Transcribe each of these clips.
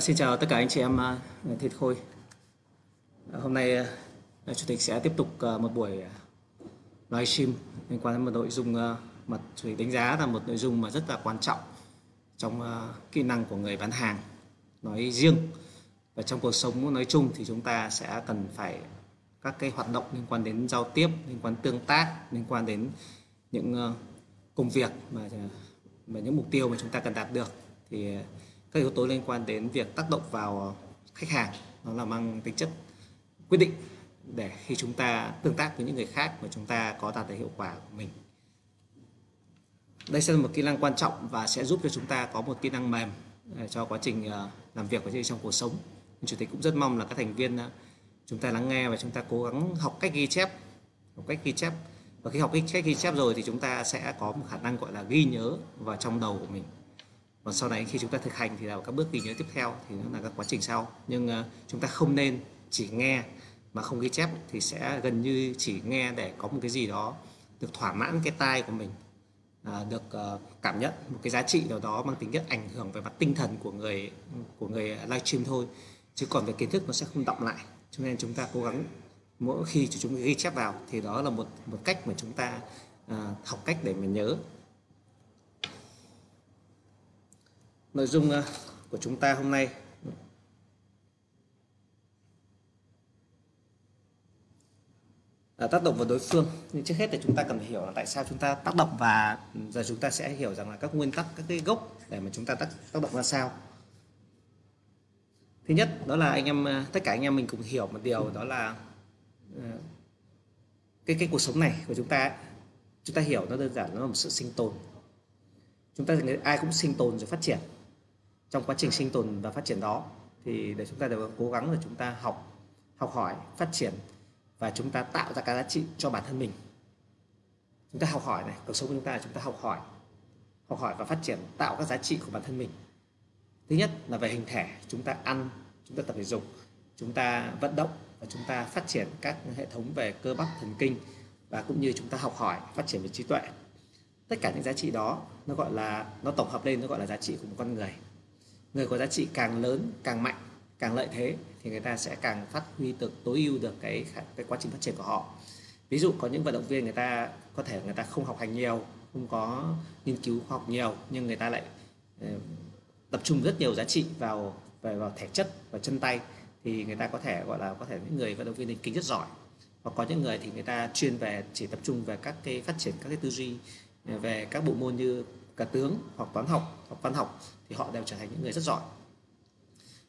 Xin chào tất cả anh chị em Thiên Khôi. Hôm nay Chủ tịch sẽ tiếp tục một buổi livestream liên quan đến một nội dung mà Chủ tịch đánh giá là một nội dung mà rất là quan trọng trong kỹ năng của người bán hàng nói riêng và trong cuộc sống nói chung, thì chúng ta sẽ cần phải các cái hoạt động liên quan đến giao tiếp, liên quan tương tác, liên quan đến những công việc mà những mục tiêu mà chúng ta cần đạt được, thì các yếu tố liên quan đến việc tác động vào khách hàng nó là mang tính chất quyết định để khi chúng ta tương tác với những người khác mà chúng ta có đạt được hiệu quả của mình. Đây sẽ là một kỹ năng quan trọng và sẽ giúp cho chúng ta có một kỹ năng mềm cho quá trình làm việc và trong cuộc sống. Chủ tịch cũng rất mong là các thành viên chúng ta lắng nghe và chúng ta cố gắng học cách ghi chép, và khi học cách ghi chép rồi thì chúng ta sẽ có một khả năng gọi là ghi nhớ vào trong đầu của mình. Còn sau này khi chúng ta thực hành thì là các bước ghi nhớ tiếp theo, thì nó là các quá trình sau. Nhưng chúng ta không nên chỉ nghe mà không ghi chép, thì sẽ gần như chỉ nghe để có một cái gì đó được thỏa mãn cái tai của mình, được cảm nhận một cái giá trị nào đó mang tính chất ảnh hưởng về mặt tinh thần của người livestream thôi. Chứ còn về kiến thức nó sẽ không đọng lại. Cho nên chúng ta cố gắng mỗi khi chúng ta ghi chép vào thì đó là một cách mà chúng ta học cách để mình nhớ. Nội dung của chúng ta hôm nay là tác động vào đối phương. Nhưng trước hết thì chúng ta cần phải hiểu là tại sao chúng ta tác động, và giờ chúng ta sẽ hiểu rằng là các nguyên tắc, các cái gốc để mà chúng ta tác động ra sao. Thứ nhất đó là anh em, tất cả anh em mình cùng hiểu một điều, đó là cái cuộc sống này của chúng ta hiểu nó đơn giản, nó là một sự sinh tồn. Chúng ta ai cũng sinh tồn rồi phát triển. Trong quá trình sinh tồn và phát triển đó thì để chúng ta đều cố gắng là chúng ta học hỏi, phát triển và chúng ta tạo ra các giá trị cho bản thân mình. Chúng ta học hỏi này, cuộc sống của chúng ta là chúng ta học hỏi và phát triển, tạo các giá trị của bản thân mình. Thứ nhất là về hình thể, chúng ta ăn, chúng ta tập thể dục, chúng ta vận động và chúng ta phát triển các hệ thống về cơ bắp, thần kinh, và cũng như chúng ta học hỏi, phát triển về trí tuệ. Tất cả những giá trị đó nó gọi là, nó tổng hợp lên nó gọi là giá trị của một con người. Người có giá trị càng lớn, càng mạnh, càng lợi thế thì người ta sẽ càng phát huy được tối ưu được cái quá trình phát triển của họ. Ví dụ có những vận động viên người ta có thể người ta không học hành nhiều, không có nghiên cứu khoa học nhiều, nhưng người ta lại tập trung rất nhiều giá trị vào thể chất, vào chân tay, thì người ta có thể gọi là có thể những người vận động viên điền kinh rất giỏi. Hoặc có những người thì người ta chuyên về chỉ tập trung về các cái phát triển các cái tư duy về các bộ môn như cả tướng hoặc toán học hoặc văn học, thì họ đều trở thành những người rất giỏi.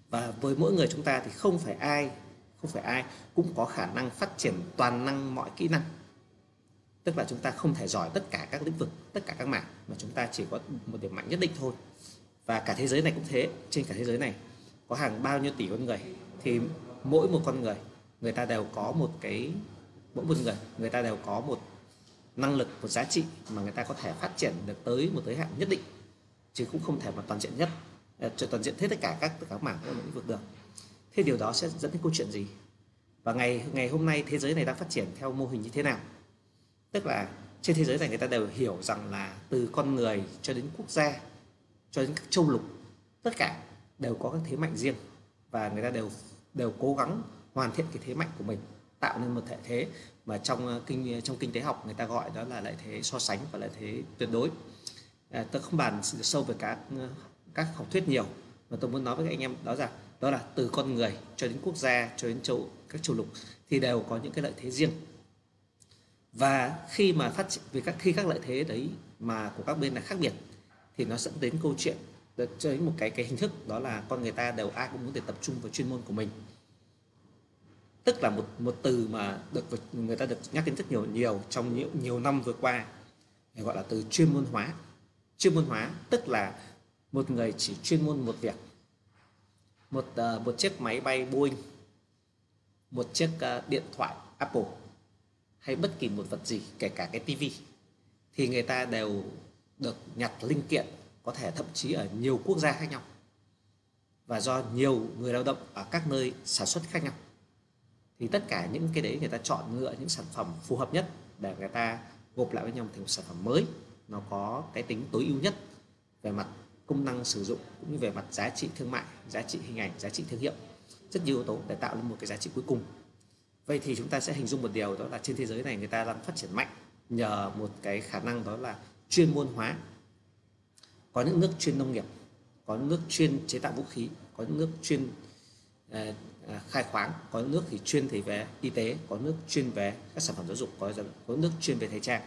Và với mỗi người chúng ta thì không phải ai cũng có khả năng phát triển toàn năng mọi kỹ năng. Tức là chúng ta không thể giỏi tất cả các lĩnh vực, tất cả các mảng, mà chúng ta chỉ có một điểm mạnh nhất định thôi. Và cả thế giới này cũng thế, trên cả thế giới này có hàng bao nhiêu tỷ con người, thì mỗi một con người, người ta đều có một năng lực, một giá trị mà người ta có thể phát triển được tới một giới hạn nhất định, chứ cũng không thể mà toàn diện hết tất cả các mảng, các lĩnh vực được. Thế điều đó sẽ dẫn đến câu chuyện gì? Và ngày hôm nay thế giới này đang phát triển theo mô hình như thế nào? Tức là trên thế giới này người ta đều hiểu rằng là từ con người cho đến quốc gia, cho đến các châu lục, tất cả đều có các thế mạnh riêng, và người ta đều cố gắng hoàn thiện cái thế mạnh của mình, tạo nên một thể thế mà trong kinh tế học người ta gọi đó là lợi thế so sánh và lợi thế tuyệt đối. Tôi không bàn sâu về các học thuyết nhiều, mà tôi muốn nói với các anh em đó là từ con người cho đến quốc gia, cho đến các châu lục thì đều có những cái lợi thế riêng. Và khi mà phát triển vì các lợi thế đấy mà của các bên là khác biệt, thì nó dẫn đến câu chuyện cho đến một cái hình thức, đó là con người ta đều ai cũng muốn để tập trung vào chuyên môn của mình. Tức là một từ mà người ta được nhắc đến rất nhiều trong nhiều năm vừa qua, gọi là từ chuyên môn hóa. Chuyên môn hóa tức là một người chỉ chuyên môn một việc. Một chiếc máy bay Boeing, một chiếc điện thoại Apple, hay bất kỳ một vật gì, kể cả cái tivi, thì người ta đều được nhặt linh kiện, có thể thậm chí ở nhiều quốc gia khác nhau và do nhiều người lao động ở các nơi sản xuất khác nhau. Thì tất cả những cái đấy người ta chọn lựa những sản phẩm phù hợp nhất để người ta gộp lại với nhau thành một sản phẩm mới, nó có cái tính tối ưu nhất về mặt công năng sử dụng, cũng như về mặt giá trị thương mại, giá trị hình ảnh, giá trị thương hiệu. Rất nhiều yếu tố để tạo nên một cái giá trị cuối cùng. Vậy thì chúng ta sẽ hình dung một điều, đó là trên thế giới này người ta đang phát triển mạnh nhờ một cái khả năng, đó là chuyên môn hóa. Có những nước chuyên nông nghiệp, có những nước chuyên chế tạo vũ khí, có những nước chuyên khai khoáng, có những nước thì chuyên thì về y tế, có nước chuyên về các sản phẩm giáo dục, có nước chuyên về thời trang.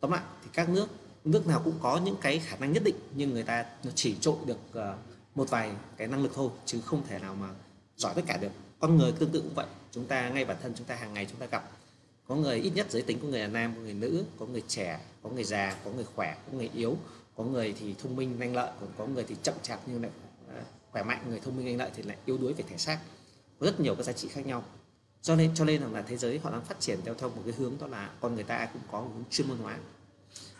Tóm lại thì các nước nào cũng có những cái khả năng nhất định, nhưng người ta chỉ trội được một vài cái năng lực thôi, chứ không thể nào mà giỏi tất cả được. Con người tương tự cũng vậy, chúng ta ngay bản thân chúng ta hàng ngày chúng ta gặp có người ít nhất giới tính, có người là nam, có người nữ, có người trẻ, có người già, có người khỏe, có người yếu, có người thì thông minh nhanh lợi, còn có người thì chậm chạp nhưng lại khỏe mạnh, người thông minh nhanh lợi thì lại yếu đuối về thể xác. Có rất nhiều các giá trị khác nhau. Cho nên là thế giới họ đang phát triển theo một cái hướng, đó là con người ta cũng có một hướng chuyên môn hóa.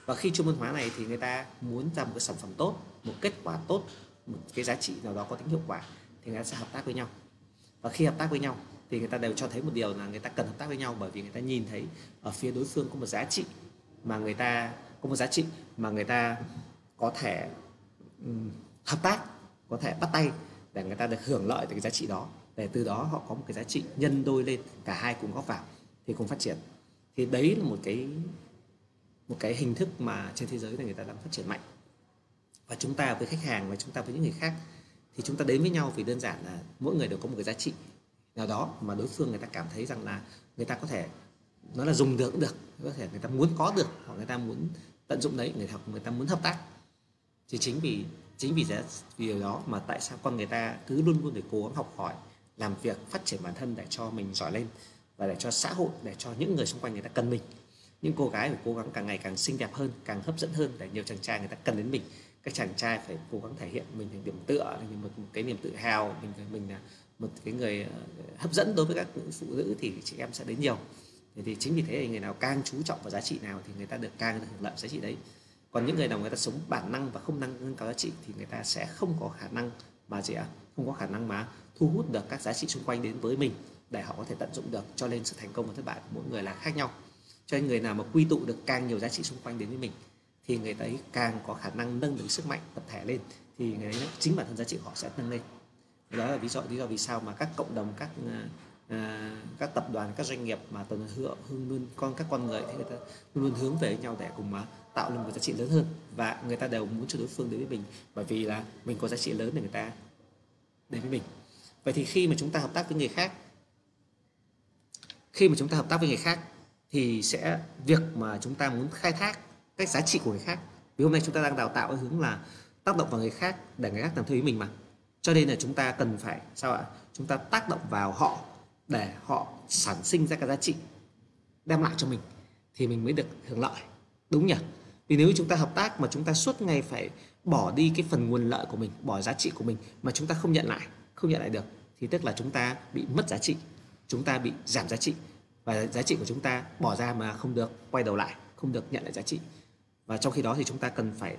Và khi chuyên môn hóa này thì người ta muốn ra một cái sản phẩm tốt, một kết quả tốt, một cái giá trị nào đó có tính hiệu quả, thì người ta sẽ hợp tác với nhau. Và khi hợp tác với nhau thì người ta đều cho thấy một điều là người ta cần hợp tác với nhau, bởi vì người ta nhìn thấy ở phía đối phương có một giá trị mà người ta có thể hợp tác, có thể bắt tay để người ta được hưởng lợi từ cái giá trị đó, để từ đó họ có một cái giá trị nhân đôi lên, cả hai cùng góp vào thì cùng phát triển. Thì đấy là một cái hình thức mà trên thế giới này người ta đang phát triển mạnh. Và chúng ta với khách hàng và chúng ta với những người khác thì chúng ta đến với nhau vì đơn giản là mỗi người đều có một cái giá trị nào đó mà đối phương người ta cảm thấy rằng là người ta có thể nó là dùng được cũng được, có thể người ta muốn có được hoặc người ta muốn tận dụng đấy, người ta muốn hợp tác. Thì chính vì điều đó mà tại sao con người ta cứ luôn luôn phải cố gắng học hỏi, làm việc, phát triển bản thân để cho mình giỏi lên và để cho xã hội, để cho những người xung quanh người ta cần mình. Những cô gái phải cố gắng càng ngày càng xinh đẹp hơn, càng hấp dẫn hơn để nhiều chàng trai người ta cần đến mình. Các chàng trai phải cố gắng thể hiện mình thành điểm tựa, một cái niềm tự hào, mình là một cái người hấp dẫn đối với các phụ nữ thì chị em sẽ đến nhiều. Thì chính vì thế thì người nào càng chú trọng vào giá trị nào thì người ta được càng hưởng lợi giá trị đấy. Còn những người nào người ta sống bản năng và không nâng cao giá trị thì người ta sẽ không có khả năng mà thu hút được các giá trị xung quanh đến với mình để họ có thể tận dụng được. Cho nên sự thành công và thất bại của mỗi người là khác nhau. Cho nên người nào mà quy tụ được càng nhiều giá trị xung quanh đến với mình thì người ấy càng có khả năng nâng được sức mạnh tập thể lên, thì người ấy chính bản thân giá trị họ sẽ nâng lên. Đó là lý do vì sao mà các cộng đồng, các tập đoàn, các doanh nghiệp mà tuần luôn các con người thì người ta luôn luôn hướng về nhau để cùng mà tạo nên một giá trị lớn hơn, và người ta đều muốn cho đối phương đến với mình, bởi vì là mình có giá trị lớn để người ta đến với mình. Vậy thì khi mà chúng ta hợp tác với người khác thì sẽ việc mà chúng ta muốn khai thác các giá trị của người khác. Vì hôm nay chúng ta đang đào tạo cái hướng là tác động vào người khác để người khác làm theo ý mình mà. Cho nên là chúng ta cần phải chúng ta tác động vào họ để họ sản sinh ra các giá trị đem lại cho mình thì mình mới được hưởng lợi, đúng nhỉ? Vì nếu chúng ta hợp tác mà chúng ta suốt ngày phải bỏ đi cái phần nguồn lợi của mình, bỏ giá trị của mình mà chúng ta không nhận lại được thì tức là chúng ta bị mất giá trị, chúng ta bị giảm giá trị, và giá trị của chúng ta bỏ ra mà không được quay đầu lại, không được nhận lại giá trị. Và trong khi đó thì chúng ta cần phải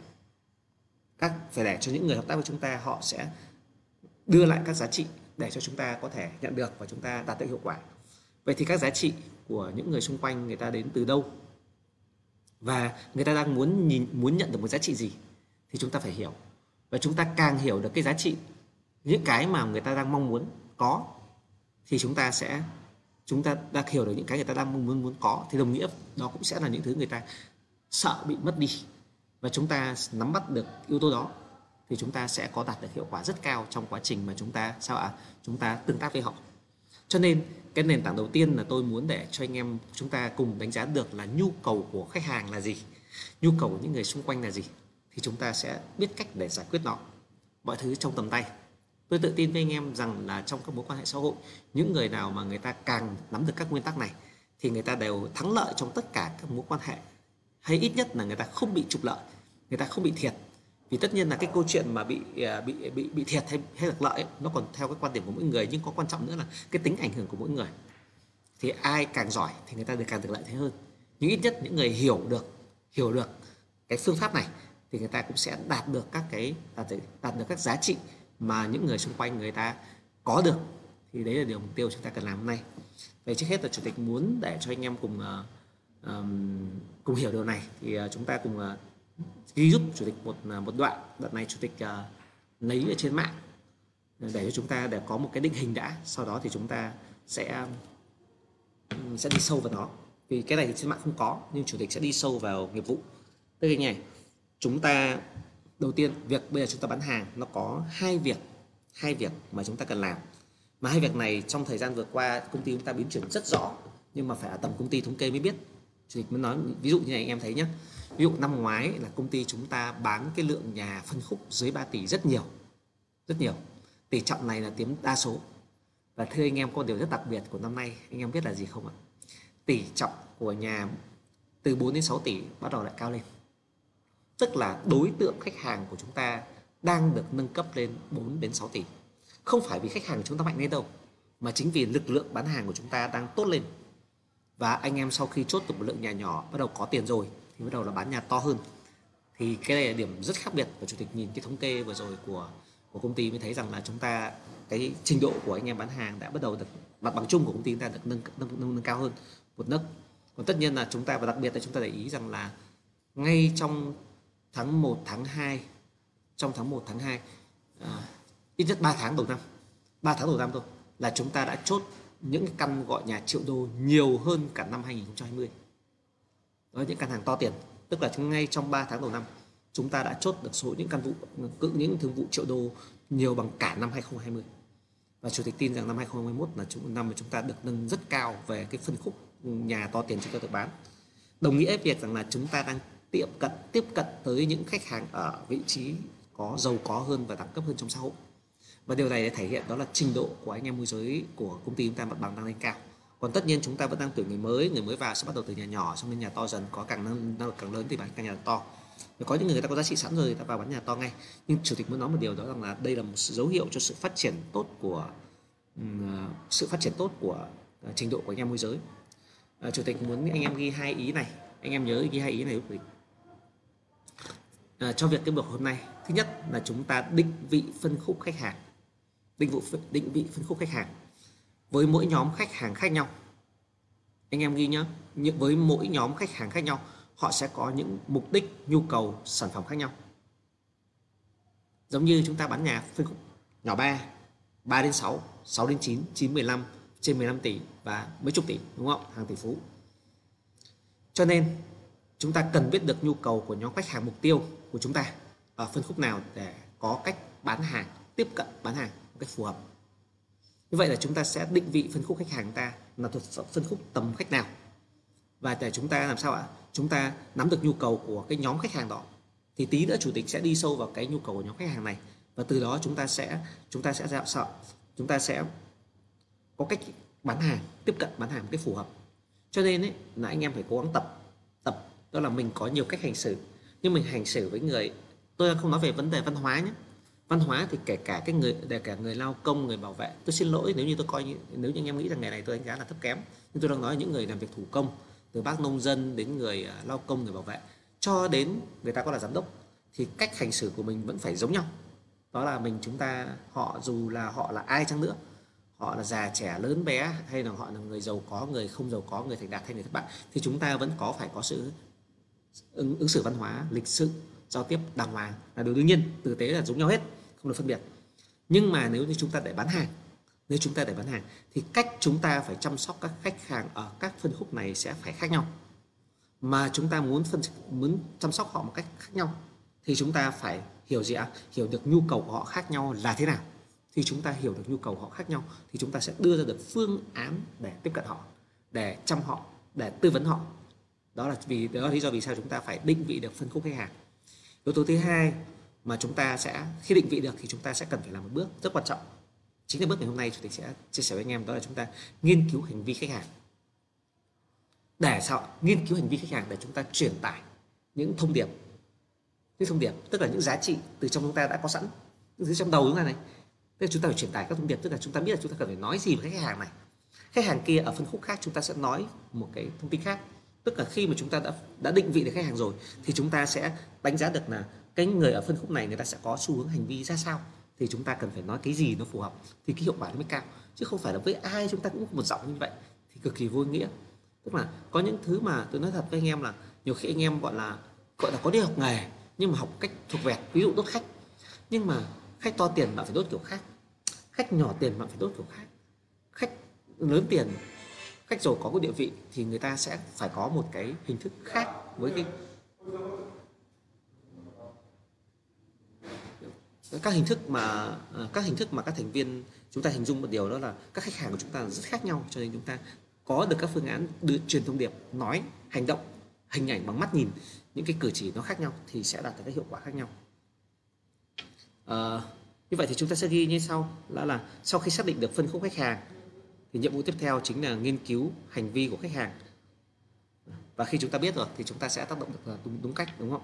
để cho những người hợp tác với chúng ta họ sẽ đưa lại các giá trị để cho chúng ta có thể nhận được và chúng ta đạt được hiệu quả. Vậy thì các giá trị của những người xung quanh người ta đến từ đâu? Và người ta đang muốn nhận được một giá trị gì? Thì chúng ta phải hiểu. Và chúng ta càng hiểu được cái giá trị, những cái mà người ta đang mong muốn có, thì chúng ta đã hiểu được những cái người ta đang muốn có, thì đồng nghĩa đó cũng sẽ là những thứ người ta sợ bị mất đi. Và chúng ta nắm bắt được yếu tố đó thì chúng ta sẽ có đạt được hiệu quả rất cao trong quá trình mà chúng ta tương tác với họ. Cho nên cái nền tảng đầu tiên là tôi muốn để cho anh em chúng ta cùng đánh giá được là nhu cầu của khách hàng là gì, nhu cầu của những người xung quanh là gì, thì chúng ta sẽ biết cách để giải quyết nó. Mọi thứ trong tầm tay. Tôi tự tin với anh em rằng là trong các mối quan hệ xã hội, những người nào mà người ta càng nắm được các nguyên tắc này thì người ta đều thắng lợi trong tất cả các mối quan hệ, hay ít nhất là người ta không bị trục lợi, người ta không bị thiệt. Vì tất nhiên là cái câu chuyện mà bị thiệt hay được lợi ấy, nó còn theo cái quan điểm của mỗi người, nhưng có quan trọng nữa là cái tính ảnh hưởng của mỗi người. Thì ai càng giỏi thì người ta càng được lợi thế hơn. Nhưng ít nhất những người hiểu được cái phương pháp này thì người ta cũng sẽ đạt được các giá trị mà những người xung quanh người ta có được. Thì đấy là điều mục tiêu chúng ta cần làm hôm nay. Vậy trước hết là Chủ tịch muốn để cho anh em cùng hiểu điều này, thì chúng ta cùng ghi giúp chủ tịch một đoạn. Đoạn này chủ tịch lấy ở trên mạng để cho chúng ta để có một cái định hình đã, sau đó thì chúng ta sẽ đi sâu vào nó. Vì cái này thì trên mạng không có, nhưng chủ tịch sẽ đi sâu vào nghiệp vụ. Tức là như này, chúng ta đầu tiên việc bây giờ chúng ta bán hàng nó có hai việc mà chúng ta cần làm, mà hai việc này trong thời gian vừa qua công ty chúng ta biến chuyển rất rõ, nhưng mà phải ở tầm công ty thống kê mới biết. Chủ tịch mới nói ví dụ như này, anh em thấy nhé, ví dụ năm ngoái là công ty chúng ta bán cái lượng nhà phân khúc dưới 3 tỷ rất nhiều, tỷ trọng này là chiếm đa số. Và thưa anh em, có điều rất đặc biệt của năm nay anh em biết là gì không ạ? Tỷ trọng của nhà từ 4 đến 6 tỷ bắt đầu lại cao lên, tức là đối tượng khách hàng của chúng ta đang được nâng cấp lên 4 đến 6 tỷ. Không phải vì khách hàng chúng ta mạnh lên đâu, mà chính vì lực lượng bán hàng của chúng ta đang tốt lên. Và anh em sau khi chốt được một lượng nhà nhỏ, bắt đầu có tiền rồi thì bắt đầu là bán nhà to hơn. Thì cái này là điểm rất khác biệt. Và chủ tịch nhìn cái thống kê vừa rồi của công ty mới thấy rằng là chúng ta, cái trình độ của anh em bán hàng đã bắt đầu được, mặt bằng chung của công ty chúng ta được nâng cao hơn một nấc. Còn tất nhiên là chúng ta, và đặc biệt là chúng ta để ý rằng là ngay trong tháng 1, tháng 2, ít nhất 3 tháng đầu năm thôi, là chúng ta đã chốt những căn gọi nhà triệu đô nhiều hơn cả năm 2020. Đó là những căn hàng to tiền, tức là ngay trong 3 tháng đầu năm chúng ta đã chốt được số những căn vụ, những thương vụ triệu đô nhiều bằng cả năm 2020. Và chủ tịch tin rằng năm 2021 là năm mà chúng ta được nâng rất cao về cái phân khúc nhà to tiền chúng ta được bán. Đồng nghĩa việc rằng là chúng ta đang tiếp cận tới những khách hàng ở vị trí có giàu có hơn và đẳng cấp hơn trong xã hội. Và điều này để thể hiện đó là trình độ của anh em môi giới của công ty chúng ta mặt bằng đang lên cao. Còn tất nhiên chúng ta vẫn đang tuyển người mới vào sẽ bắt đầu từ nhà nhỏ, xong đến nhà to dần, có càng năng lực càng lớn thì bán càng nhà to. Và có những người ta có giá trị sẵn rồi người ta vào bán nhà to ngay. Nhưng chủ tịch muốn nói một điều đó rằng là đây là một dấu hiệu cho sự phát triển tốt của trình độ của anh em môi giới. Chủ tịch muốn anh em ghi hai ý này, anh em nhớ ghi hai ý này. Cho việc tiếp tục hôm nay, thứ nhất là chúng ta định vị phân khúc khách hàng với mỗi nhóm khách hàng khác nhau. Anh em ghi nhá, với mỗi nhóm khách hàng khác nhau họ sẽ có những mục đích, nhu cầu, sản phẩm khác nhau. Giống như chúng ta bán nhà phân khúc nhỏ 3 đến 6, 6 đến 9, 9 15, trên 15 tỷ và mấy chục tỷ, đúng không? Hàng tỷ phú. Cho nên chúng ta cần biết được nhu cầu của nhóm khách hàng mục tiêu của chúng ta ở phân khúc nào để có cách bán hàng, tiếp cận bán hàng một cách phù hợp. Như vậy là chúng ta sẽ định vị phân khúc khách hàng ta là thuộc phân khúc tầm khách nào. Và để chúng ta làm sao ạ? Chúng ta nắm được nhu cầu của cái nhóm khách hàng đó. Thì tí nữa chủ tịch sẽ đi sâu vào cái nhu cầu của nhóm khách hàng này, và từ đó chúng ta sẽ ra sao? Chúng ta sẽ có cách bán hàng, tiếp cận bán hàng một cách phù hợp. Cho nên ấy, là anh em phải cố gắng tập đó là mình có nhiều cách hành xử, nhưng mình hành xử với người, tôi không nói về vấn đề văn hóa nhé. Văn hóa thì kể cả người lao công, người bảo vệ. Tôi xin lỗi nếu như anh em nghĩ rằng ngày này tôi đánh giá là thấp kém, nhưng tôi đang nói những người làm việc thủ công, từ bác nông dân đến người lao công, người bảo vệ, cho đến người ta có là giám đốc, thì cách hành xử của mình vẫn phải giống nhau. Đó là họ dù là ai chăng nữa, họ là già trẻ lớn bé, hay là họ là người giàu có, người không giàu có, người thành đạt hay người thất bại, thì chúng ta vẫn phải có sự ứng xử văn hóa, lịch sự, giao tiếp đàng hoàng là điều đương nhiên, tử tế là giống nhau hết, không được phân biệt. Nhưng mà nếu chúng ta để bán hàng thì cách chúng ta phải chăm sóc các khách hàng ở các phân khúc này sẽ phải khác nhau. Mà chúng ta muốn chăm sóc họ một cách khác nhau thì chúng ta phải hiểu được nhu cầu của họ khác nhau là thế nào. Thì chúng ta hiểu được nhu cầu họ khác nhau thì chúng ta sẽ đưa ra được phương án để tiếp cận họ, để chăm họ, để tư vấn họ. Đó là lý do vì sao chúng ta phải định vị được phân khúc khách hàng. Yếu tố thứ hai mà chúng ta sẽ khi định vị được thì chúng ta sẽ cần phải làm một bước rất quan trọng, chính là bước ngày hôm nay chủ tịch sẽ chia sẻ với anh em, đó là chúng ta nghiên cứu hành vi khách hàng. Để sao? Nghiên cứu hành vi khách hàng để chúng ta truyền tải những thông điệp, tức là những giá trị từ trong chúng ta đã có sẵn, những thứ trong đầu chúng ta này. Tức là chúng ta phải truyền tải các thông điệp, tức là chúng ta biết là chúng ta cần phải nói gì với khách hàng này. Khách hàng kia ở phân khúc khác chúng ta sẽ nói một cái thông tin khác. Tức là khi mà chúng ta đã định vị được khách hàng rồi thì chúng ta sẽ đánh giá được là cái người ở phân khúc này người ta sẽ có xu hướng hành vi ra sao, thì chúng ta cần phải nói cái gì nó phù hợp thì cái hiệu quả nó mới cao. Chứ không phải là với ai chúng ta cũng một giọng như vậy thì cực kỳ vô nghĩa. Tức là có những thứ mà tôi nói thật với anh em là nhiều khi anh em gọi là gọi là có đi học nghề nhưng mà học cách thuộc vẹt, ví dụ đốt khách. Nhưng mà khách to tiền bạn phải đốt kiểu khác, khách nhỏ tiền bạn phải đốt kiểu khác. Khách lớn tiền, khách giàu có địa vị thì người ta sẽ phải có một cái hình thức khác với cái các hình thức mà các thành viên chúng ta hình dung một điều đó là các khách hàng của chúng ta rất khác nhau, cho nên chúng ta có được các phương án đưa truyền thông điệp, nói, hành động, hình ảnh bằng mắt nhìn, những cái cử chỉ nó khác nhau thì sẽ đạt được các hiệu quả khác nhau. Như vậy thì chúng ta sẽ ghi như sau là sau khi xác định được phân khúc khách hàng thì nhiệm vụ tiếp theo chính là nghiên cứu hành vi của khách hàng, và khi chúng ta biết rồi thì chúng ta sẽ tác động được đúng cách, đúng không?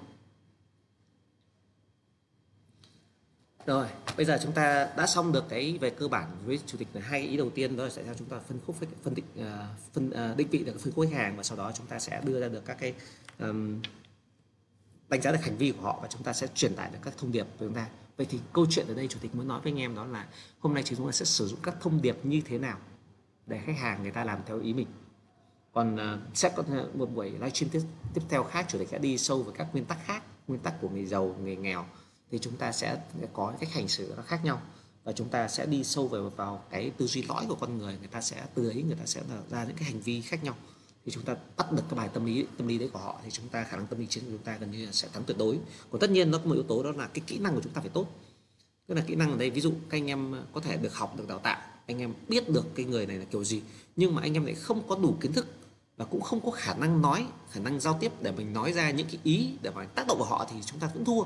Rồi, bây giờ chúng ta đã xong được cái về cơ bản với chủ tịch là hai ý đầu tiên, đó là sẽ cho chúng ta định vị được phân khúc khách hàng, và sau đó chúng ta sẽ đưa ra được các cái đánh giá được hành vi của họ và chúng ta sẽ truyền tải được các thông điệp của chúng ta. Vậy thì câu chuyện ở đây chủ tịch muốn nói với anh em đó là hôm nay chúng ta sẽ sử dụng các thông điệp như thế nào để khách hàng người ta làm theo ý mình. Còn sẽ có một buổi livestream tiếp theo khác, chủ tịch sẽ đi sâu vào các nguyên tắc khác, nguyên tắc của người giàu, người nghèo, thì chúng ta sẽ có cách hành xử nó khác nhau và chúng ta sẽ đi sâu vào cái tư duy lõi của con người, người ta sẽ từ ấy người ta sẽ ra những cái hành vi khác nhau, thì chúng ta bắt được cái bài tâm lý đấy của họ thì chúng ta khả năng tâm lý chiến của chúng ta gần như là sẽ thắng tuyệt đối. Còn tất nhiên nó có một yếu tố đó là cái kỹ năng của chúng ta phải tốt, tức là kỹ năng ở đây ví dụ các anh em có thể được học, được đào tạo, anh em biết được cái người này là kiểu gì, nhưng mà anh em lại không có đủ kiến thức và cũng không có khả năng nói, khả năng giao tiếp để mình nói ra những cái ý để mà tác động vào họ thì chúng ta cũng thua.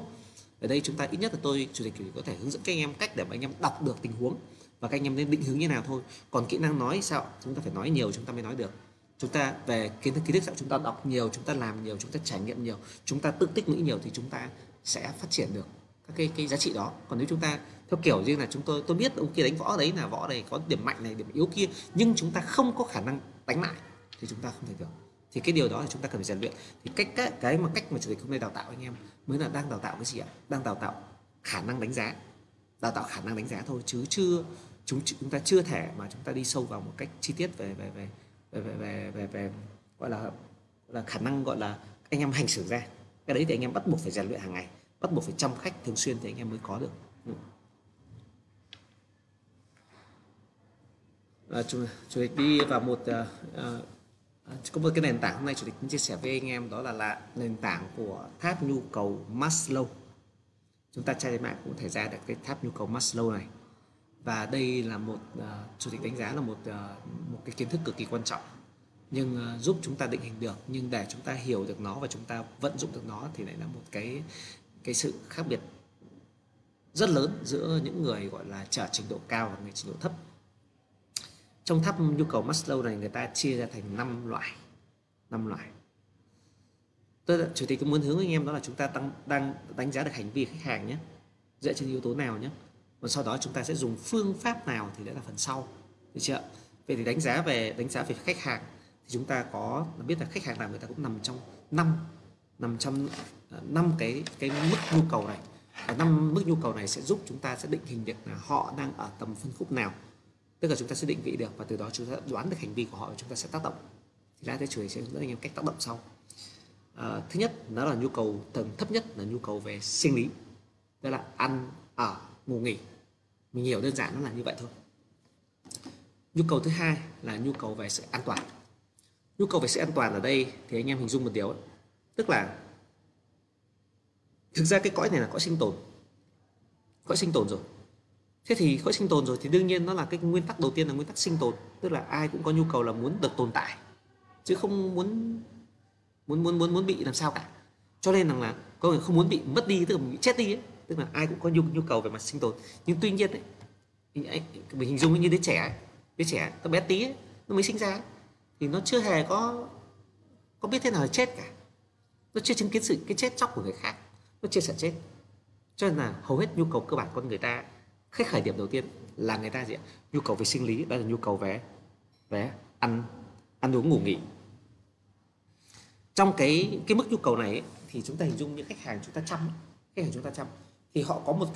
Ở đây chúng ta ít nhất là tôi chủ tịch có thể hướng dẫn các anh em cách để mà anh em đọc được tình huống và các anh em nên định hướng như nào thôi. Còn kỹ năng nói sao, chúng ta phải nói nhiều chúng ta mới nói được. Chúng ta về kiến thức sao, chúng ta đọc nhiều, chúng ta làm nhiều, chúng ta trải nghiệm nhiều, chúng ta tự tích lũy nhiều thì chúng ta sẽ phát triển được các cái giá trị đó. Còn nếu chúng ta theo kiểu như là tôi biết ông kia đánh võ đấy là võ này có điểm mạnh này, điểm yếu kia, nhưng chúng ta không có khả năng đánh lại thì chúng ta không thể được. Thì cái điều đó là chúng ta cần phải rèn luyện. Thì cách mà chủ tịch hôm nay đào tạo anh em mới là đang đào tạo cái gì ạ? Đang đào tạo khả năng đánh giá, thôi, chứ chúng ta chưa thể mà chúng ta đi sâu vào một cách chi tiết về gọi là khả năng gọi là anh em hành xử ra. Cái đấy thì anh em bắt buộc phải rèn luyện hàng ngày, bắt buộc phải chăm khách thường xuyên thì anh em mới có được. Chủ tịch đi vào một có một cái nền tảng hôm nay chủ tịch muốn chia sẻ với anh em đó là nền tảng của tháp nhu cầu Maslow. Chúng ta tra trên mạng cũng thể ra được cái tháp nhu cầu Maslow này, và đây là một chủ tịch đánh giá là một cái kiến thức cực kỳ quan trọng, nhưng giúp chúng ta định hình được, nhưng để chúng ta hiểu được nó và chúng ta vận dụng được nó thì lại là một cái sự khác biệt rất lớn giữa những người gọi là ở trình độ cao và người trình độ thấp. Trong tháp nhu cầu Maslow này người ta chia ra thành 5 loại. Chủ tịch cũng muốn hướng anh em đó là chúng ta đang đánh giá được hành vi khách hàng nhé, dựa trên yếu tố nào nhé, còn sau đó chúng ta sẽ dùng phương pháp nào thì đã là phần sau, được chưa? Vậy thì đánh giá về khách hàng thì chúng ta có biết là khách hàng nào người ta cũng nằm trong năm cái mức nhu cầu này, và 5 mức nhu cầu này sẽ giúp chúng ta sẽ định hình được là họ đang ở tầm phân khúc nào. Tức là chúng ta sẽ định vị được và từ đó chúng ta đoán được hành vi của họ và chúng ta sẽ tác động. Thì lát tới chủ đề sẽ hướng dẫn anh em cách tác động sau. Thứ nhất, đó là nhu cầu tầng thấp nhất là nhu cầu về sinh lý. Đó là ăn, ở, ngủ, nghỉ. Mình hiểu đơn giản nó là như vậy thôi. Nhu cầu thứ hai là nhu cầu về sự an toàn. Nhu cầu về sự an toàn ở đây thì anh em hình dung một điều ấy. Tức là thực ra cái cõi này là cõi sinh tồn. Cõi sinh tồn rồi. Thế thì cõi sinh tồn rồi thì đương nhiên nó là cái nguyên tắc đầu tiên là nguyên tắc sinh tồn, tức là ai cũng có nhu cầu là muốn được tồn tại chứ không muốn bị làm sao cả. Cho nên rằng là có người không muốn bị mất đi, tức là bị chết đi ấy. Tức là ai cũng có nhu cầu về mặt sinh tồn. Nhưng tuy nhiên ấy, mình hình dung như đứa trẻ nó bé tí ấy, nó mới sinh ra ấy, thì nó chưa hề có biết thế nào là chết cả. Nó chưa chứng kiến cái chết chóc của người khác, nó chưa sợ chết. Cho nên là hầu hết nhu cầu cơ bản con người ta, cái khởi điểm đầu tiên là người ta gì ạ? Nhu cầu về sinh lý, đó là nhu cầu về ăn uống ngủ nghỉ. Trong cái mức nhu cầu này ấy, thì chúng ta hình dung như khách hàng chúng ta chăm thì họ có một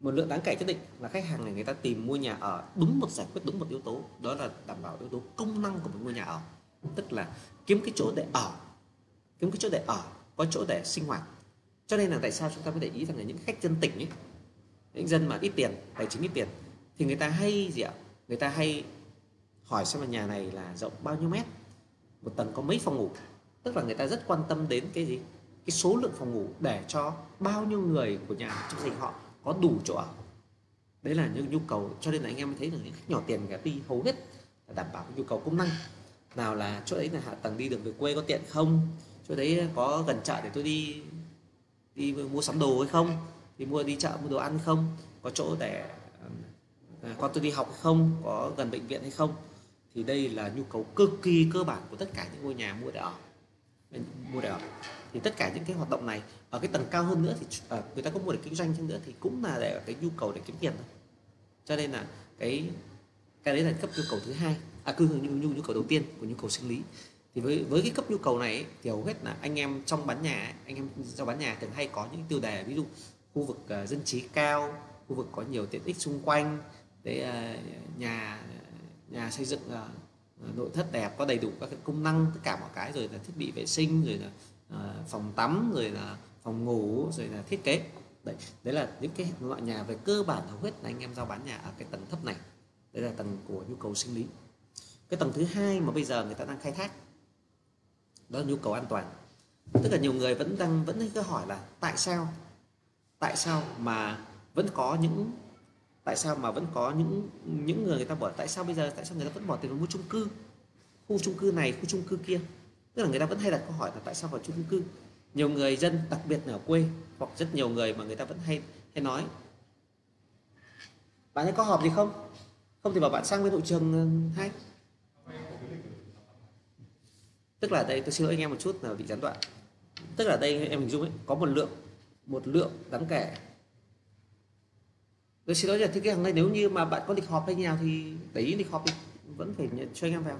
lượng đáng kể nhất định là khách hàng này người ta tìm mua nhà ở giải quyết đúng một yếu tố, đó là đảm bảo yếu tố công năng của một ngôi nhà ở, tức là kiếm cái chỗ để ở có chỗ để sinh hoạt. Cho nên là tại sao chúng ta mới để ý rằng là những khách dân tỉnh ấy, những dân mà ít tiền, tài chính ít tiền, thì người ta hay gì ạ? Người ta hay hỏi xem là nhà này là rộng bao nhiêu mét, một tầng có mấy phòng ngủ. Tức là người ta rất quan tâm đến cái gì? Cái số lượng phòng ngủ để cho bao nhiêu người của nhà trong gia đình họ có đủ chỗ ở. Đấy là những nhu cầu. Cho nên là anh em mới thấy là những khách nhỏ tiền người ta đi hầu hết là đảm bảo nhu cầu công năng. Nào là chỗ đấy là hạ tầng đi đường về quê có tiện không, chỗ đấy có gần chợ để tôi đi mua sắm đồ hay không, đi đi chợ mua đồ ăn không, có chỗ để con tôi đi học hay không, có gần bệnh viện hay không. Thì đây là nhu cầu cực kỳ cơ bản của tất cả những ngôi nhà mua để ở. Thì tất cả những cái hoạt động này ở cái tầng cao hơn nữa thì người ta có mua để kinh doanh chăng nữa thì cũng là để cái nhu cầu để kiếm tiền thôi. Cho nên là cái đấy là cấp nhu cầu thứ hai, nhu cầu đầu tiên của nhu cầu sinh lý. Thì với cái cấp nhu cầu này ấy, thì hầu hết là anh em trong bán nhà ấy, anh em trong bán nhà thường hay có những tiêu đề ví dụ khu vực dân trí cao, khu vực có nhiều tiện ích xung quanh, nhà xây dựng nội thất đẹp, có đầy đủ các cái công năng tất cả mọi cái, rồi là thiết bị vệ sinh, rồi là phòng tắm, rồi là phòng ngủ, rồi là thiết kế. Đấy là những cái loại nhà về cơ bản hầu hết là anh em giao bán nhà ở cái tầng thấp này. Đây là tầng của nhu cầu sinh lý. Cái tầng thứ hai mà bây giờ người ta đang khai thác đó là nhu cầu an toàn. Tức là nhiều người vẫn cứ hỏi là tại sao mà vẫn có những người ta bảo tại sao người ta vẫn bỏ tiền vào mua chung cư, khu chung cư này, khu chung cư kia. Tức là người ta vẫn hay đặt câu hỏi là tại sao vào chung cư. Nhiều người dân đặc biệt là ở quê, hoặc rất nhiều người mà người ta vẫn hay nói bạn ấy có họp gì không? Không thì bảo bạn sang bên hội trường hay. Tức là đây, tôi xin lỗi anh em một chút là bị gián đoạn. Tức là đây em hình dung ấy, có một lượng đáng kể. Tôi xin lỗi là thiết kế hàng ngày nếu như mà bạn có lịch họp hay như nào thì để ý lịch họp thì vẫn phải nhận cho anh em vào.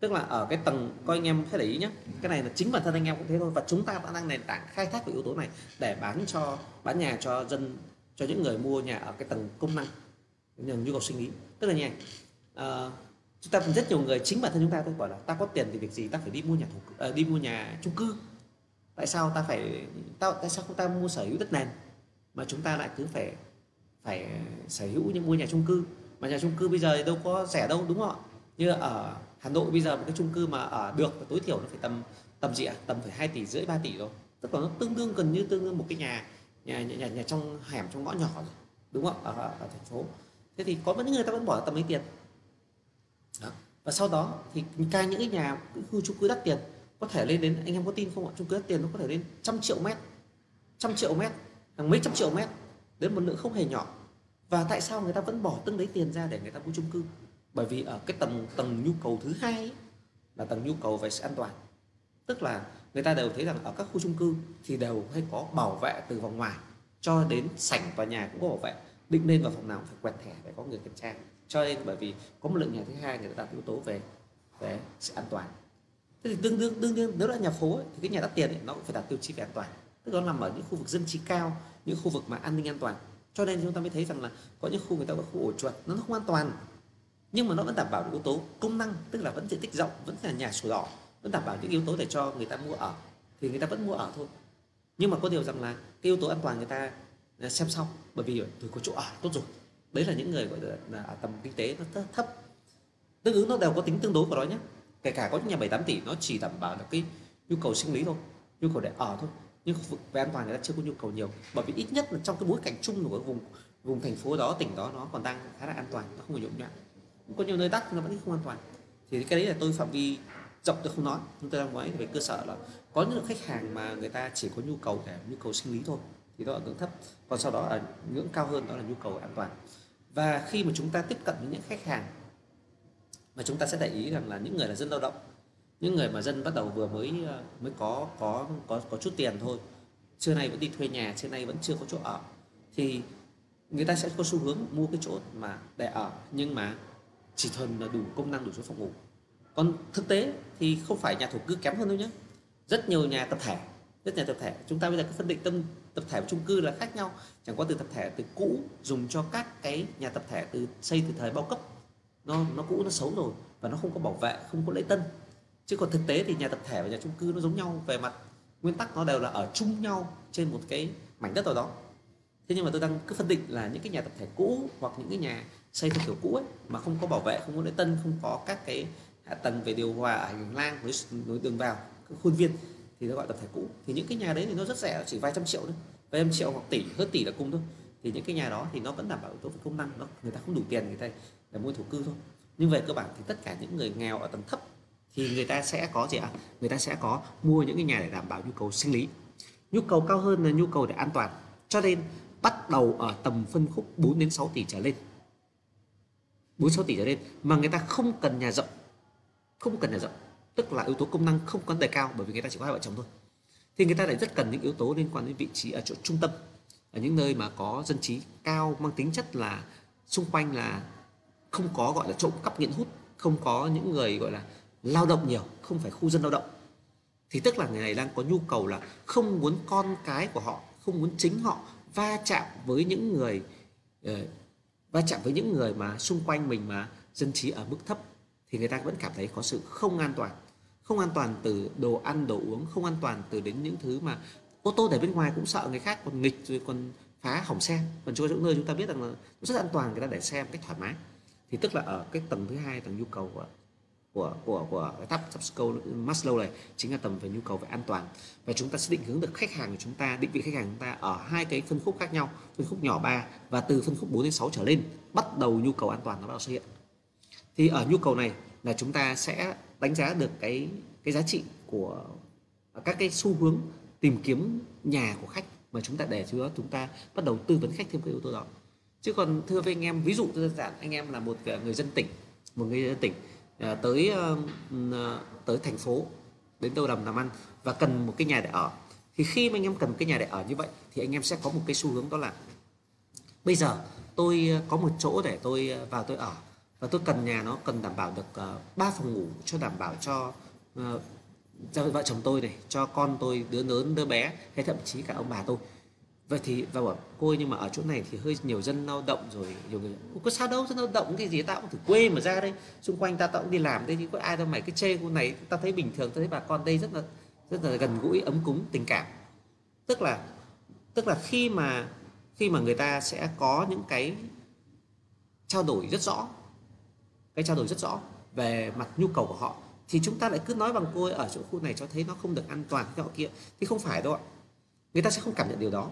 Tức là ở cái tầng, coi anh em phải để ý nhé. Cái này là chính bản thân anh em cũng thế thôi. Và chúng ta vẫn đang nền tảng khai thác cái yếu tố này để bán nhà cho dân, cho những người mua nhà ở cái tầng công năng, nhu cầu sinh lý. Tức là như này, chúng ta rất nhiều người, chính bản thân chúng ta thôi, bảo là ta có tiền thì việc gì ta phải đi mua nhà chung cư. Tại sao không ta mua sở hữu đất nền mà chúng ta lại cứ phải sở hữu như mua nhà chung cư? Mà nhà chung cư bây giờ đâu có rẻ đâu, đúng không ạ? Như ở Hà Nội bây giờ một cái chung cư mà ở được tối thiểu nó phải tầm phải 2,5 tỷ 3 tỷ rồi. Tức là nó gần như tương đương một cái nhà trong hẻm, trong ngõ nhỏ rồi, đúng không ạ? Ở thành phố. Thế thì có những người ta vẫn bỏ tầm mấy tiền đó. Và sau đó thì những cái nhà khu chung cư đắt tiền có thể lên đến, anh em có tin không ạ, chung cư đắt tiền nó có thể lên trăm triệu mét, hàng mấy trăm triệu mét, đến một lượng không hề nhỏ. Và tại sao người ta vẫn bỏ từng đấy tiền ra để người ta mua chung cư? Bởi vì ở cái tầng nhu cầu thứ hai ấy, là tầng nhu cầu về sự an toàn. Tức là người ta đều thấy rằng ở các khu chung cư thì đều hay có bảo vệ từ vòng ngoài, cho đến sảnh tòa nhà cũng có bảo vệ, định lên vào phòng nào phải quẹt thẻ, phải có người kiểm tra. Cho nên bởi vì có một lượng nhà thứ hai, người ta đặt yếu tố về sự an toàn. Thế thì đương nhiên nếu là nhà phố ấy, thì cái nhà đắt tiền ấy, nó cũng phải đặt tiêu chí về an toàn. Tức là nó nằm ở những khu vực dân trí cao, những khu vực mà an ninh an toàn. Cho nên chúng ta mới thấy rằng là có những khu người ta gọi khu ổ chuột, nó không an toàn nhưng mà nó vẫn đảm bảo được yếu tố công năng, tức là vẫn diện tích rộng, vẫn là nhà sổ đỏ, vẫn đảm bảo những yếu tố để cho người ta mua ở thì người ta vẫn mua ở thôi. Nhưng mà có điều rằng là cái yếu tố an toàn người ta xem xong, bởi vì tôi có chỗ ở tốt rồi. Đấy là những người gọi là ở tầm kinh tế nó thấp, tương ứng nó đều có tính tương đối của nó nhé. Kể cả có những nhà 7-8 tỷ nó chỉ đảm bảo được cái nhu cầu sinh lý thôi, nhu cầu để ở thôi, nhưng khu vực về an toàn người ta chưa có nhu cầu nhiều, bởi vì ít nhất là trong cái bối cảnh chung của vùng thành phố đó, tỉnh đó, nó còn đang khá là an toàn, nó không bị nhộn nhạo. Có nhiều nơi đắt nó vẫn không an toàn. Thì cái đấy là tôi phạm vi rộng tôi không nói, chúng tôi đang nói về cơ sở là có những khách hàng mà người ta chỉ có nhu cầu sinh lý thôi thì đó ở ngưỡng thấp, còn sau đó ở ngưỡng cao hơn đó là nhu cầu an toàn. Và khi mà chúng ta tiếp cận với những khách hàng mà chúng ta sẽ để ý rằng là những người là dân lao động, những người mà dân bắt đầu vừa mới có chút tiền thôi, trưa nay vẫn đi thuê nhà, trưa nay vẫn chưa có chỗ ở, thì người ta sẽ có xu hướng mua cái chỗ mà để ở nhưng mà chỉ thuần là đủ công năng, đủ số phòng ngủ. Còn thực tế thì không phải nhà thổ cư kém hơn đâu nhé, rất nhiều nhà tập thể, chúng ta bây giờ cứ phân định tập thể và chung cư là khác nhau. Chẳng qua từ tập thể từ cũ dùng cho các cái nhà tập thể xây từ thời bao cấp, nó cũ, nó xấu rồi và nó không có bảo vệ, không có lễ tân. Chứ còn thực tế thì nhà tập thể và nhà chung cư nó giống nhau về mặt nguyên tắc, nó đều là ở chung nhau trên một cái mảnh đất nào đó. Thế nhưng mà tôi đang cứ phân định là những cái nhà tập thể cũ hoặc những cái nhà xây theo kiểu cũ ấy, mà không có bảo vệ, không có lễ tân, không có các cái hạ tầng về điều hòa ở hành lang, nối đường vào khuôn viên thì nó gọi tập thể cũ. Thì những cái nhà đấy thì nó rất rẻ, chỉ vài trăm triệu thôi, vài trăm triệu hoặc tỷ, hơn tỷ là cùng thôi. Thì những cái nhà đó thì nó vẫn đảm bảo yếu tố về công năng, nó người ta không đủ tiền người ta để mua thổ cư thôi. Nhưng về cơ bản thì tất cả những người nghèo ở tầng thấp thì người ta sẽ có gì ạ? Người ta sẽ có mua những cái nhà để đảm bảo nhu cầu sinh lý. Nhu cầu cao hơn là nhu cầu để an toàn. Cho nên bắt đầu ở tầm phân khúc 4 đến 6 tỷ trở lên. 4-6 tỷ trở lên mà người ta không cần nhà rộng. Không cần nhà rộng, tức là yếu tố công năng không có đề cao, bởi vì người ta chỉ có hai vợ chồng thôi. Thì người ta lại rất cần những yếu tố liên quan đến vị trí ở chỗ trung tâm, ở những nơi mà có dân trí cao, mang tính chất là xung quanh là không có gọi là trộm cắp nghiện hút, không có những người gọi là lao động nhiều, không phải khu dân lao động. Thì tức là người này đang có nhu cầu là không muốn con cái của họ, không muốn chính họ va chạm với những người mà xung quanh mình mà dân trí ở mức thấp, thì người ta vẫn cảm thấy có sự không an toàn. Không an toàn từ đồ ăn, đồ uống, không an toàn từ đến những thứ mà ô tô để bên ngoài cũng sợ người khác còn nghịch rồi còn phá hỏng xe. Còn chỗ những nơi chúng ta biết rằng là rất an toàn, người ta để xe một cách thoải mái. Thì tức là ở cái tầng thứ hai, tầng nhu cầu của cái tháp Maslow này chính là tầm về nhu cầu về an toàn. Và chúng ta sẽ định hướng được khách hàng của chúng ta, định vị khách hàng của chúng ta ở hai cái phân khúc khác nhau, phân khúc nhỏ 3 và từ phân khúc 4 đến 6 trở lên bắt đầu nhu cầu an toàn nó bắt đầu xuất hiện. Thì ở nhu cầu này là chúng ta sẽ đánh giá được cái giá trị của các cái xu hướng tìm kiếm nhà của khách mà chúng ta để cho chúng ta bắt đầu tư vấn khách thêm cái yếu tố đó. Chứ còn thưa với anh em, ví dụ đơn giản, anh em là một người dân tỉnh, tới thành phố đến đâu làm ăn và cần một cái nhà để ở. Thì khi mà anh em cần một cái nhà để ở như vậy thì anh em sẽ có một cái xu hướng, đó là bây giờ tôi có một chỗ để tôi vào tôi ở và tôi cần nhà nó cần đảm bảo được 3 phòng ngủ cho đảm bảo cho vợ chồng tôi này, cho con tôi, đứa lớn đứa bé hay thậm chí cả ông bà tôi. Vậy thì và bảo cô ơi, nhưng mà ở chỗ này thì hơi nhiều dân lao động rồi, nhiều người có sao đâu, dân lao động cái gì, tao cũng từ quê mà ra đây, xung quanh tao cũng đi làm đây, chứ có ai đâu mày cái chê cô này. Tao thấy bình thường, tao thấy bà con đây rất là gần gũi, ấm cúng, tình cảm. Tức là khi mà người ta sẽ có những cái trao đổi rất rõ về mặt nhu cầu của họ, thì chúng ta lại cứ nói bằng cô ơi, ở chỗ khu này cho thấy nó không được an toàn cái họ kia, thì không phải đâu ạ. Người ta sẽ không cảm nhận điều đó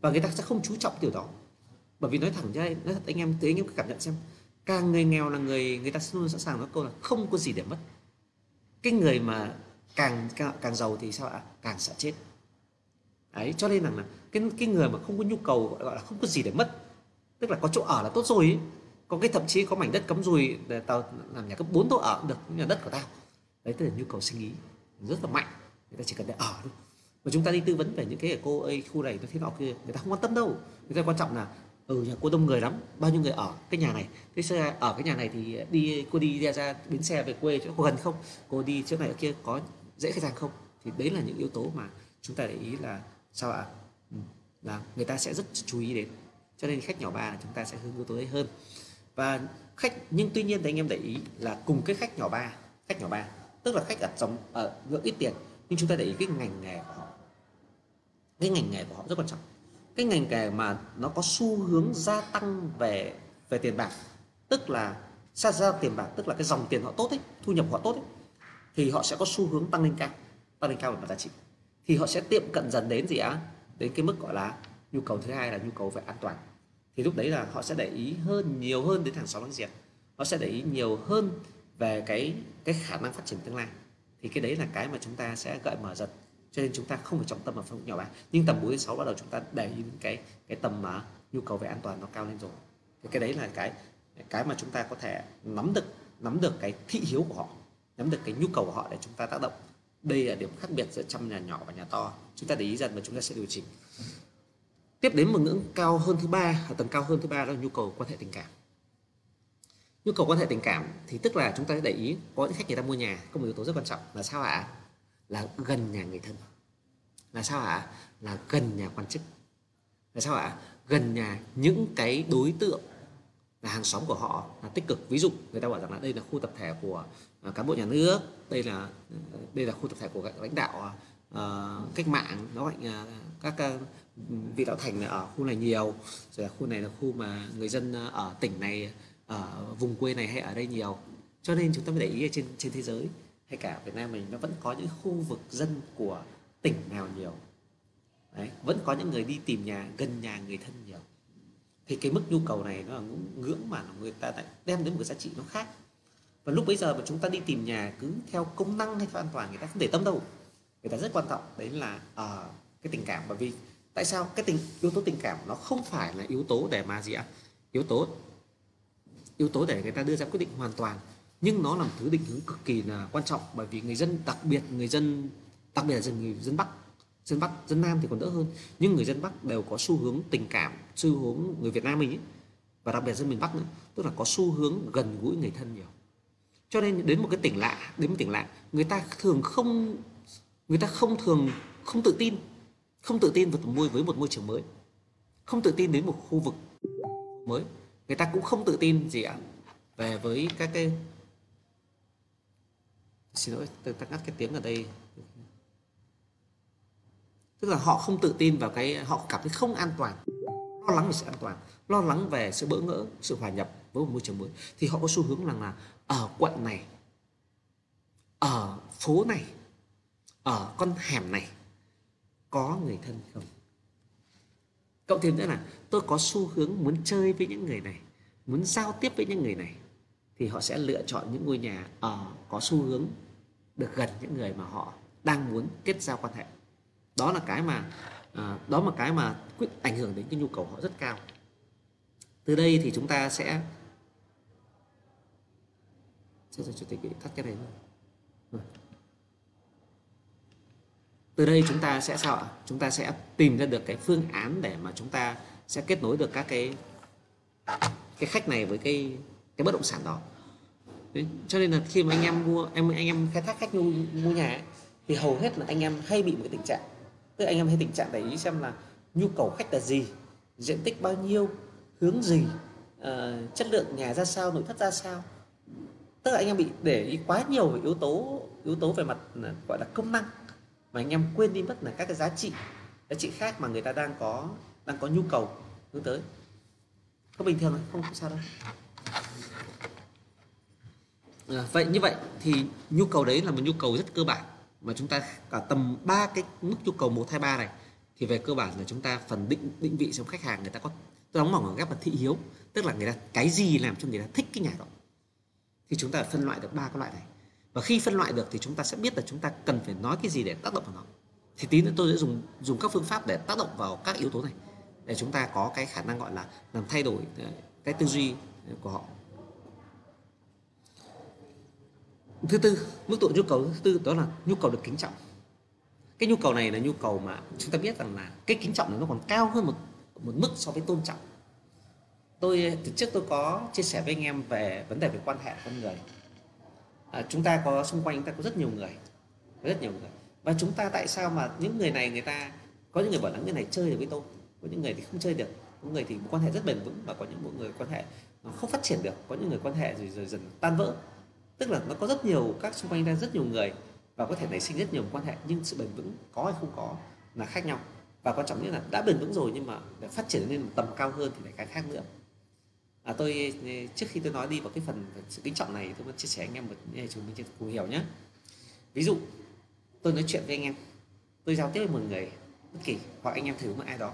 và người ta sẽ không chú trọng điều đó. Bởi vì nói thẳng ra, nói thật anh em, thì anh em cứ cảm nhận xem, càng người nghèo là người ta luôn sẵn sàng nói câu là không có gì để mất. Cái người mà càng giàu thì sao ạ? Càng sợ chết. Đấy, cho nên là cái người mà không có nhu cầu gọi là không có gì để mất, tức là có chỗ ở là tốt rồi ấy. Có cái thậm chí có mảnh đất cắm rùi để tao làm nhà cấp 4 tao ở cũng được, nhà đất của tao. Đấy, tức là nhu cầu sinh lý rất là mạnh, người ta chỉ cần để ở thôi. Và chúng ta đi tư vấn về những cái cô ơi khu này nó thế nào kia, người ta không quan tâm đâu. Người ta quan trọng là nhà cô đông người lắm, bao nhiêu người ở cái nhà này, thế xe ở cái nhà này thì cô đi ra bến xe về quê chỗ cô gần không, cô đi chỗ này ở kia có dễ khách hàng không. Thì đấy là những yếu tố mà chúng ta để ý là sao ạ? Là người ta sẽ rất chú ý đến. Cho nên khách nhỏ 3 chúng ta sẽ hướng yếu tố đấy hơn. Và tuy nhiên thì anh em để ý là cùng cái khách nhỏ 3 tức là khách ở ngưỡng ít tiền, nhưng chúng ta để ý cái ngành nghề của họ. Cái ngành nghề của họ rất quan trọng. Cái ngành nghề mà nó có xu hướng gia tăng về tiền bạc, tức là ra tiền bạc, tức là cái dòng tiền họ tốt ấy, thu nhập họ tốt ấy, thì họ sẽ có xu hướng tăng lên cao về mặt giá trị. Thì họ sẽ tiệm cận dần đến đến cái mức gọi là nhu cầu thứ hai là nhu cầu về an toàn. Thì lúc đấy là họ sẽ để ý nhiều hơn đến hàng xóm láng giềng. Họ sẽ để ý nhiều hơn về cái khả năng phát triển tương lai. Thì cái đấy là cái mà chúng ta sẽ gợi mở dần. Cho nên chúng ta không phải trọng tâm ở phân khúc nhỏ bán, nhưng tầm 4-6 bắt đầu chúng ta để ý cái tầm mà nhu cầu về an toàn nó cao lên rồi. Thì cái đấy là cái mà chúng ta có thể nắm được cái thị hiếu của họ, nắm được cái nhu cầu của họ để chúng ta tác động. Đây là điểm khác biệt giữa trong nhà nhỏ và nhà to. Chúng ta để ý dần và chúng ta sẽ điều chỉnh. Tiếp đến một ngưỡng cao hơn thứ ba, ở tầng cao hơn thứ ba, đó là nhu cầu quan hệ tình cảm. Nhu cầu quan hệ tình cảm thì tức là chúng ta để ý có những khách người ta mua nhà có một yếu tố rất quan trọng là sao ạ? Là gần nhà người thân. Là sao ạ? Là gần nhà quan chức. Là sao ạ? Gần nhà những cái đối tượng là hàng xóm của họ là tích cực. Ví dụ người ta bảo rằng là đây là khu tập thể của cán bộ nhà nước, đây là khu tập thể của các lãnh đạo cách mạng, nó các vị đạo thành ở khu này nhiều, rồi là khu này là khu mà người dân ở tỉnh này, ở vùng quê này hay ở đây nhiều. Cho nên chúng ta mới để ý trên thế giới hay cả Việt Nam mình, nó vẫn có những khu vực dân của tỉnh nào nhiều. Đấy, vẫn có những người đi tìm nhà gần nhà người thân nhiều. Thì cái mức nhu cầu này nó là ngưỡng mà người ta đem đến một cái giá trị nó khác. Và lúc bây giờ mà chúng ta đi tìm nhà cứ theo công năng hay theo an toàn, người ta không để tâm đâu. Người ta rất quan trọng đấy là cái tình cảm. Bởi vì tại sao cái yếu tố tình cảm nó không phải là yếu tố để mà gì ạ? Yếu tố để người ta đưa ra quyết định hoàn toàn, nhưng nó là một thứ định hướng cực kỳ là quan trọng. Bởi vì người dân, đặc biệt là dân Bắc, dân Nam thì còn đỡ hơn, nhưng người dân Bắc đều có xu hướng tình cảm, xu hướng người Việt Nam mình ấy, và đặc biệt dân miền Bắc nữa, tức là có xu hướng gần gũi người thân nhiều. Cho nên đến một tỉnh lạ, người ta không tự tin, với một môi trường mới, không tự tin đến một khu vực mới, người ta cũng không tự tin về với các cái, xin lỗi, tôi ngắt cái tiếng ở đây. Tức là họ không tự tin vào cái, họ cảm thấy không an toàn, lo lắng về sự an toàn, lo lắng về sự bỡ ngỡ, sự hòa nhập với một môi trường mới. Thì họ có xu hướng rằng là ở quận này, ở phố này, ở con hẻm này có người thân không? Cộng thêm nữa là tôi có xu hướng muốn chơi với những người này, muốn giao tiếp với những người này, thì họ sẽ lựa chọn những ngôi nhà có xu hướng được gần những người mà họ đang muốn kết giao quan hệ. Đó là cái mà ảnh hưởng đến cái nhu cầu họ rất cao. Từ đây thì chúng ta sẽ chủ tịch tắt cái này rồi. Từ đây chúng ta sẽ sao ạ? Chúng ta sẽ tìm ra được cái phương án để mà chúng ta sẽ kết nối được các cái khách này với cái bất động sản đó. Đấy. Cho nên là khi mà anh em anh em khai thác khách mua nhà ấy, thì hầu hết là anh em hay bị một cái tình trạng, tức anh em hay tình trạng để ý xem là nhu cầu khách là gì, diện tích bao nhiêu, hướng gì, chất lượng nhà ra sao, nội thất ra sao. Tức là anh em bị để ý quá nhiều về yếu tố về mặt gọi là công năng, mà anh em quên đi mất là các cái giá trị khác mà người ta đang có nhu cầu hướng tới. Có bình thường không sao đâu. Vậy như vậy thì nhu cầu đấy là một nhu cầu rất cơ bản, mà chúng ta cả tầm 3 cái mức nhu cầu 1, 2, 3 này thì về cơ bản là chúng ta phần định vị xem khách hàng người ta có đóng mỏng ở góc thị hiếu, tức là người ta cái gì làm cho người ta thích cái nhà đó, thì chúng ta phân loại được 3 cái loại này. Và khi phân loại được thì chúng ta sẽ biết là chúng ta cần phải nói cái gì để tác động vào nó. Thì tí nữa tôi sẽ dùng các phương pháp để tác động vào các yếu tố này để chúng ta có cái khả năng gọi là làm thay đổi cái tư duy của họ. Thứ tư, mức độ nhu cầu thứ tư đó là nhu cầu được kính trọng. Cái nhu cầu này là nhu cầu mà chúng ta biết rằng là cái kính trọng này nó còn cao hơn một mức so với tôn trọng. Từ trước tôi có chia sẻ với anh em về vấn đề về quan hệ con người. Chúng ta có xung quanh chúng ta có rất nhiều người, và chúng ta tại sao mà những người này, người ta có những người bảo là người này chơi được với tôi, có những người thì không chơi được, có người thì quan hệ rất bền vững, và có những người quan hệ nó không phát triển được, có những người quan hệ rồi dần tan vỡ. Tức là nó có rất nhiều các xung quanh ta rất nhiều người và có thể nảy sinh rất nhiều quan hệ, nhưng sự bền vững có hay không có là khác nhau. Và quan trọng nhất là đã bền vững rồi nhưng mà để phát triển lên một tầm cao hơn thì lại cái khác nữa. Tôi trước khi tôi nói đi vào cái phần sự kính trọng này, tôi muốn chia sẻ anh em một chúng mình cùng hiểu nhé. Ví dụ tôi nói chuyện với anh em, tôi giao tiếp với một người bất kỳ, hoặc anh em thử với ai đó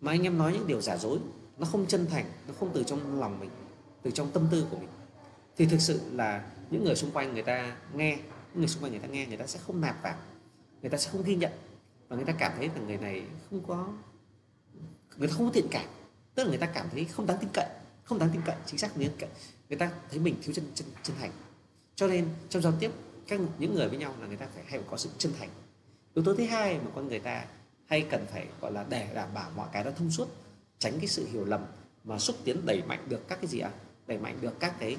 mà anh em nói những điều giả dối, nó không chân thành, nó không từ trong lòng mình, từ trong tâm tư của mình, thì thực sự là những người xung quanh người ta nghe, người ta sẽ không nạp vào, người ta sẽ không ghi nhận, và người ta cảm thấy là người này người ta không có thiện cảm, tức là người ta cảm thấy không đáng tin cậy, chính xác như vậy. Người ta thấy mình thiếu chân thành. Cho nên trong giao tiếp các những người với nhau là người ta phải hay có sự chân thành. Yếu tố thứ hai mà con người ta hay cần phải gọi là để đảm bảo mọi cái nó thông suốt, tránh cái sự hiểu lầm mà xúc tiến đẩy mạnh được các cái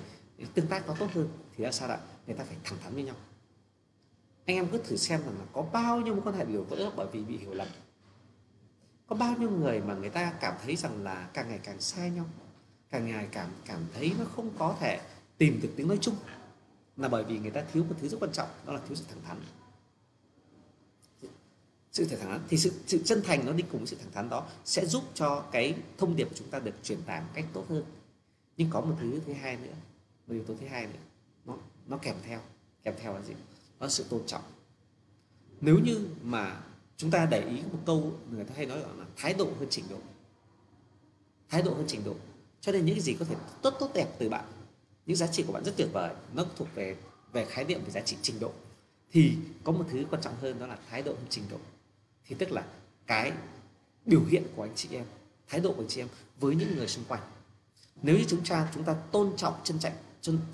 tương tác nó tốt hơn, thì là sao ạ? Người ta phải thẳng thắn với nhau. Anh em cứ thử xem rằng là có bao nhiêu mối quan hệ bị đổ vỡ bởi vì bị hiểu lầm, có bao nhiêu người mà người ta cảm thấy rằng là càng ngày càng sai nhau, càng ngày cảm thấy nó không có thể tìm được tiếng nói chung, là bởi vì người ta thiếu một thứ rất quan trọng, đó là thiếu sự thẳng thắn. Sự thẳng thắn thì sự chân thành nó đi cùng với sự thẳng thắn đó sẽ giúp cho cái thông điệp của chúng ta được truyền tải một cách tốt hơn. Nhưng có một thứ thứ hai nữa, một yếu tố thứ hai nữa, nó kèm theo là gì? Nó là sự tôn trọng. Nếu như mà chúng ta để ý một câu người ta hay nói là thái độ hơn trình độ. Thái độ hơn trình độ. Cho nên những cái gì có thể tốt đẹp từ bạn, những giá trị của bạn rất tuyệt vời, nó thuộc về khái niệm về giá trị trình độ. Thì có một thứ quan trọng hơn, đó là thái độ hơn trình độ. Thì tức là cái biểu hiện của anh chị em, thái độ của anh chị em với những người xung quanh. Nếu như chúng ta tôn trọng, trân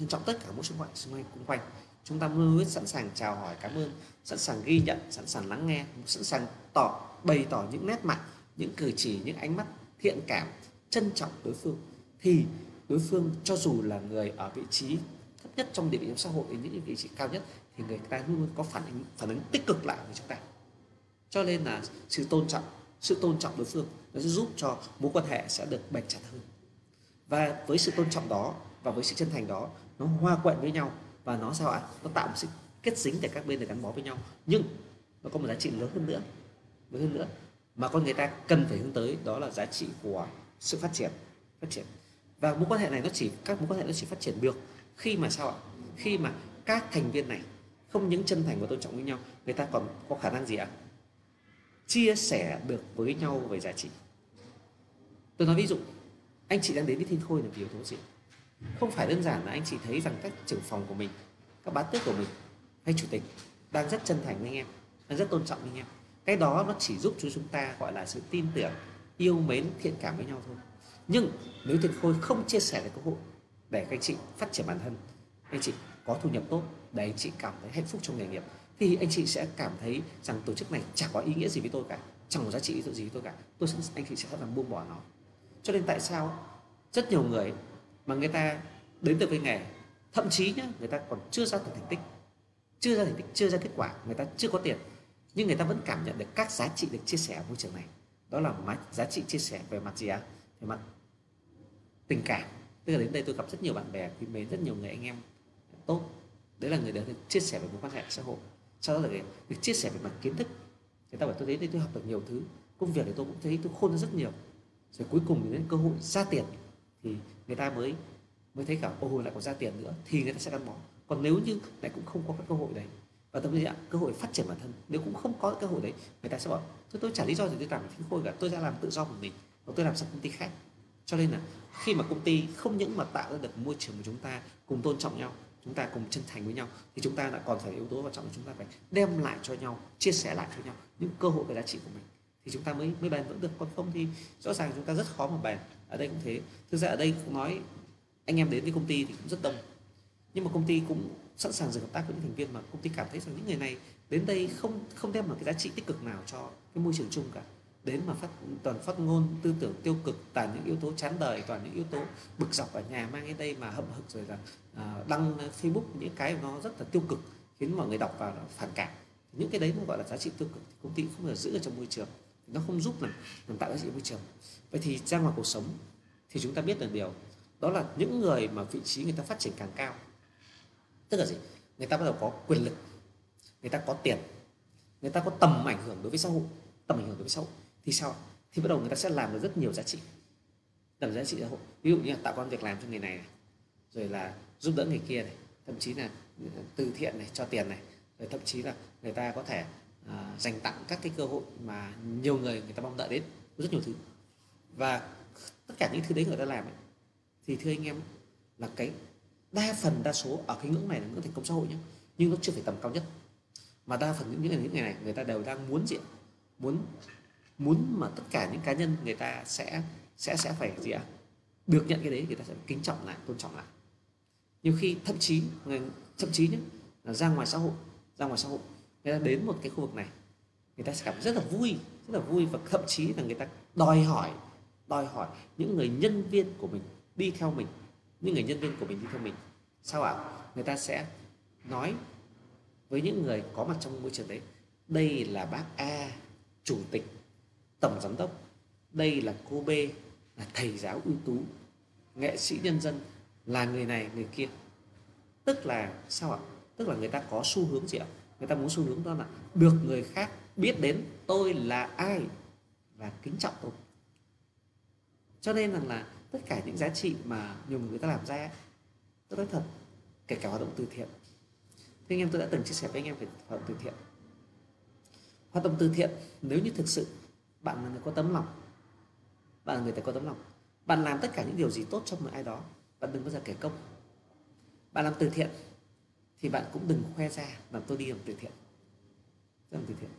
trọng tất cả mọi xung quanh, chúng ta luôn luôn sẵn sàng chào hỏi, cảm ơn, sẵn sàng ghi nhận, sẵn sàng lắng nghe, sẵn sàng bày tỏ những nét mặt, những cử chỉ, những ánh mắt thiện cảm, trân trọng đối phương, thì đối phương cho dù là người ở vị trí thấp nhất trong địa vị trong xã hội đến những vị trí cao nhất, thì người ta luôn có phản ứng tích cực lại với chúng ta. Cho nên là sự tôn trọng đối phương nó sẽ giúp cho mối quan hệ sẽ được bền chặt hơn. Và với sự tôn trọng đó và với sự chân thành đó, nó hòa quyện với nhau và nó nó tạo một sự kết dính để các bên để gắn bó với nhau. Nhưng nó có một giá trị lớn hơn nữa mà con người ta cần phải hướng tới, đó là giá trị của sự phát triển. Và các mối quan hệ nó chỉ phát triển được khi mà khi mà các thành viên này không những chân thành và tôn trọng với nhau, người ta còn có khả năng gì ạ? Chia sẻ được với nhau về giá trị. Tôi nói ví dụ, anh chị đang đến với Thiên Khôi là vì yếu tố gì? Không phải đơn giản là anh chị thấy rằng các trưởng phòng của mình, các bá tước của mình hay chủ tịch đang rất chân thành với anh em, đang rất tôn trọng với anh em. Cái đó nó chỉ giúp cho chúng ta gọi là sự tin tưởng, yêu mến, thiện cảm với nhau thôi. Nhưng nếu Thiên Khôi không chia sẻ được cơ hội để các anh chị phát triển bản thân, anh chị có thu nhập tốt, để anh chị cảm thấy hạnh phúc trong nghề nghiệp, thì anh chị sẽ cảm thấy rằng tổ chức này chẳng có ý nghĩa gì với tôi cả, chẳng có giá trị ý gì với tôi cả, anh chị sẽ làm buông bỏ nó. Cho nên tại sao rất nhiều người mà người ta đến từ với nghề, thậm chí nhá, người ta còn chưa ra thành tích, chưa ra kết quả, người ta chưa có tiền, nhưng người ta vẫn cảm nhận được các giá trị được chia sẻ ở môi trường này. Đó là giá trị chia sẻ về mặt gì ạ? Về mặt tình cảm. Tức là đến đây tôi gặp rất nhiều bạn bè, quý mến, rất nhiều người anh em tốt. Đấy là người đó được chia sẻ về mối quan hệ xã hội. Sau đó là được chia sẻ về mặt kiến thức. Người ta bảo tôi đến đây tôi học được nhiều thứ, công việc thì tôi cũng thấy tôi khôn hơn rất nhiều. Rồi cuối cùng đến cơ hội ra tiền thì người ta mới thấy cả cơ hội lại còn ra tiền nữa, thì người ta sẽ gắn bó. Còn nếu như lại cũng không có các cơ hội đấy, và thậm chí cơ hội phát triển bản thân, nếu cũng không có cơ hội đấy, người ta sẽ bảo tôi chả lý do gì tôi làm Thiên Khôi cả, tôi ra làm tự do của mình, và tôi làm sang công ty khác. Cho nên là khi mà công ty không những mà tạo ra được môi trường của chúng ta cùng tôn trọng nhau, chúng ta cùng chân thành với nhau, thì chúng ta lại còn phải yếu tố quan trọng là chúng ta phải đem lại cho nhau, chia sẻ lại cho nhau những cơ hội và giá trị của mình, thì chúng ta mới bền vững được. Còn không thì rõ ràng chúng ta rất khó mà bền. Ở đây cũng thế. Thực ra ở đây cũng nói anh em đến với công ty thì cũng rất đông, nhưng mà công ty cũng sẵn sàng dừng hợp tác với những thành viên mà công ty cảm thấy rằng những người này đến đây không đem một cái giá trị tích cực nào cho cái môi trường chung cả, đến mà toàn phát ngôn tư tưởng tiêu cực, toàn những yếu tố chán đời, toàn những yếu tố bực dọc ở nhà mang đến đây mà hậm hực, rồi là đăng Facebook những cái nó rất là tiêu cực khiến mọi người đọc vào phản cảm. Những cái đấy nó gọi là giá trị tiêu cực, thì công ty không được giữ ở trong môi trường, nó không giúp làm tạo giá trị môi trường. Vậy thì ra ngoài cuộc sống thì chúng ta biết được điều đó là những người mà vị trí người ta phát triển càng cao, tức là gì? Người ta bắt đầu có quyền lực, người ta có tiền, người ta có tầm ảnh hưởng đối với xã hội, thì sao? Thì bắt đầu người ta sẽ làm được rất nhiều giá trị, làm giá trị xã hội. Ví dụ như là tạo công việc làm cho người này, rồi là giúp đỡ người kia này, thậm chí là từ thiện này, cho tiền này, rồi thậm chí là người ta có thể dành tặng các cái cơ hội mà nhiều người ta mong đợi đến, rất nhiều thứ. Và tất cả những thứ đấy người ta làm ấy, thì thưa anh em là cái đa số ở cái ngưỡng này là ngưỡng thành công xã hội nhé, nhưng nó chưa phải tầm cao nhất, mà đa phần những ngày này người ta đều đang muốn mà tất cả những cá nhân người ta sẽ phải gì ạ? Được nhận cái đấy, người ta sẽ kính trọng lại, tôn trọng lại. Nhiều khi thậm chí nhé, là ra ngoài xã hội người ta đến một cái khu vực này, người ta sẽ cảm rất là vui, và thậm chí là người ta đòi hỏi những người nhân viên của mình đi theo mình, sao ạ? Người ta sẽ nói với những người có mặt trong môi trường đấy, đây là bác A, chủ tịch, tổng giám đốc, đây là cô B, là thầy giáo ưu tú, nghệ sĩ nhân dân, là người này người kia. Tức là sao ạ? Tức là người ta có xu hướng gì ạ? Người ta muốn xu hướng đó là được người khác biết đến tôi là ai và kính trọng tôi. Cho nên rằng là tất cả những giá trị mà nhiều người ta làm ra, tôi nói thật, kể cả hoạt động từ thiện. Thế anh em, tôi đã từng chia sẻ với anh em về hoạt động từ thiện. Hoạt động từ thiện, nếu như thực sự bạn là người có tấm lòng, bạn là người ta có tấm lòng, bạn làm tất cả những điều gì tốt cho một ai đó, bạn đừng bao giờ kể công. Bạn làm từ thiện thì bạn cũng đừng khoe ra là tôi đi làm từ thiện. Làm từ thiện.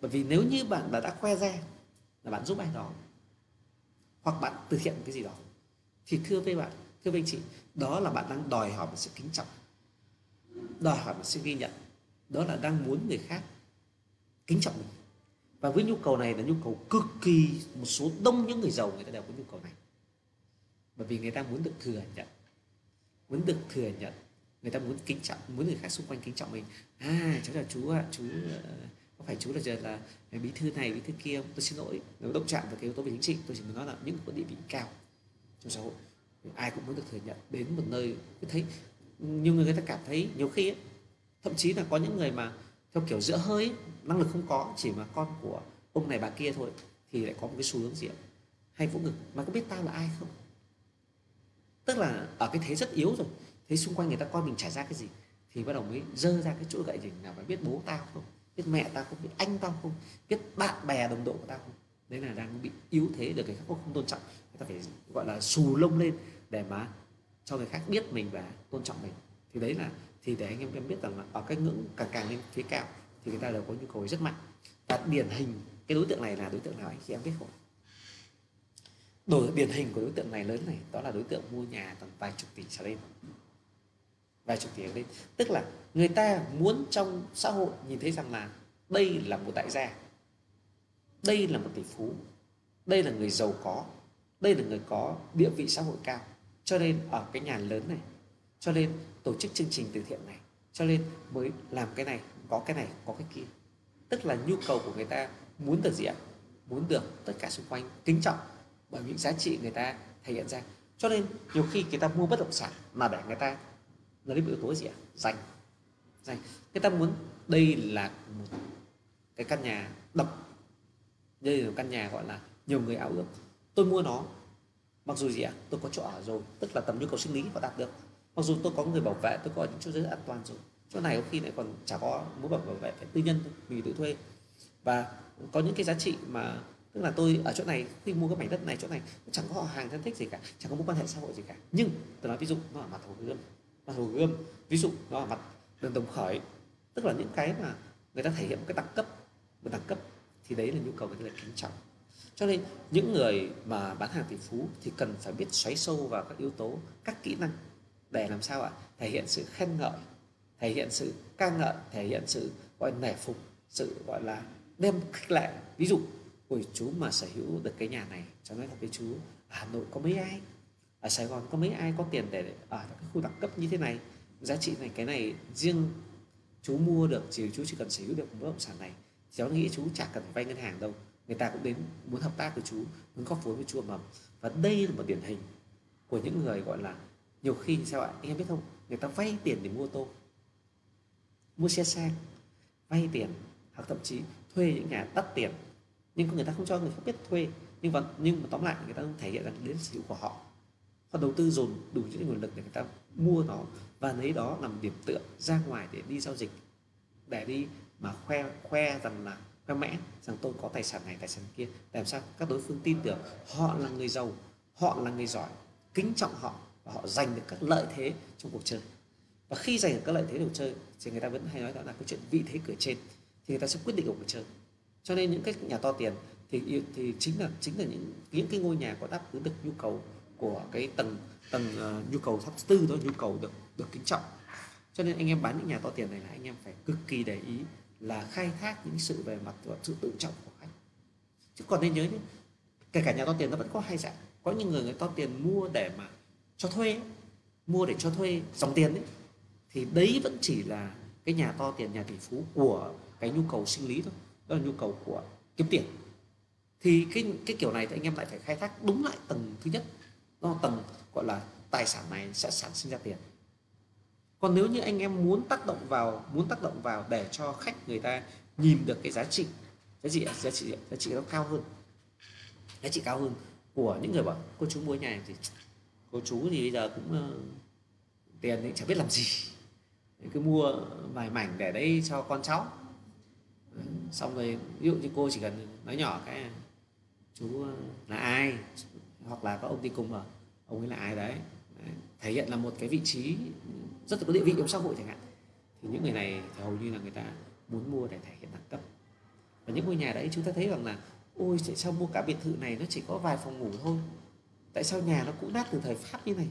Bởi vì nếu như bạn đã khoe ra là bạn giúp ai đó, hoặc bạn từ thiện cái gì đó, thì thưa với bạn, thưa với anh chị, đó là bạn đang đòi hỏi một sự kính trọng, đòi hỏi một sự ghi nhận. Đó là đang muốn người khác kính trọng mình. Và với nhu cầu này là nhu cầu cực kỳ, một số đông những người giàu người ta đều có nhu cầu này. Bởi vì người ta muốn được thừa nhận, muốn được thừa nhận, người ta muốn kính trọng, muốn người khác xung quanh kính trọng mình. À, cháu là chú ạ, chú có phải chú là bí thư này, bí thư kia. Tôi xin lỗi, nếu động chạm vào cái yếu tố về chính trị, tôi chỉ muốn nói là những cái địa vị cao trong xã hội, ai cũng muốn được thừa nhận. Đến một nơi cứ thấy nhiều người, người ta cảm thấy nhiều khi ấy, thậm chí là có những người mà theo kiểu giữa hơi, năng lực không có, chỉ mà con của ông này bà kia thôi, thì lại có một cái xu hướng gì ấy, hay vỗ ngực mà có biết tao là ai không. Tức là ở cái thế rất yếu rồi, thế xung quanh người ta coi mình trả ra cái gì, thì bắt đầu mới dơ ra cái chỗ gậy gì nào, phải biết bố tao không, biết mẹ tao không, biết anh tao không, biết bạn bè đồng đội của tao không. Đấy là đang bị yếu thế, được người khác không tôn trọng, người ta phải gọi là xù lông lên để mà cho người khác biết mình và tôn trọng mình. Thì đấy là, thì để anh em biết rằng là ở cái ngưỡng càng lên phía cao thì người ta đều có nhu cầu rất mạnh. Và điển hình cái đối tượng này là đối tượng nào anh chị em biết không? Điển hình của đối tượng này lớn này, đó là đối tượng mua nhà tầm vài chục tỷ trở lên. Vài chục tỷ trở lên. Tức là người ta muốn trong xã hội nhìn thấy rằng là đây là một đại gia, đây là một tỷ phú, đây là người giàu có, đây là người có địa vị xã hội cao. Cho nên ở cái nhà lớn này, cho nên tổ chức chương trình từ thiện này, cho nên mới làm cái này, có cái này, có cái kia. Tức là nhu cầu của người ta muốn được gì ạ? Muốn được tất cả xung quanh kính trọng bởi những giá trị người ta thể hiện ra. Cho nên nhiều khi người ta mua bất động sản mà để người ta là đến yếu tố gì ạ? Danh. Người ta muốn đây là một cái căn nhà độc, đây là một căn nhà gọi là nhiều người ao ước. Tôi mua nó mặc dù gì ạ? Tôi có chỗ ở rồi, tức là tầm nhu cầu sinh lý họ đạt được. Mặc dù tôi có người bảo vệ, tôi có những chỗ rất an toàn rồi, chỗ này có khi lại còn chả có muốn bảo vệ, phải tư nhân thôi, mình tự thuê. Và có những cái giá trị mà tức là tôi ở chỗ này, khi mua cái mảnh đất này, chỗ này chẳng có họ hàng thân thích gì cả, chẳng có mối quan hệ xã hội gì cả. Nhưng tôi nói ví dụ nó ở mặt Hồ Gươm, ví dụ nó ở mặt đường Đồng Khởi, tức là những cái mà người ta thể hiện một cái đẳng cấp, thì đấy là nhu cầu người ta kính trọng. Cho nên những người mà bán hàng tỷ phú thì cần phải biết xoáy sâu vào các yếu tố, các kỹ năng để làm sao ạ? Thể hiện sự khen ngợi, thể hiện sự ca ngợi, thể hiện sự gọi nể phục, sự gọi là đem khích lệ. Ví dụ, ôi chú mà sở hữu được cái nhà này, cháu nói thật với chú, ở Hà Nội có mấy ai, ở Sài Gòn có mấy ai có tiền để ở cái khu đẳng cấp như thế này, giá trị này, cái này riêng chú mua được, chú chỉ cần sở hữu được một bất động sản này, cháu nghĩ chú chả cần phải vay ngân hàng đâu, người ta cũng đến muốn hợp tác với chú, muốn góp vốn với chú mầm. Và đây là một điển hình của những người gọi là nhiều khi sao ạ, anh em biết không, người ta vay tiền để mua ô tô, mua xe sang, vay tiền, hoặc thậm chí thuê những nhà đắt tiền, nhưng người ta không cho người khác biết thuê. Nhưng mà tóm lại người ta không thể hiện rằng đến sở hữu của họ. Họ đầu tư dồn đủ những nguồn lực để người ta mua nó và lấy đó làm điểm tựa ra ngoài để đi giao dịch, để đi mà khoe rằng là khoe mẽ rằng tôi có tài sản này, tài sản kia, để làm sao các đối phương tin tưởng họ là người giàu, họ là người giỏi, kính trọng họ và họ giành được các lợi thế trong cuộc chơi. Và khi giành được các lợi thế trong cuộc chơi thì người ta vẫn hay nói đó là câu chuyện vị thế cửa trên, thì người ta sẽ quyết định ở cuộc chơi. Cho nên những cái nhà to tiền thì chính là những cái ngôi nhà có đáp ứng được nhu cầu của cái tầng nhu cầu thấp tư thôi, nhu cầu được kính trọng. Cho nên anh em bán những nhà to tiền này là anh em phải cực kỳ để ý là khai thác những sự về mặt sự tự trọng của khách. Chứ còn nên nhớ nhé, kể cả nhà to tiền nó vẫn có hai dạng. Có những người to tiền mua để mà cho thuê, mua để cho thuê dòng tiền ấy, thì đấy vẫn chỉ là cái nhà to tiền, nhà tỷ phú của cái nhu cầu sinh lý thôi, đó là nhu cầu của kiếm tiền. Thì cái kiểu này thì anh em lại phải khai thác đúng lại tầng thứ nhất, đó là tầng gọi là tài sản này sẽ sản sinh ra tiền. Còn nếu như anh em muốn tác động vào để cho khách người ta nhìn được cái giá trị nó cao hơn, giá trị cao hơn của những người bảo cô chú mua nhà làm gì, cô chú thì bây giờ cũng tiền thì chẳng biết làm gì, cứ mua vài mảnh để đấy cho con cháu. Xong rồi ví dụ như cô chỉ cần nói nhỏ cái chú là ai, hoặc là các ông đi cùng ở ông ấy là ai đấy, thể hiện là một cái vị trí rất là có địa vị trong xã hội chẳng hạn, thì những người này thì hầu như là người ta muốn mua để thể hiện đẳng cấp. Và những ngôi nhà đấy chúng ta thấy rằng là ôi tại sao mua cả biệt thự này nó chỉ có vài phòng ngủ thôi, tại sao nhà nó cũ nát từ thời Pháp như này.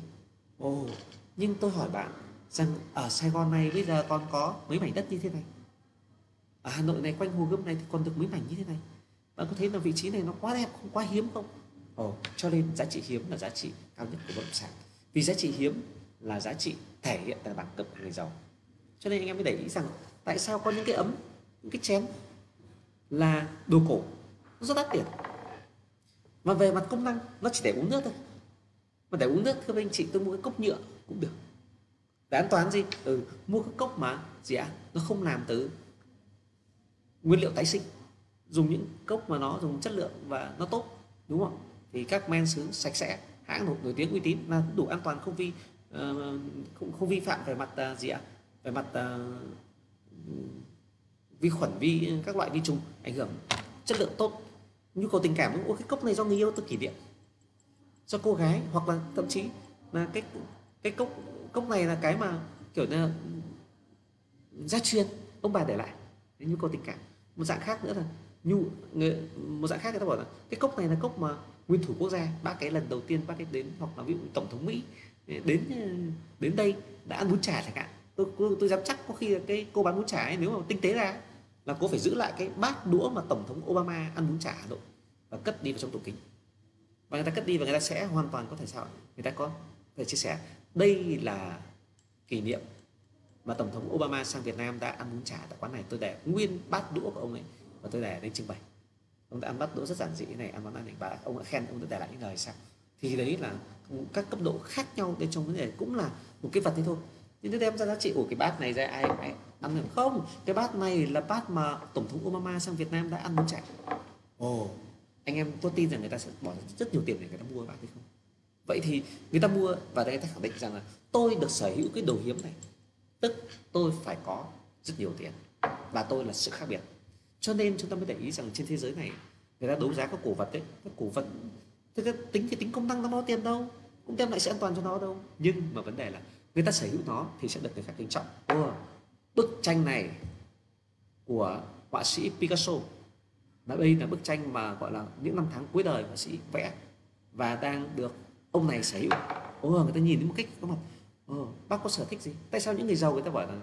Ồ, nhưng tôi hỏi bạn rằng ở Sài Gòn này bây giờ còn có mấy mảnh đất như thế này, ở Hà Nội này quanh Hồ Gươm này thì còn được mấy mảnh như thế này, bạn có thấy là vị trí này nó quá đẹp không, quá hiếm không? Ồ, cho nên giá trị hiếm là giá trị cao nhất của bất động sản, vì giá trị hiếm là giá trị thể hiện tại đẳng cấp của người giàu. Cho nên anh em mới để ý rằng tại sao có những cái ấm, những cái chén là đồ cổ nó rất đắt tiền, mà về mặt công năng nó chỉ để uống nước thôi. Mà để uống nước thưa anh chị, tôi mua cái cốc nhựa cũng được, để an toàn gì, mua cái cốc mà gì ạ, nó không làm từ nguyên liệu tái sinh, dùng những cốc mà nó dùng chất lượng và nó tốt, đúng không? Thì các men sứ sạch sẽ, hãng nổi tiếng uy tín là đủ an toàn, không vi phạm về mặt gì ạ, về mặt vi khuẩn, vi các loại vi trùng ảnh hưởng, chất lượng tốt. Nhu cầu tình cảm, ôi cái cốc này do người yêu tôi kỷ niệm, do cô gái, hoặc là thậm chí là cái cốc này là cái mà kiểu là gia truyền ông bà để lại, nhu cầu tình cảm. Một dạng khác nữa là một dạng khác người ta bảo là cái cốc này là cốc mà nguyên thủ quốc gia bác cái lần đầu tiên bác ấy đến, hoặc là ví dụ tổng thống Mỹ đến đây đã ăn bún chả chẳng hạn. Tôi dám chắc có khi là cái cô bán bún chả ấy, nếu mà tinh tế ra là cô phải giữ lại cái bát đũa mà tổng thống Obama ăn bún chả Hà Nội và cất đi vào trong tủ kính, và người ta cất đi và người ta sẽ hoàn toàn có thể sao người ta có thể chia sẻ đây là kỷ niệm mà tổng thống Obama sang Việt Nam đã ăn bún chả tại quán này, tôi để nguyên bát đũa của ông ấy và tôi để đây trưng bày. Ông đã ăn bát đũa rất giản dị này, ăn món ăn này và ông đã khen, ông đã để lại những lời sao. Thì đấy là các cấp độ khác nhau bên trong vấn đề, cũng là một cái vật thế thôi, nhưng tôi đem ra giá trị của cái bát này ra ai ăn được không, cái bát này là bát mà tổng thống Obama sang Việt Nam đã ăn bún chả. Ồ, anh em có tin rằng người ta sẽ bỏ rất nhiều tiền để người ta mua bát hay không? Vậy thì người ta mua và người ta khẳng định rằng là tôi được sở hữu cái đồ hiếm này, tức tôi phải có rất nhiều tiền và tôi là sự khác biệt. Cho nên chúng ta mới để ý rằng trên thế giới này người ta đấu giá các cổ vật đấy, các cổ vật tính công năng nó bao tiền đâu, cũng đem lại sự an toàn cho nó đâu, nhưng mà vấn đề là người ta sở hữu nó thì sẽ được người khác kính trọng. Bức tranh này của họa sĩ Picasso, đây là bức tranh mà gọi là những năm tháng cuối đời họa sĩ vẽ và đang được ông này sở hữu. Người ta nhìn thấy một cách có mặt, bác có sở thích gì? Tại sao những người giàu người ta bảo là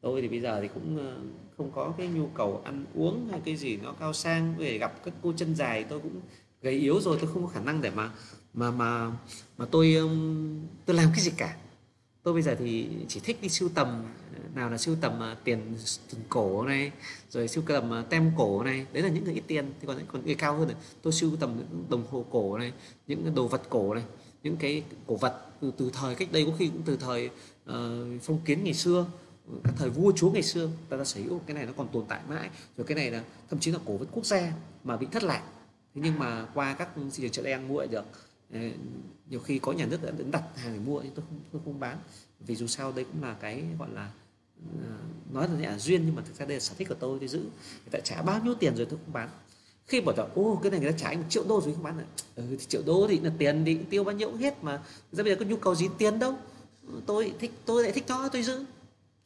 tôi thì bây giờ thì cũng không có cái nhu cầu ăn uống hay cái gì nó cao sang, về gặp các cô chân dài, tôi cũng gầy yếu rồi, tôi không có khả năng để mà tôi làm cái gì cả. Tôi bây giờ thì chỉ thích đi sưu tầm, nào là sưu tầm tiền cổ này, rồi sưu tầm tem cổ này, đấy là những người ít tiền. Thì còn người cao hơn này, tôi sưu tầm những đồng hồ cổ này, những đồ vật cổ này, những cái cổ vật từ thời cách đây, có khi cũng từ thời phong kiến ngày xưa, các thời vua chúa ngày xưa ta sở hữu cái này, nó còn tồn tại mãi. Rồi cái này là thậm chí là cổ vật quốc gia mà bị thất lạc, thế nhưng mà qua các thị trường chợ đen mua lại được. Nhiều khi có nhà nước đã đặt hàng để mua, nhưng tôi không bán, vì dù sao đây cũng là cái gọi là nói là duyên, nhưng mà thực ra đây là sở thích của tôi giữ. Người ta trả bao nhiêu tiền rồi tôi không bán. Khi bảo là cái này người ta trả anh 1 triệu đô rồi không bán, thì 1 triệu đô thì là tiền thì tiêu bao nhiêu cũng hết mà, ra bây giờ có nhu cầu gì tiền đâu, tôi lại thích nó tôi giữ.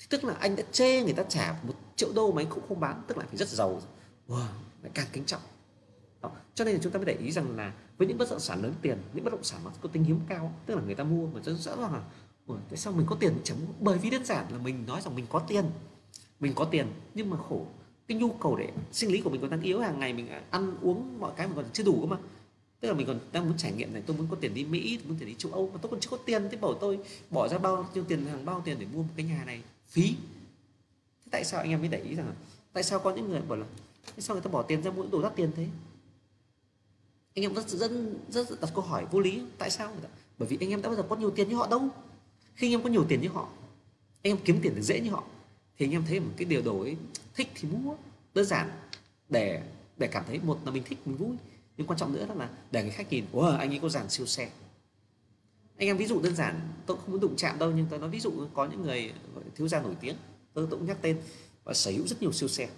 Thì tức là anh đã chê người ta trả 1 triệu đô mà anh cũng không bán, tức là phải rất giàu rồi. Lại càng kính trọng. Đó. Cho nên là chúng ta mới để ý rằng là với những bất động sản lớn tiền, những bất động sản nó có tính hiếm cao, tức là người ta mua mà rất rõ ràng là tại sao mình có tiền chẳng mua? Bởi vì đơn giản là mình nói rằng mình có tiền, nhưng mà khổ cái nhu cầu để sinh lý của mình còn đang yếu, hàng ngày mình ăn uống mọi cái mình còn chưa đủ cơ mà, tức là mình còn đang muốn trải nghiệm này, tôi muốn có tiền đi Mỹ, muốn tiền đi châu Âu mà tôi còn chưa có tiền, thế bảo tôi bỏ ra bao nhiêu tiền, hàng bao tiền để mua một cái nhà này phí. Thế tại sao anh em mới để ý rằng tại sao có những người bảo là tại sao người ta bỏ tiền ra mua đồ đắt tiền thế? Anh em rất đặt câu hỏi vô lý, tại sao? Bởi vì anh em đã bao giờ có nhiều tiền như họ đâu. Khi anh em có nhiều tiền như họ anh em kiếm tiền được dễ như họ, thì anh em thấy một cái điều đồ ấy, thích thì mua, đơn giản, để cảm thấy một là mình thích, mình vui, nhưng quan trọng nữa là để người khách nhìn, wow, anh ấy có dàn siêu xe. Anh em ví dụ đơn giản, tôi không muốn đụng chạm đâu, nhưng tôi nói ví dụ có những người thiếu gia nổi tiếng, tôi cũng nhắc tên, và sở hữu rất nhiều siêu xe,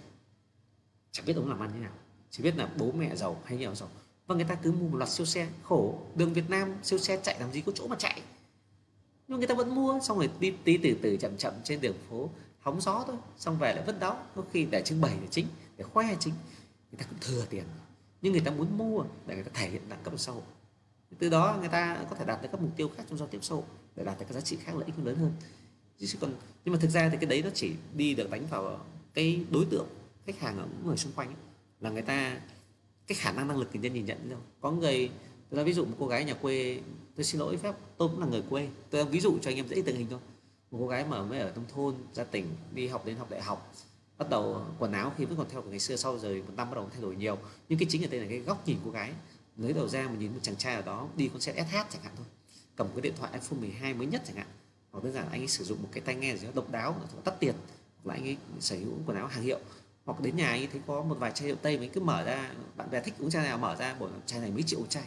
chẳng biết ông làm ăn thế nào, chỉ biết là bố mẹ giàu hay nghèo giàu, và người ta cứ mua một loạt siêu xe, khổ, đường Việt Nam siêu xe chạy làm gì có chỗ mà chạy, nhưng người ta vẫn mua, xong rồi tí từ chậm trên đường phố hóng gió thôi, xong về lại vứt đó, có khi để trưng bày là chính, để khoe chính, người ta cũng thừa tiền, nhưng người ta muốn mua để người ta thể hiện đẳng cấp xã hội, từ đó người ta có thể đạt được các mục tiêu khác trong giao tiếp xã hội, để đạt được các giá trị khác, lợi ích lớn hơn. Nhưng mà thực ra thì cái đấy nó chỉ đi được đánh vào cái đối tượng khách hàng ở người xung quanh ấy, là người ta cái khả năng năng lực người dân nhìn nhận đâu. Có người, tôi nói ví dụ một cô gái nhà quê, tôi xin lỗi phép, tôi cũng là người quê, tôi ví dụ cho anh em dễ tượng hình thôi, một cô gái mà mới ở nông thôn ra tỉnh đi học, đến học đại học, bắt đầu quần áo khi vẫn còn theo của ngày xưa, sau rồi một năm bắt đầu thay đổi nhiều, nhưng cái chính ở đây là cái góc nhìn cô gái. Lấy đầu ra mà nhìn một chàng trai ở đó đi con xe SH chẳng hạn thôi, cầm cái điện thoại iPhone 12 mới nhất chẳng hạn, hoặc đơn giản anh ấy sử dụng một cái tai nghe gì đó độc đáo, đắt tiền, hoặc là anh ấy sở hữu quần áo hàng hiệu, hoặc đến nhà anh ấy thấy có một vài chai rượu Tây, mình cứ mở ra, bạn bè thích uống chai nào mở ra, bộ chai này mấy triệu chai,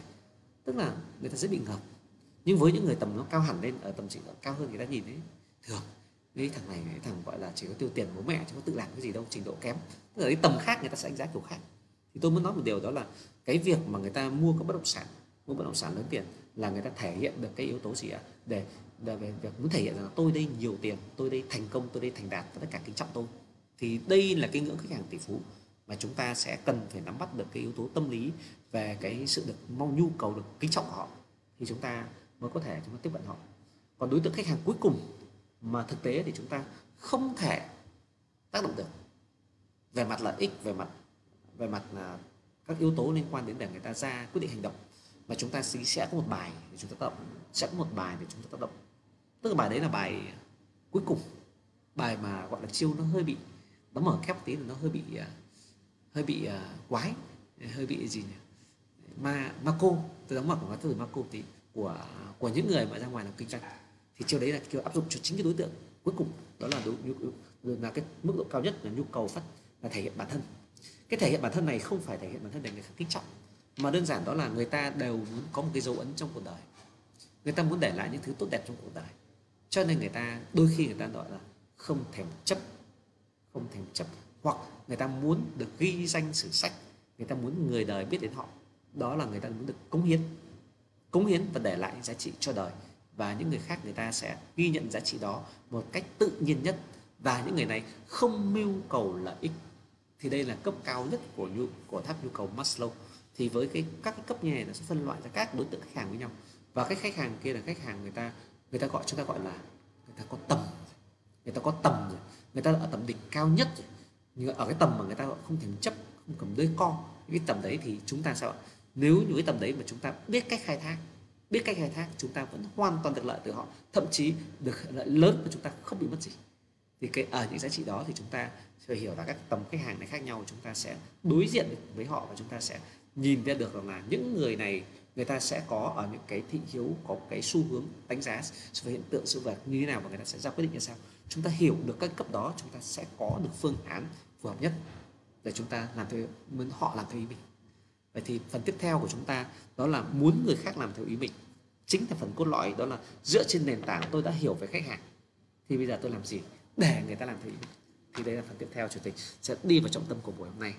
tức là người ta dễ bị ngợp. Nhưng với những người tầm nó cao hẳn lên, ở tầm trình độ cao hơn, người ta nhìn thấy thường cái thằng này, cái thằng gọi là chỉ có tiêu tiền bố mẹ chứ có tự làm cái gì đâu, trình độ kém, tức là cái tầm khác người ta sẽ đánh giá kiểu khác. Thì tôi muốn nói một điều đó là cái việc mà người ta mua các bất động sản, mua bất động sản lớn tiền là người ta thể hiện được cái yếu tố gì ạ? Để về việc muốn thể hiện rằng là tôi đây nhiều tiền, tôi đây thành công, tôi đây thành đạt và tất cả kính trọng tôi. Thì đây là cái ngưỡng khách hàng tỷ phú mà chúng ta sẽ cần phải nắm bắt được cái yếu tố tâm lý về cái sự được mong nhu cầu được kính trọng của họ, thì chúng ta mới có thể chúng ta tiếp cận họ. Còn đối tượng khách hàng cuối cùng mà thực tế thì chúng ta không thể tác động được về mặt lợi ích, về mặt là các yếu tố liên quan đến để người ta ra quyết định hành động, mà chúng ta sẽ có một bài để chúng ta tác động, tức là bài đấy là bài cuối cùng, bài mà gọi là chiêu nó hơi bị, nó mở kép tí, nó hơi bị quái, hơi bị gì nhỉ, ma cô, tôi đóng mở của nó từ ma cô tí của những người mà ra ngoài làm kinh doanh, thì chiêu đấy là kiểu áp dụng cho chính cái đối tượng cuối cùng, đó là cái mức độ cao nhất là nhu cầu phát, là thể hiện bản thân. Cái thể hiện bản thân này không phải thể hiện bản thân để người khác kính trọng, mà đơn giản đó là người ta đều muốn có một cái dấu ấn trong cuộc đời, người ta muốn để lại những thứ tốt đẹp trong cuộc đời, cho nên người ta đôi khi người ta gọi là không thèm chấp, hoặc người ta muốn được ghi danh sử sách, người ta muốn người đời biết đến họ, đó là người ta muốn được cống hiến và để lại giá trị cho đời, và những người khác người ta sẽ ghi nhận giá trị đó một cách tự nhiên nhất, và những người này không mưu cầu lợi ích. Thì đây là cấp cao nhất của tháp nhu cầu Maslow. Thì với các cấp như này nó sẽ phân loại ra các đối tượng khách hàng với nhau, và cái khách hàng kia là khách hàng người ta gọi, chúng ta gọi là người ta có tầm rồi, người ta ở tầm đỉnh cao nhất rồi. Nhưng ở cái tầm mà người ta gọi không thèm chấp, không cầm đuôi co, cái tầm đấy thì chúng ta sao? Nếu như cái tầm đấy mà chúng ta biết cách khai thác, chúng ta vẫn hoàn toàn được lợi từ họ, thậm chí được lợi lớn mà chúng ta không bị mất gì. Thì ở những giá trị đó thì chúng ta phải hiểu là các tầm khách hàng này khác nhau, chúng ta sẽ đối diện với họ và chúng ta sẽ nhìn ra được rằng là những người này người ta sẽ có ở những cái thị hiếu, có cái xu hướng đánh giá sự hiện tượng sự vật như thế nào và người ta sẽ ra quyết định như sao. Chúng ta hiểu được các cấp đó, chúng ta sẽ có được phương án phù hợp nhất để chúng ta làm theo muốn họ làm theo ý mình. Vậy thì phần tiếp theo của chúng ta đó là muốn người khác làm theo ý mình, chính là phần cốt lõi, đó là dựa trên nền tảng tôi đã hiểu về khách hàng thì bây giờ tôi làm gì để người ta làm theo ý mình. Thì đây là phần tiếp theo Chủ tịch sẽ đi vào trọng tâm của buổi hôm nay.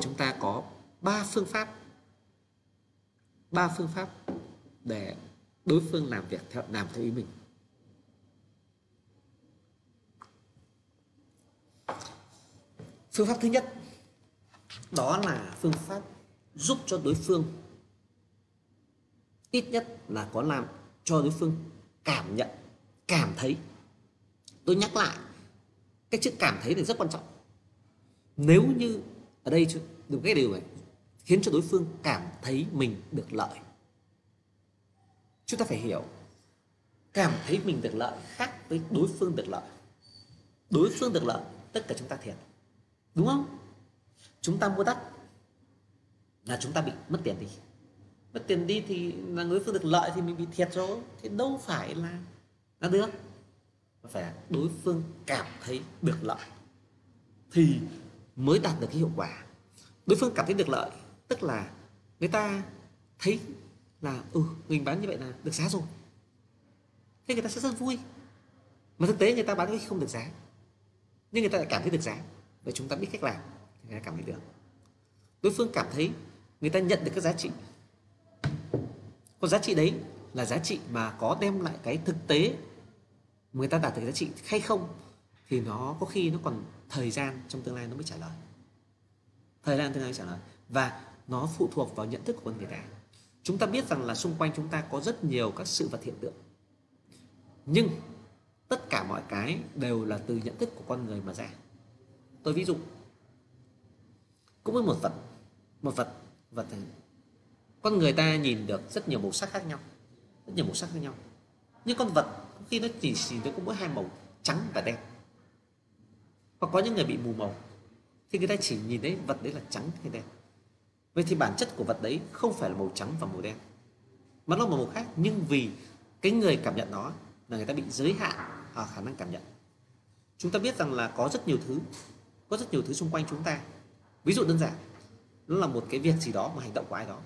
Chúng ta có ba phương pháp để đối phương làm việc làm theo ý mình. Phương pháp thứ nhất đó là phương pháp giúp cho đối phương, ít nhất là có làm cho đối phương cảm thấy. Tôi nhắc lại, cái chữ cảm thấy này rất quan trọng. Nếu như ở đây được cái điều này khiến cho đối phương cảm thấy mình được lợi. Chúng ta phải hiểu cảm thấy mình được lợi khác với đối phương được lợi. Đối phương được lợi tất cả chúng ta thiệt, đúng không? Chúng ta mua đắt là chúng ta bị mất tiền đi, thì là đối phương được lợi thì mình bị thiệt rồi, thì đâu phải là được. và đối phương cảm thấy được lợi thì mới đạt được cái hiệu quả. Đối phương cảm thấy được lợi tức là người ta thấy là mình bán như vậy là được giá rồi, thế người ta sẽ rất vui. Mà thực tế người ta bán cái không được giá, nhưng người ta lại cảm thấy được giá. Và chúng ta biết cách làm thì người ta cảm thấy được. Đối phương cảm thấy, người ta nhận được các giá trị. Còn giá trị đấy là giá trị mà có đem lại cái thực tế người ta đạt được giá trị hay không thì nó có khi nó còn thời gian trong tương lai nó mới trả lời. Thời gian tương lai mới trả lời. Và nó phụ thuộc vào nhận thức của người ta. Chúng ta biết rằng là xung quanh chúng ta có rất nhiều các sự vật hiện tượng, nhưng tất cả mọi cái đều là từ nhận thức của con người mà ra. Tôi ví dụ cũng với một vật này. Con người ta nhìn được rất nhiều màu sắc khác nhau, nhưng con vật khi nó chỉ được có mỗi hai màu trắng và đen. Hoặc có những người bị mù màu thì người ta chỉ nhìn thấy vật đấy là trắng hay đen. Vậy thì bản chất của vật đấy không phải là màu trắng và màu đen mà nó là màu khác, nhưng vì cái người cảm nhận nó là người ta bị giới hạn ở khả năng cảm nhận. Chúng ta biết rằng là có rất nhiều thứ xung quanh chúng ta. Ví dụ đơn giản, nó là một cái việc gì đó, một hành động của ai đó.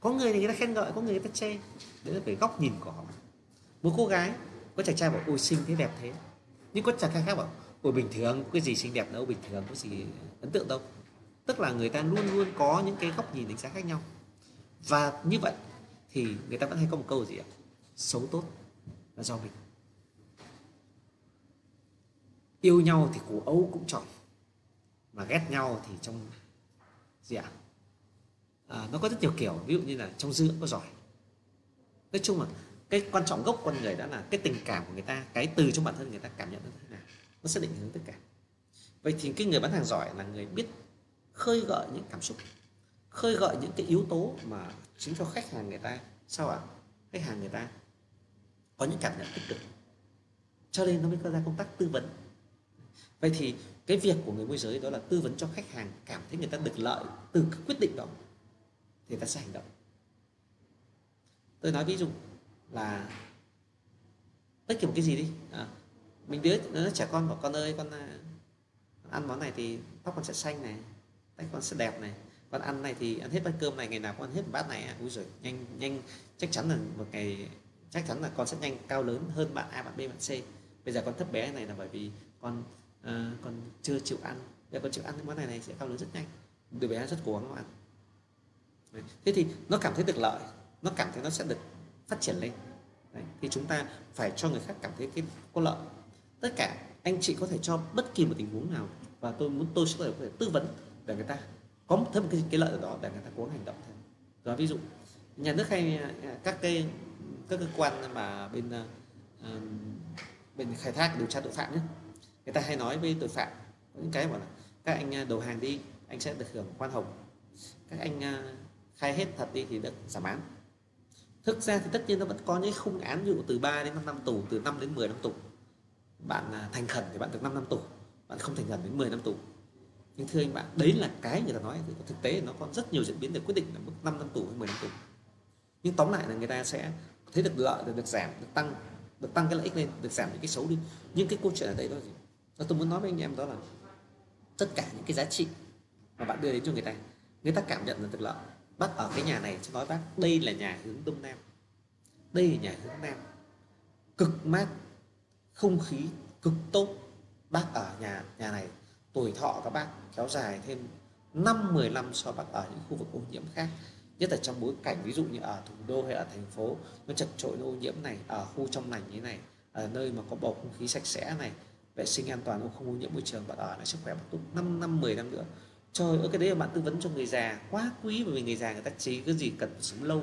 Có người thì người ta khen ngợi, có người người ta chê. Đấy là về góc nhìn của họ. Một cô gái, có chàng trai bảo ôi xinh thế, đẹp thế. Nhưng có chàng trai khác bảo ôi bình thường, có cái gì xinh đẹp đâu, bình thường có gì ấn tượng đâu. Tức là người ta luôn luôn có những cái góc nhìn đánh giá khác nhau. Và như vậy thì người ta vẫn hay có một câu gì ạ? Xấu tốt là do mình. Yêu nhau thì củ Âu cũng tròn, mà ghét nhau thì trong gì ạ? Nó có rất nhiều kiểu. Ví dụ như là trong dữ có giỏi. Nói chung là cái quan trọng gốc con người đã là cái tình cảm của người ta, cái từ trong bản thân người ta cảm nhận nó thế nào, nó sẽ định hướng tất cả. Vậy thì cái người bán hàng giỏi là người biết khơi gợi những cảm xúc, khơi gợi những cái yếu tố mà chính cho khách hàng người ta khách hàng người ta có những cảm nhận tích cực, cho nên nó mới có ra công tác tư vấn. Vậy thì cái việc của người môi giới đó là tư vấn cho khách hàng cảm thấy người ta được lợi từ cái quyết định đó thì người ta sẽ hành động. Tôi nói ví dụ là tất cả một cái gì đi, mình đứa nó trẻ con bảo con ơi, con ăn món này thì tóc con sẽ xanh này, tay con sẽ đẹp này, con ăn này thì ăn hết bát cơm này, ngày nào con ăn hết một bát này à? Úi giời, nhanh, chắc chắn là con sẽ nhanh cao lớn hơn bạn A, bạn B, bạn C. Bây giờ con thấp bé này là bởi vì con chưa chịu ăn. Bây giờ con chịu ăn cái món này sẽ cao lớn rất nhanh. Đứa bé rất cố gắng nó ăn. Đấy. Thế thì nó cảm thấy được lợi, nó cảm thấy nó sẽ được phát triển lên. Đấy. Thì chúng ta phải cho người khác cảm thấy cái có lợi. Tất cả anh chị có thể cho bất kỳ một tình huống nào, và tôi sẽ có thể tư vấn để người ta có thêm cái lợi ở đó để người ta cố gắng hành động thêm. Rồi ví dụ nhà nước hay các cơ quan mà bên khai thác điều tra tội phạm nhé, người ta hay nói với tội phạm những cái bảo là các anh đầu hàng đi, anh sẽ được hưởng khoan hồng, các anh khai hết thật đi thì được giảm án. Thực ra thì tất nhiên nó vẫn có những khung án, ví dụ từ 3 đến 5 năm tù, từ 5 đến 10 năm tù. Bạn thành khẩn thì bạn được 5 năm tù, bạn không thành khẩn đến 10 năm tù. Nhưng thưa anh bạn, đấy là cái người ta nói, thực tế nó còn rất nhiều diễn biến để quyết định là mức 5 năm tù hay 10 năm tù. Nhưng tóm lại là người ta sẽ thấy được lợi, được giảm, được tăng cái lợi ích lên, được giảm những cái xấu đi. Nhưng cái câu chuyện ở đấy đó gì? Tôi muốn nói với anh em đó là tất cả những cái giá trị mà bạn đưa đến cho người ta cảm nhận là được lợi. Bác ở cái nhà này, tôi nói bác đây là nhà hướng đông nam, đây là nhà hướng nam, cực mát, không khí cực tốt. Bác ở nhà này tuổi thọ các bác kéo dài thêm 5-10 năm so bác ở những khu vực ô nhiễm khác. Nhất là trong bối cảnh ví dụ như ở thủ đô hay ở thành phố nó chật chội, nó ô nhiễm này, ở khu trong lành như này, ở nơi mà có bầu không khí sạch sẽ này, vệ sinh an toàn, không ô nhiễm môi trường, bạn ở lại sức khỏe bạn tốt 5 năm 10 năm nữa. Trời ơi, cái đấy là bạn tư vấn cho người già quá quý, bởi vì người già người ta chỉ cái gì cần sống lâu.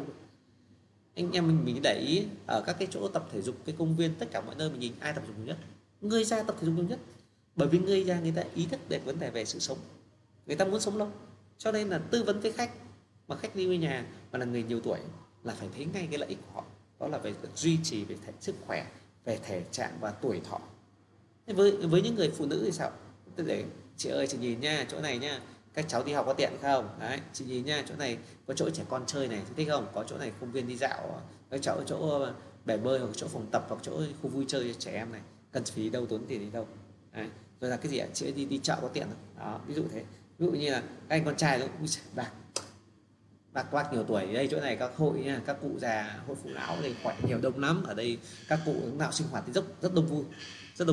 Anh em mình để ý ở các cái chỗ tập thể dục, cái công viên, tất cả mọi nơi mình nhìn ai tập thể dục nhiều nhất? Người già tập thể dục nhiều nhất, bởi vì người già người ta ý thức về vấn đề về sự sống, người ta muốn sống lâu. Cho nên là tư vấn với khách mà khách đi về nhà mà là người nhiều tuổi là phải thấy ngay cái lợi ích của họ, đó là về duy trì về sức khỏe, về thể trạng và tuổi thọ. Với những người phụ nữ thì sao? Tôi để chị ơi chị nhìn nha, chỗ này nha, các cháu đi học có tiện không? Đấy, chị nhìn nha, chỗ này có chỗ trẻ con chơi này, chị thích không? Có chỗ này công viên đi dạo, các cháu ở chỗ bể bơi, hoặc chỗ phòng tập, hoặc chỗ khu vui chơi cho trẻ em này. cần phí đâu, tốn tiền đến đâu. Đấy. Rồi là cái gì ạ, chị đi chợ có tiện không? Đó, ví dụ thế. Ví dụ như là các anh con trai nó cũng bạc quát nhiều tuổi. Ở đây chỗ này các hội nha, các cụ già, hội phụ lão ở đây quạt nhiều đông lắm. Ở đây các cụ lúc nào sinh hoạt thì rất đông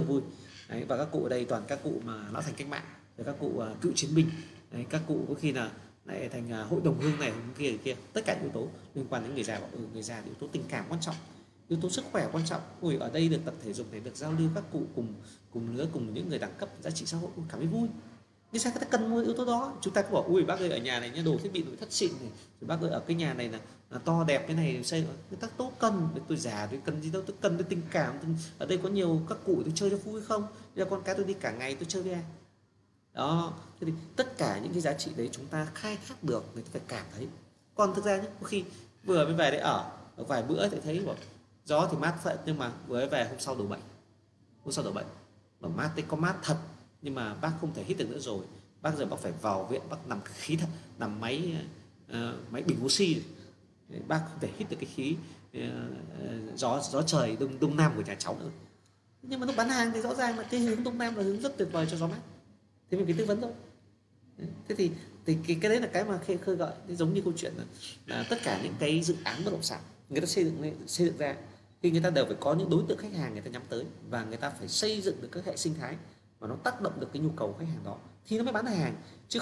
vui. Đấy, và các cụ ở đây toàn các cụ mà lão thành cách mạng, rồi các cụ cựu chiến binh. Đấy, các cụ có khi là lại thành hội đồng hương này kia, tất cả yếu tố liên quan đến người già. Bảo người già thì yếu tố tình cảm quan trọng, yếu tố sức khỏe quan trọng. Ôi, ở đây được tập thể dục này, được giao lưu các cụ cùng lứa, cùng những người đẳng cấp giá trị xã hội, cảm thấy vui. Nhưng sao ta cần mua yếu tố đó? Chúng ta cứ bảo ui bác ơi, ở nhà này nhá, đồ thiết bị nội thất xịn này, rồi bác ơi ở cái nhà này là to đẹp, cái này xây người ta tốt, cần tôi già tôi cần gì đâu, tôi cần cái tình cảm. Ở đây có nhiều các cụ tôi chơi cho vui không? Bây giờ con cái tôi đi cả ngày tôi chơi với ai? Đó, thế thì tất cả những cái giá trị đấy chúng ta khai thác được, người ta phải cảm thấy. Còn thực ra nhé, có khi vừa mới về đấy ở vài bữa thì thấy bảo gió thì mát phận, nhưng mà vừa mới về hôm sau đổ bệnh, mà mát thì có mát thật, nhưng mà bác không thể hít được nữa rồi, bác giờ bác phải vào viện, bác nằm khí thật, nằm máy bình oxy, bác không thể hít được cái khí gió trời đông nam của nhà cháu nữa. Nhưng mà lúc bán hàng thì rõ ràng là cái hướng đông nam là hướng rất tuyệt vời cho gió mát. Thế mình phải tư vấn thôi. Thế thì cái đấy là cái mà khơi gọi. Giống như câu chuyện là tất cả những cái dự án bất động sản người ta xây dựng ra, thì người ta đều phải có những đối tượng khách hàng người ta nhắm tới, và người ta phải xây dựng được các hệ sinh thái mà nó tác động được cái nhu cầu khách hàng đó thì nó mới bán hàng, chứ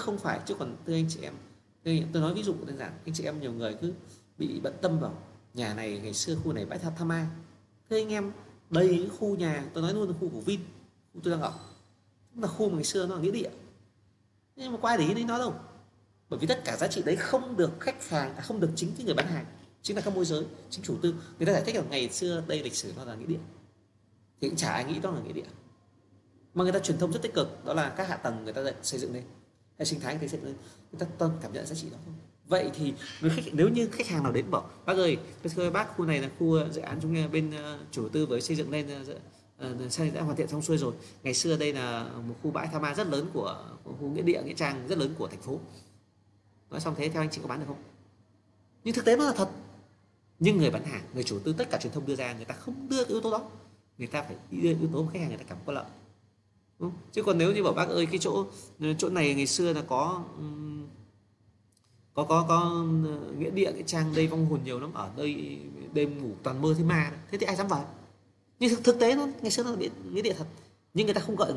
còn thưa anh chị em. Tôi nói ví dụ đơn giản, anh chị em nhiều người cứ bị bận tâm vào nhà này ngày xưa khu này bãi tha Tham Mai. Thưa anh em, đây những khu nhà, tôi nói luôn là khu của Vin, khu tôi đang ở, là khu ngày xưa nó là nghĩa địa, nhưng mà có ai để ý đến nó đâu, bởi vì tất cả giá trị đấy không được khách hàng, không được chính cái người bán hàng, chính là các môi giới, chính chủ tư, người ta giải thích là ngày xưa đây lịch sử nó là nghĩa địa, thì cũng chả ai nghĩ đó là nghĩa địa, mà người ta truyền thông rất tích cực, đó là các hạ tầng người ta xây dựng lên, hay sinh thái người ta xây dựng lên, người ta toàn cảm nhận giá trị đó thôi. Vậy thì nếu như khách hàng nào đến bảo bác ơi, bác khu này là khu dự án chúng bên chủ tư với xây dựng lên, sau đã hoàn thiện xong xuôi rồi, ngày xưa đây là một khu bãi tha ma rất lớn của khu nghĩa trang rất lớn của thành phố. Nói xong thế theo anh chị có bán được không? Nhưng thực tế nó là thật, nhưng người bán hàng, người chủ tư, tất cả truyền thông đưa ra, người ta không đưa cái yếu tố đó, người ta phải đưa yếu tố khách hàng người ta cảm có lợi. Đúng? Chứ còn nếu như bảo bác ơi cái chỗ này ngày xưa là có nghĩa trang đây vong hồn nhiều lắm, ở đây đêm ngủ toàn mơ thấy ma, thế thì ai dám vào? Nhưng thực tế nó ngày xưa nó là nghĩa địa thật, nhưng người ta không gợi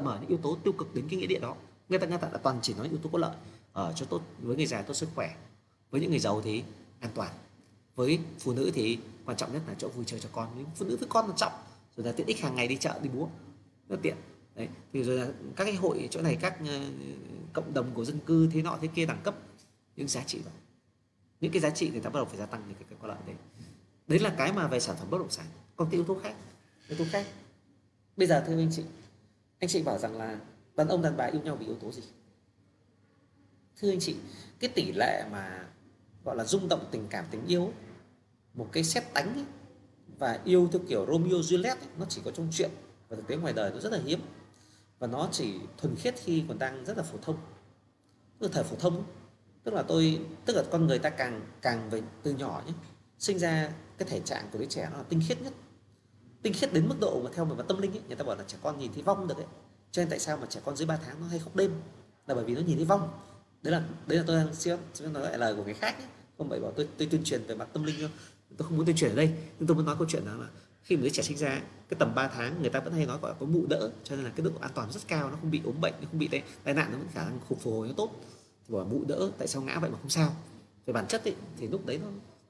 mở những yếu tố tiêu cực đến cái nghĩa địa đó, người ta đã toàn chỉ nói yếu tố có lợi ở cho tốt với người già, tốt sức khỏe, với những người giàu thì an toàn, với phụ nữ thì quan trọng nhất là chỗ vui chơi cho con, với phụ nữ với con là trọng, rồi là tiện ích hàng ngày đi chợ đi búa rất tiện đấy, thì rồi là các cái hội chỗ này, các cộng đồng của dân cư thế nọ thế kia đẳng cấp, những giá trị đó, những cái giá trị người ta bắt đầu phải gia tăng những cái có lợi đấy. Đấy là cái mà về sản phẩm bất động sản. Còn cái yếu tố khác. Bây giờ thưa anh chị bảo rằng là đàn ông đàn bà yêu nhau vì yếu tố gì? Thưa anh chị, cái tỷ lệ mà gọi là rung động tình cảm tình yêu, một cái sét đánh ấy, và yêu theo kiểu Romeo Juliet ấy, nó chỉ có trong truyện, và thực tế ngoài đời nó rất là hiếm, và nó chỉ thuần khiết khi còn đang rất là phổ thông, tức là thời phổ thông, tức là con người ta càng về từ nhỏ nhé, sinh ra cái thể trạng của đứa trẻ nó là tinh khiết nhất, tinh khiết đến mức độ mà theo mình và tâm linh ấy, người ta bảo là trẻ con nhìn thấy vong được ấy. Cho nên tại sao mà trẻ con dưới 3 tháng nó hay khóc đêm, là bởi vì nó nhìn thấy vong. Đấy là tôi đang xin nói lại lời của người khác ấy. Không phải bảo tôi tuyên truyền về mặt tâm linh đâu, tôi không muốn tuyên truyền ở đây, nhưng tôi muốn nói câu chuyện đó là khi mà đứa trẻ sinh ra cái tầm 3 tháng người ta vẫn hay nói gọi là có mụ đỡ, cho nên là cái độ an toàn rất cao, nó không bị ốm bệnh, nó không bị tai nạn, nó vẫn khả năng phục hồi nó tốt, thì bảo mụ đỡ, tại sao ngã vậy mà không sao. Về bản chất ấy, thì lúc đấy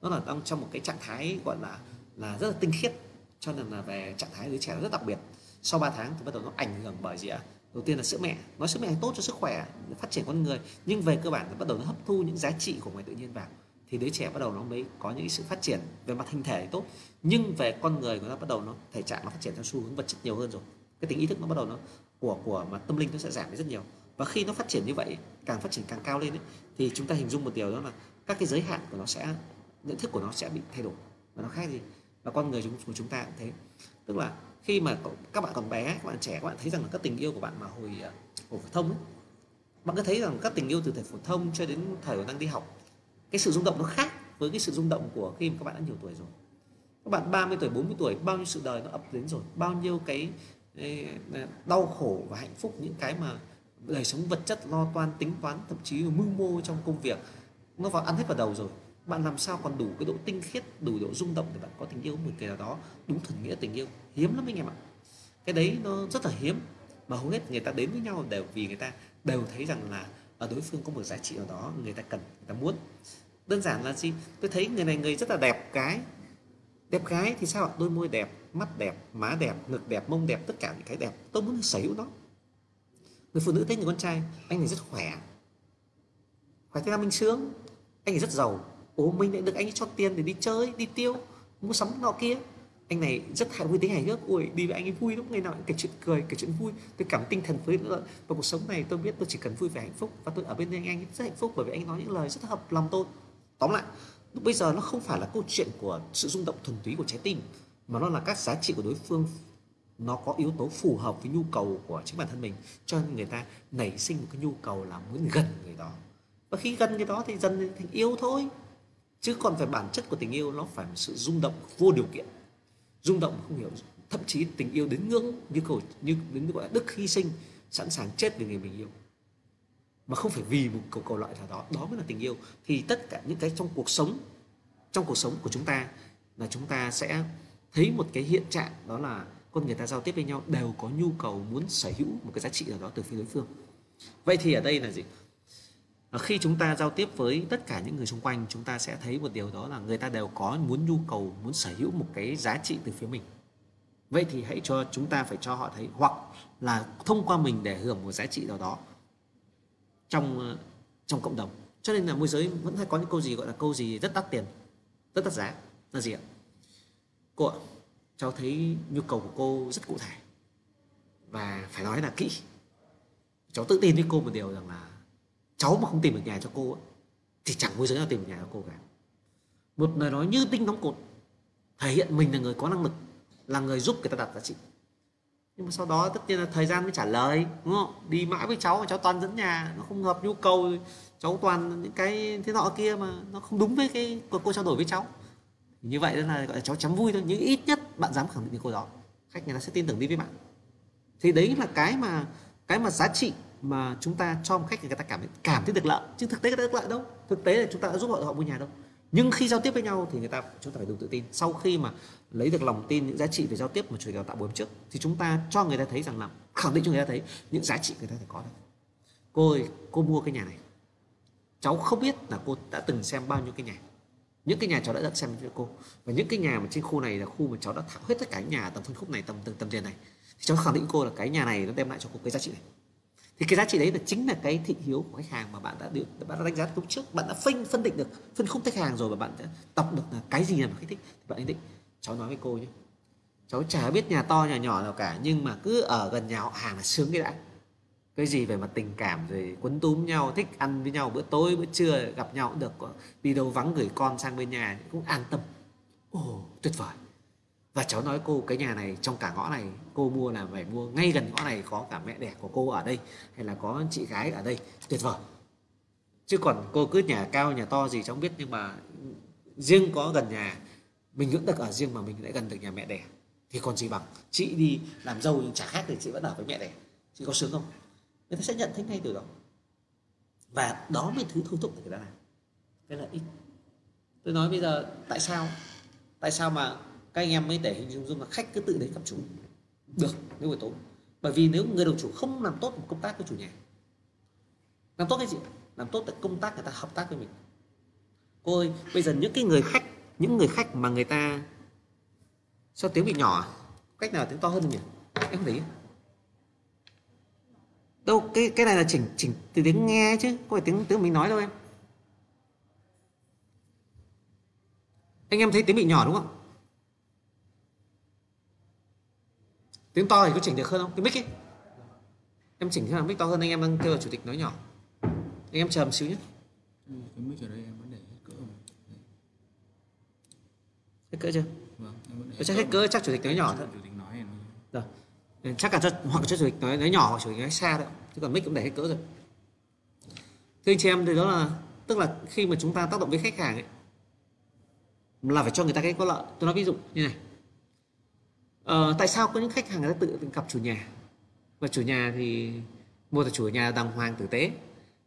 nó là trong một cái trạng thái gọi là rất là tinh khiết, cho nên là về trạng thái đứa trẻ nó rất đặc biệt. Sau 3 tháng thì bắt đầu nó ảnh hưởng bởi gì ạ? Đầu tiên là sữa mẹ, nói sữa mẹ tốt cho sức khỏe, phát triển con người, nhưng về cơ bản nó bắt đầu nó hấp thu những giá trị của ngoài tự nhiên vào, thì đứa trẻ bắt đầu nó mới có những sự phát triển về mặt hình thể tốt, nhưng về con người nó bắt đầu nó thể trạng nó phát triển theo xu hướng vật chất nhiều hơn rồi, cái tính ý thức nó bắt đầu nó của mà tâm linh nó sẽ giảm đi rất nhiều. Và khi nó phát triển như vậy, càng phát triển càng cao lên ấy, thì chúng ta hình dung một điều đó là các cái giới hạn của nó sẽ, nhận thức của nó sẽ bị thay đổi và nó khác gì. Và con người của chúng ta cũng thế, tức là khi mà các bạn còn bé, các bạn trẻ, các bạn thấy rằng là các tình yêu của bạn mà hồi phổ thông ấy, bạn cứ thấy rằng các tình yêu từ thời phổ thông cho đến thời còn đang đi học, cái sự rung động nó khác với cái sự rung động của khi mà các bạn đã nhiều tuổi rồi. Các bạn 30 tuổi, 40 tuổi, bao nhiêu sự đời nó ập đến rồi, bao nhiêu cái đau khổ và hạnh phúc, những cái mà đời sống vật chất lo toan, tính toán, thậm chí mưu mô trong công việc, nó vào ăn hết vào đầu rồi. Bạn làm sao còn đủ cái độ tinh khiết, đủ độ rung động để bạn có tình yêu một người nào đó đúng thuần nghĩa tình yêu? Hiếm lắm anh em ạ. Cái đấy nó rất là hiếm, mà hầu hết người ta đến với nhau đều vì người ta đều thấy rằng là ở đối phương có một giá trị nào đó người ta cần, người ta muốn. Đơn giản là gì? Tôi thấy người này người rất là đẹp gái. Đẹp gái thì sao ạ? Đôi môi đẹp, mắt đẹp, má đẹp, ngực đẹp, mông đẹp, tất cả những cái đẹp. Tôi muốn sở hữu nó. Người phụ nữ thấy người con trai, anh này rất khỏe, khỏe thế là mình sướng. Anh này rất giàu, ố mình lại được anh ấy cho tiền để đi chơi, đi tiêu, mua sắm nọ kia. Anh này rất hài, vui tính hài hước, ui đi với anh ấy vui lúc ngày nào cũng kể chuyện cười, kể chuyện vui. Tôi cảm tinh thần phấn nữa. Và cuộc sống này tôi biết tôi chỉ cần vui vẻ hạnh phúc, và tôi ở bên anh ấy rất hạnh phúc bởi vì anh nói những lời rất hợp lòng tôi. Tóm lại, lúc bây giờ nó không phải là câu chuyện của sự rung động thuần túy của trái tim, mà nó là các giá trị của đối phương, nó có yếu tố phù hợp với nhu cầu của chính bản thân mình, cho nên người ta nảy sinh một cái nhu cầu là muốn gần người đó. Và khi gần người đó thì dần thành yêu thôi. Chứ còn về bản chất của tình yêu, nó phải một sự rung động vô điều kiện, rung động không hiểu, thậm chí tình yêu đến ngưỡng như gọi là đức hy sinh, sẵn sàng chết vì người mình yêu, mà không phải vì một cầu loại nào đó. Đó mới là tình yêu. Thì tất cả những cái trong cuộc sống của chúng ta là chúng ta sẽ thấy một cái hiện trạng, đó là con người ta giao tiếp với nhau đều có nhu cầu muốn sở hữu một cái giá trị nào đó từ phía đối phương. Vậy thì ở đây là gì? Khi chúng ta giao tiếp với tất cả những người xung quanh, chúng ta sẽ thấy một điều, đó là người ta đều có nhu cầu muốn sở hữu một cái giá trị từ phía mình. Vậy thì hãy cho chúng ta phải cho họ thấy, hoặc là thông qua mình để hưởng một giá trị nào đó trong cộng đồng. Cho nên là môi giới vẫn hay có những câu gì gọi là câu gì rất đắt tiền, rất đắt giá, là gì ạ? Cô ạ, cháu thấy nhu cầu của cô rất cụ thể và phải nói là kỹ. Cháu tự tin với cô một điều rằng là cháu mà không tìm được nhà cho cô thì chẳng môi giới nào tìm được nhà cho cô cả. Một lời nói như đinh đóng cột, thể hiện mình là người có năng lực, là người giúp người ta đặt giá trị. Nhưng mà sau đó tất nhiên là thời gian mới trả lời, đúng không? Đi mãi với cháu, cháu toàn dẫn nhà, nó không hợp nhu cầu, cháu toàn những cái thế nọ kia mà nó không đúng với cái cô trao đổi với cháu. Như vậy nên là gọi là cháu chấm vui thôi, nhưng ít nhất bạn dám khẳng định với cô đó, khách người ta sẽ tin tưởng đi với bạn. Thì đấy là cái mà giá trị mà chúng ta cho một khách, người ta cảm thấy được lợi, chứ thực tế người ta được lợi đâu. Thực tế là chúng ta đã giúp họ mua nhà đâu. Nhưng khi giao tiếp với nhau thì chúng ta phải đủ tự tin. Sau khi mà lấy được lòng tin, những giá trị về giao tiếp mà chủ đề đào tạo buổi trước, thì chúng ta cho người ta thấy rằng là, khẳng định cho người ta thấy những giá trị người ta phải có đấy. Cô ơi, cô mua cái nhà này, cháu không biết là cô đã từng xem bao nhiêu cái nhà. Những cái nhà cháu đã xem cho cô, và những cái nhà mà trên khu này là khu mà cháu đã tháo hết tất cả nhà tầm phân khúc này, tầm tiền này, thì cháu khẳng định cô là cái nhà này nó đem lại cho cô cái giá trị này. Thì cái giá trị đấy là chính là cái thị hiếu của khách hàng mà bạn đã đánh giá lúc trước, bạn đã phân định được phân khúc khách hàng rồi, và bạn đã tập được là cái gì là khách thích. Thì bạn ấy định, cháu nói với cô nhé, cháu chả biết nhà to nhà nhỏ nào cả, nhưng mà cứ ở gần nhà họ hàng là sướng cái đã. Cái gì về mặt tình cảm rồi quấn túm nhau, thích ăn với nhau bữa tối bữa trưa, gặp nhau cũng được, đi đâu vắng gửi con sang bên nhà cũng an tâm. Ồ, tuyệt vời. Và cháu nói cô, cái nhà này trong cả ngõ này cô mua là phải mua ngay gần ngõ này, có cả mẹ đẻ của cô ở đây, hay là có chị gái ở đây, tuyệt vời. Chứ còn cô cứ nhà cao nhà to gì cháu không biết, nhưng mà riêng có gần nhà mình cũng được ở riêng, mà mình lại gần được nhà mẹ đẻ thì còn gì bằng. Chị đi làm dâu nhưng chả khác thì chị vẫn ở với mẹ đẻ, chị có sướng không? Người ta sẽ nhận thấy ngay từ đó, và đó mới thứ thu thúc người ta làm cái lợi ích. Tôi nói bây giờ tại sao mà các anh em mới để hình dung là khách cứ tự đến gặp chủ được nếu buổi tối, bởi vì nếu người đầu chủ không làm tốt một công tác với chủ nhà, làm tốt cái gì? Làm tốt là công tác người ta hợp tác với mình. Cô ơi, bây giờ những người khách mà người ta, sao tiếng bị nhỏ, cách nào tiếng to hơn nhỉ? Em không thấy đâu, cái này là chỉnh từ tiếng nghe chứ có phải tiếng mình nói đâu. Anh em thấy tiếng bị nhỏ đúng không? Tiếng to thì có chỉnh được hơn không? Cái mic ấy em chỉnh thế nào mic to hơn. Anh em đang kêu là chủ tịch nói nhỏ, anh em chờ một xíu nhé. Cái mic ở đây em vẫn để hết cỡ rồi. Hết cỡ chưa? Vâng, em vẫn để chắc hết cỡ, chắc chủ tịch nói nhỏ thôi. Chủ tịch nói rồi. Rồi. Chắc cả cho, hoặc cho chủ tịch nói nhỏ, hoặc chủ tịch nói xa thôi, chứ còn mic cũng để hết cỡ rồi. Thưa anh chị em, thì đó là tức là khi mà chúng ta tác động với khách hàng ấy, là phải cho người ta cái có lợi. Tôi nói ví dụ như này, tại sao có những khách hàng người ta tự gặp chủ nhà, và chủ nhà thì một là chủ nhà đàng hoàng tử tế,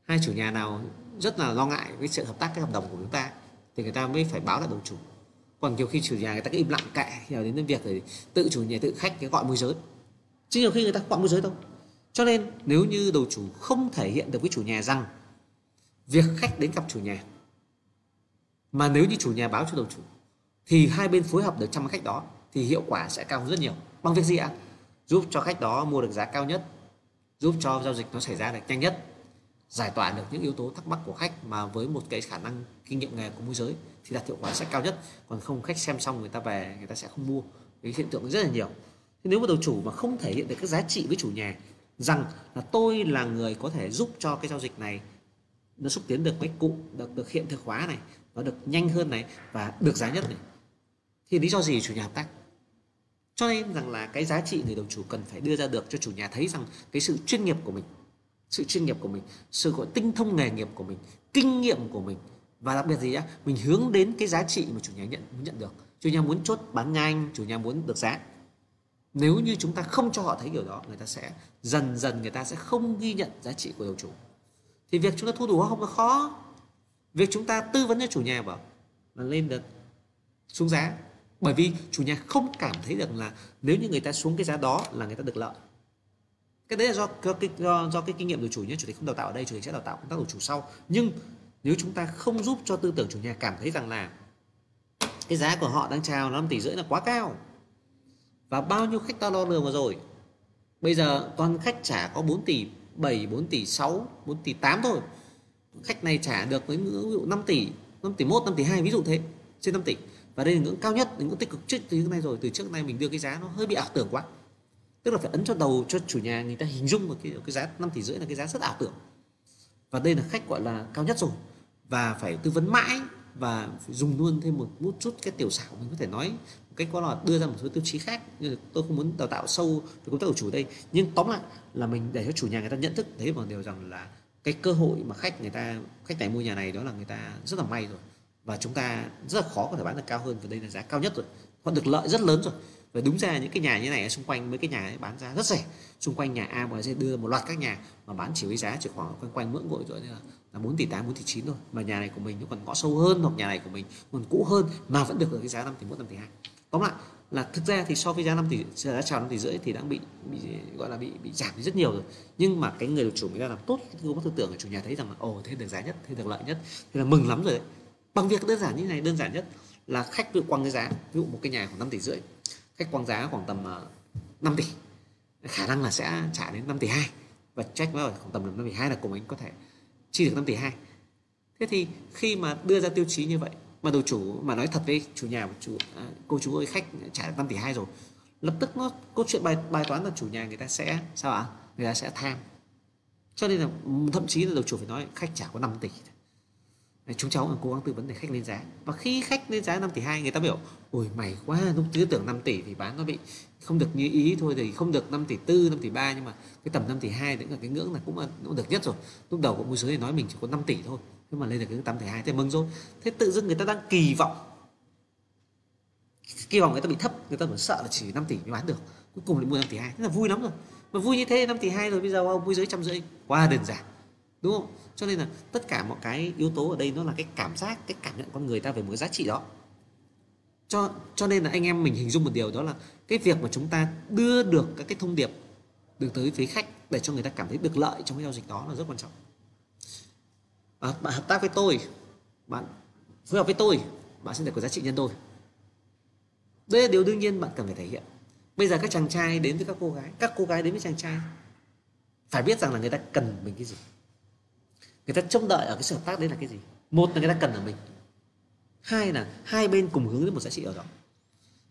hai chủ nhà nào rất là lo ngại với sự hợp tác, cái hợp đồng của chúng ta thì người ta mới phải báo lại đầu chủ. Còn nhiều khi chủ nhà người ta cứ im lặng kệ, hiểu đến việc để tự chủ nhà tự khách cái gọi môi giới, chứ nhiều khi người ta gọi môi giới đâu. Cho nên nếu như đầu chủ không thể hiện được với chủ nhà rằng việc khách đến gặp chủ nhà, mà nếu như chủ nhà báo cho đầu chủ, thì hai bên phối hợp được trong khách đó thì hiệu quả sẽ cao rất nhiều. Bằng việc gì ạ? Giúp cho khách đó mua được giá cao nhất, giúp cho giao dịch nó xảy ra được nhanh nhất, giải tỏa được những yếu tố thắc mắc của khách, mà với một cái khả năng kinh nghiệm nghề của môi giới thì đạt hiệu quả sẽ cao nhất. Còn không, khách xem xong người ta về người ta sẽ không mua, cái hiện tượng rất là nhiều. Thế nếu mà đầu chủ mà không thể hiện được các giá trị với chủ nhà rằng là tôi là người có thể giúp cho cái giao dịch này nó xúc tiến được mấy cụ, được hiện thực hóa này, nó được nhanh hơn này và được giá nhất này, thì lý do gì chủ nhà hợp tác? Cho nên rằng là cái giá trị người đầu chủ cần phải đưa ra được cho chủ nhà thấy rằng cái sự chuyên nghiệp của mình, sự gọi tinh thông nghề nghiệp của mình, kinh nghiệm của mình, và đặc biệt gì á, mình hướng đến cái giá trị mà chủ nhà nhận được. Chủ nhà muốn chốt bán nhanh, chủ nhà muốn được giá. Nếu như chúng ta không cho họ thấy điều đó, người ta sẽ dần người ta sẽ không ghi nhận giá trị của đầu chủ. Thì việc chúng ta thu đủ không có khó. Việc chúng ta tư vấn cho chủ nhà bảo là lên được xuống giá, bởi vì chủ nhà không cảm thấy rằng là nếu như người ta xuống cái giá đó là người ta được lợi. Cái đấy là do cái kinh nghiệm của chủ nhé. Chủ tịch không đào tạo ở đây, chủ tịch sẽ đào tạo công tác của chủ sau. Nhưng nếu chúng ta không giúp cho tư tưởng chủ nhà cảm thấy rằng là cái giá của họ đang chào 5,5 tỷ là quá cao, và bao nhiêu khách ta lo lừa vào rồi, bây giờ toàn khách trả có 4,7 tỷ, 4,6 tỷ, 4,8 tỷ thôi, khách này trả được với ngưỡng 5 tỷ, 5,1 tỷ, 5,2 tỷ, ví dụ thế, trên 5 tỷ. Và đây là ngưỡng cao nhất, ngưỡng tích cực trước từ trước nay rồi. Từ trước nay mình đưa cái giá nó hơi bị ảo tưởng quá, tức là phải ấn cho đầu cho chủ nhà người ta hình dung một cái giá 5,5 tỷ là cái giá rất ảo tưởng, và đây là khách gọi là cao nhất rồi, và phải tư vấn mãi, và phải dùng luôn thêm một chút cái tiểu xảo. Mình có thể nói một cách có là đưa ra một số tiêu chí khác, nhưng mà tôi không muốn đào tạo sâu về công tác của chủ đây. Nhưng tóm lại là mình để cho chủ nhà người ta nhận thức thấy một điều rằng là cái cơ hội mà khách này mua nhà này đó là người ta rất là may rồi, và chúng ta rất là khó có thể bán được cao hơn, và đây là giá cao nhất rồi, họ được lợi rất lớn rồi. Và đúng ra những cái nhà như này xung quanh mấy cái nhà ấy bán giá rất rẻ, xung quanh nhà A và D đưa một loạt các nhà mà bán chỉ với giá chỉ khoảng quanh ngưỡng gọi rồi là 4,8 tỷ, 4,9 tỷ thôi, mà nhà này của mình nó còn ngõ sâu hơn, hoặc nhà này của mình còn cũ hơn mà vẫn được ở cái giá 5,1 tỷ, 5,2 tỷ. Tóm lại là thực ra thì so với giá 5 tỷ, giá chào 5,5 tỷ thì đang bị gọi là bị giảm đi rất nhiều rồi. Nhưng mà cái người chủ người ta làm tốt cái công tác tư tưởng của chủ nhà thấy rằng là thế được giá nhất, thế được lợi nhất, thế là mừng lắm rồi đấy. Bằng việc đơn giản như này, đơn giản nhất là khách tự quăng cái giá, ví dụ một cái nhà khoảng 5,5 tỷ, khách quăng giá khoảng tầm 5 tỷ, khả năng là sẽ trả đến 5,2 tỷ, và check vào khoảng tầm 5,2 tỷ là cùng anh có thể chi được 5,2 tỷ. Thế thì khi mà đưa ra tiêu chí như vậy mà đầu chủ mà nói thật với chủ nhà, cô chú ơi, khách trả được 5,2 tỷ rồi, lập tức nó câu chuyện bài toán là chủ nhà người ta sẽ sao ạ? Người ta sẽ tham. Cho nên là thậm chí là đầu chủ phải nói khách trả có 5 tỷ, chúng cháu là cố gắng tư vấn để khách lên giá. Và khi khách lên giá 5,2 tỷ, người ta biểu ôi mày quá, lúc tư tưởng 5 tỷ thì bán nó bị không được như ý thôi, thì không được 5,4 tỷ, 5,3 tỷ, nhưng mà cái tầm 5,2 tỷ đấy là cái ngưỡng là cũng được nhất rồi. Lúc đầu của môi giới thì nói mình chỉ có 5 tỷ thôi, nhưng mà lên được cái 8,2 tỷ thì mừng rồi. Thế tự dưng người ta đang kỳ vọng người ta bị thấp, người ta vẫn sợ là chỉ 5 tỷ mới bán được, cuối cùng lại mua 5,2 tỷ, thế là vui lắm rồi. Mà vui như thế 5,2 tỷ rồi, bây giờ môi giới 150 quá đơn giản, đúng không? Cho nên là tất cả mọi cái yếu tố ở đây nó là cái cảm giác, cái cảm nhận con người ta về một cái giá trị đó. Cho nên là anh em mình hình dung một điều, đó là cái việc mà chúng ta đưa được các cái thông điệp được tới với khách để cho người ta cảm thấy được lợi trong cái giao dịch đó là rất quan trọng. Bạn hợp tác với tôi, bạn phối hợp với tôi, bạn sẽ được có giá trị nhân đôi. Đây là điều đương nhiên bạn cần phải thể hiện. Bây giờ các chàng trai đến với các cô gái, các cô gái đến với chàng trai, phải biết rằng là người ta cần mình cái gì, người ta trông đợi ở cái sự hợp tác đấy là cái gì. Một là người ta cần ở mình, hai là hai bên cùng hướng đến một giá trị ở đó.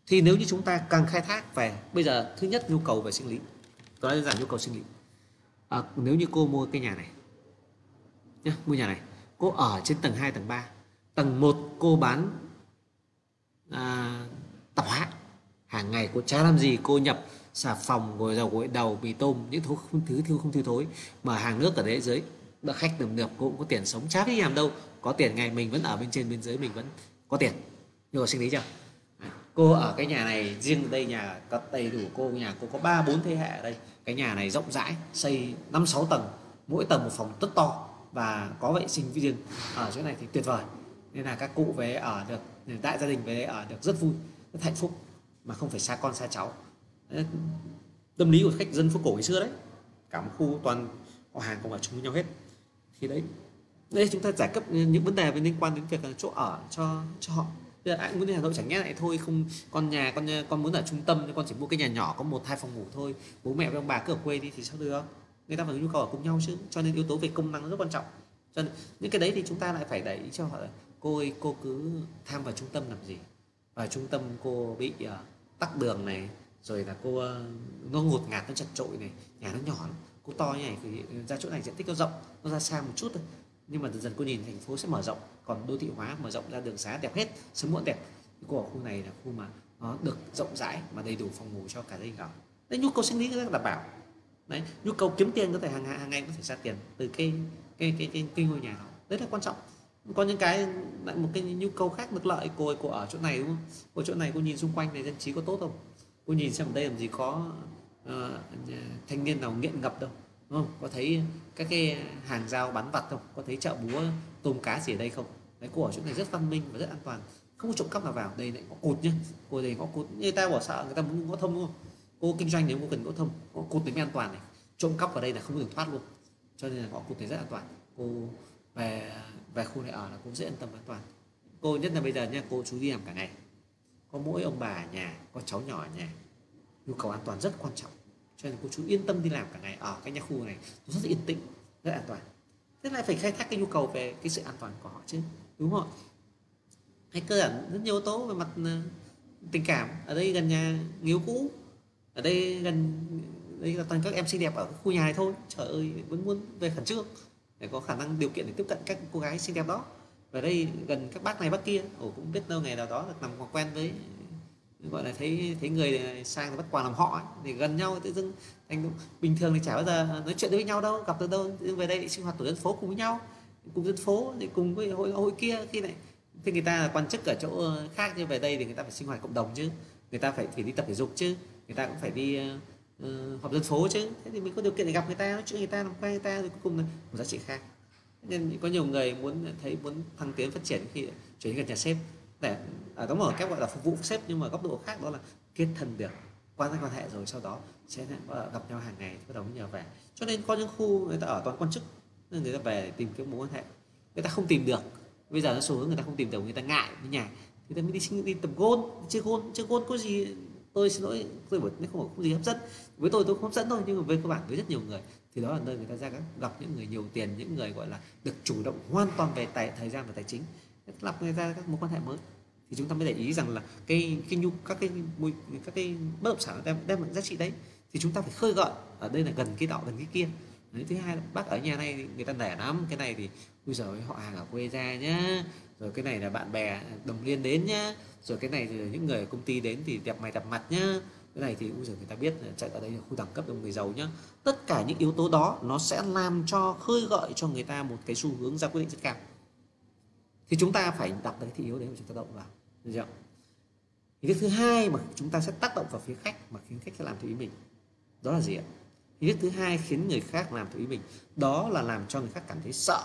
Thì nếu như chúng ta càng khai thác về, bây giờ thứ nhất nhu cầu về sinh lý, tôi nói đơn giản nhu cầu sinh lý. Nếu như cô mua cái nhà này nhá, mua nhà này, cô ở trên tầng 2, tầng 3, tầng 1 cô bán tạp hóa, hàng ngày cô chả làm gì, cô nhập xà phòng, rồi dầu gội đầu, mì tôm, những thứ không thiếu thối, mà hàng nước ở đấy dưới đã khách nườm nượp, cô cũng có tiền sống, chả biết làm đâu, có tiền ngày mình vẫn ở bên trên, bên dưới mình vẫn có tiền. nhu cầu sinh lý chưa? Cô ở cái nhà này, riêng đây nhà tây của cô, nhà cô có 3-4 thế hệ ở đây. Cái nhà này rộng rãi, xây 5-6 tầng, mỗi tầng một phòng rất to và có vệ sinh riêng. Ở chỗ này thì tuyệt vời. Nên là các cụ về ở được, đại gia đình về ở được rất vui, rất hạnh phúc mà không phải xa con xa cháu. Tâm lý của khách dân phố cổ ngày xưa đấy, cả một khu toàn họ hàng cùng ở chung với nhau hết. Thì đấy chúng ta giải cấp những vấn đề liên quan đến việc chỗ ở cho họ. Bây giờ anh muốn đi Hà Nội chẳng nhẽ lại thôi không, con muốn ở trung tâm nên con chỉ mua cái nhà nhỏ có 1-2 phòng ngủ thôi, bố mẹ với ông bà cứ ở quê đi thì sao được. Người ta phải nhu cầu ở cùng nhau chứ, cho nên yếu tố về công năng rất quan trọng. Cho nên những cái đấy thì chúng ta lại phải đẩy cho họ là cô cứ tham vào trung tâm làm gì, vào trung tâm cô bị tắc đường này, rồi là cô nó ngột ngạt, nó chật trội này, nhà nó nhỏ lắm, cô to như này thì ra chỗ này diện tích nó rộng, nó ra xa một chút thôi. Nhưng mà dần dần cô nhìn thành phố sẽ mở rộng, còn đô thị hóa mở rộng ra đường xá đẹp hết, sớm muộn đẹp. Cô ở khu này là khu mà nó được rộng rãi mà đầy đủ phòng ngủ cho cả gia đình ở. Đấy, nhu cầu sinh lý rất đảm bảo. Đấy, nhu cầu kiếm tiền có thể hàng ngày có thể ra tiền từ cái ngôi nhà đó, rất là quan trọng. Có những cái lại một cái nhu cầu khác được lợi, cô ở chỗ này đúng không? Cô ở chỗ này cô nhìn xung quanh này dân trí có tốt không? Cô nhìn xem ở đây làm gì có thanh niên nào nghiện ngập đâu, đúng không? Có thấy các cái hàng rau bán vặt không? Có thấy chợ búa tôm cá gì ở đây không? Đấy, cô ở chỗ này rất văn minh và rất an toàn, không có trộm cắp nào vào. Đây lại có cột nhá, cô đây có cột, người ta bỏ sợ, người ta muốn gõ thông đúng không? Cô kinh doanh nếu cô cần gõ thông, có cột này mới an toàn này, trộm cắp vào đây là không được thoát luôn. Cho nên là họ cột này rất an toàn. Cô về khu này ở là cũng dễ an tâm an toàn. Cô nhất là bây giờ nha, cô chú đi làm cả ngày, có mỗi ông bà ở nhà, có cháu nhỏ ở nhà, nhu cầu an toàn rất quan trọng. Cho nên cô chú yên tâm đi làm cả ngày ở cái nhà khu này, nó rất yên tĩnh, rất an toàn. Thế lại phải khai thác cái nhu cầu về cái sự an toàn của họ chứ, đúng không? Hay cơ bản rất nhiều yếu tố về mặt tình cảm. Ở đây gần nhà người yêu cũ, ở đây gần đây là toàn các em xinh đẹp ở khu nhà này thôi. Trời ơi, vẫn muốn về khẩn trương để có khả năng điều kiện để tiếp cận các cô gái xinh đẹp đó. Và đây gần các bác này bác kia, cũng biết đâu ngày nào đó nằm quen với, gọi là thấy người này sang thì bắt quà làm họ ấy, để gần nhau tự dưng anh bình thường thì chả bao giờ nói chuyện với nhau đâu, gặp được đâu, về đây sinh hoạt tổ dân phố cùng với nhau, cùng dân phố thì cùng với hội kia. Khi này thì người ta là quan chức ở chỗ khác, nhưng về đây thì người ta phải sinh hoạt cộng đồng chứ, người ta phải đi tập thể dục chứ, người ta cũng phải đi họp dân phố chứ. Thế thì mình có điều kiện để gặp người ta, nói chuyện người ta, làm quen người ta, rồi cuối cùng là một giá trị khác. Nên có nhiều người muốn thăng tiến phát triển khi chuyển gần nhà sếp để đóng mở các gọi là phục vụ sếp, nhưng mà góc độ khác đó là kết thân được, quan hệ rồi sau đó sẽ gặp nhau hàng ngày, bắt đầu nhờ về. Cho nên có những khu người ta ở toàn quan chức nên người ta về tìm kiếm mối quan hệ, người ta không tìm được. Bây giờ nó xu hướng người ta không tìm được, người ta ngại với nhà, người ta mới đi tập gôn, chơi gôn có gì. Tôi xin lỗi, tôi bảo nó không gì hấp dẫn với tôi không hấp dẫn thôi, nhưng mà với các bạn, với rất nhiều người thì đó là nơi người ta ra gặp những người nhiều tiền, những người gọi là được chủ động hoàn toàn về thời gian và tài chính, lập người ta các mối quan hệ mới. Thì chúng ta mới để ý rằng là các cái bất động sản đem lại giá trị đấy, thì chúng ta phải khơi gợi ở đây là gần cái đó, gần cái kia. Đấy, thứ hai là bác ở nhà này thì người ta đẻ lắm, cái này thì bây giờ họ hàng ở quê ra nhá, rồi cái này là bạn bè đồng liên đến nhá, rồi cái này thì những người ở công ty đến thì đẹp mày đẹp mặt nhá, cái này thì bây giờ người ta biết chạy ở đây là khu đẳng cấp của người giàu nhá. Tất cả những yếu tố đó nó sẽ làm cho khơi gợi cho người ta một cái xu hướng ra quyết định rất cao. Thì chúng ta phải đặt cái thị yếu đấy mà chúng ta động vào. Được chưa? Hình thức thứ hai mà chúng ta sẽ tác động vào phía khách mà khiến khách sẽ làm theo ý mình, đó là gì ạ? Hình thức thứ hai khiến người khác làm theo ý mình, đó là làm cho người khác cảm thấy sợ.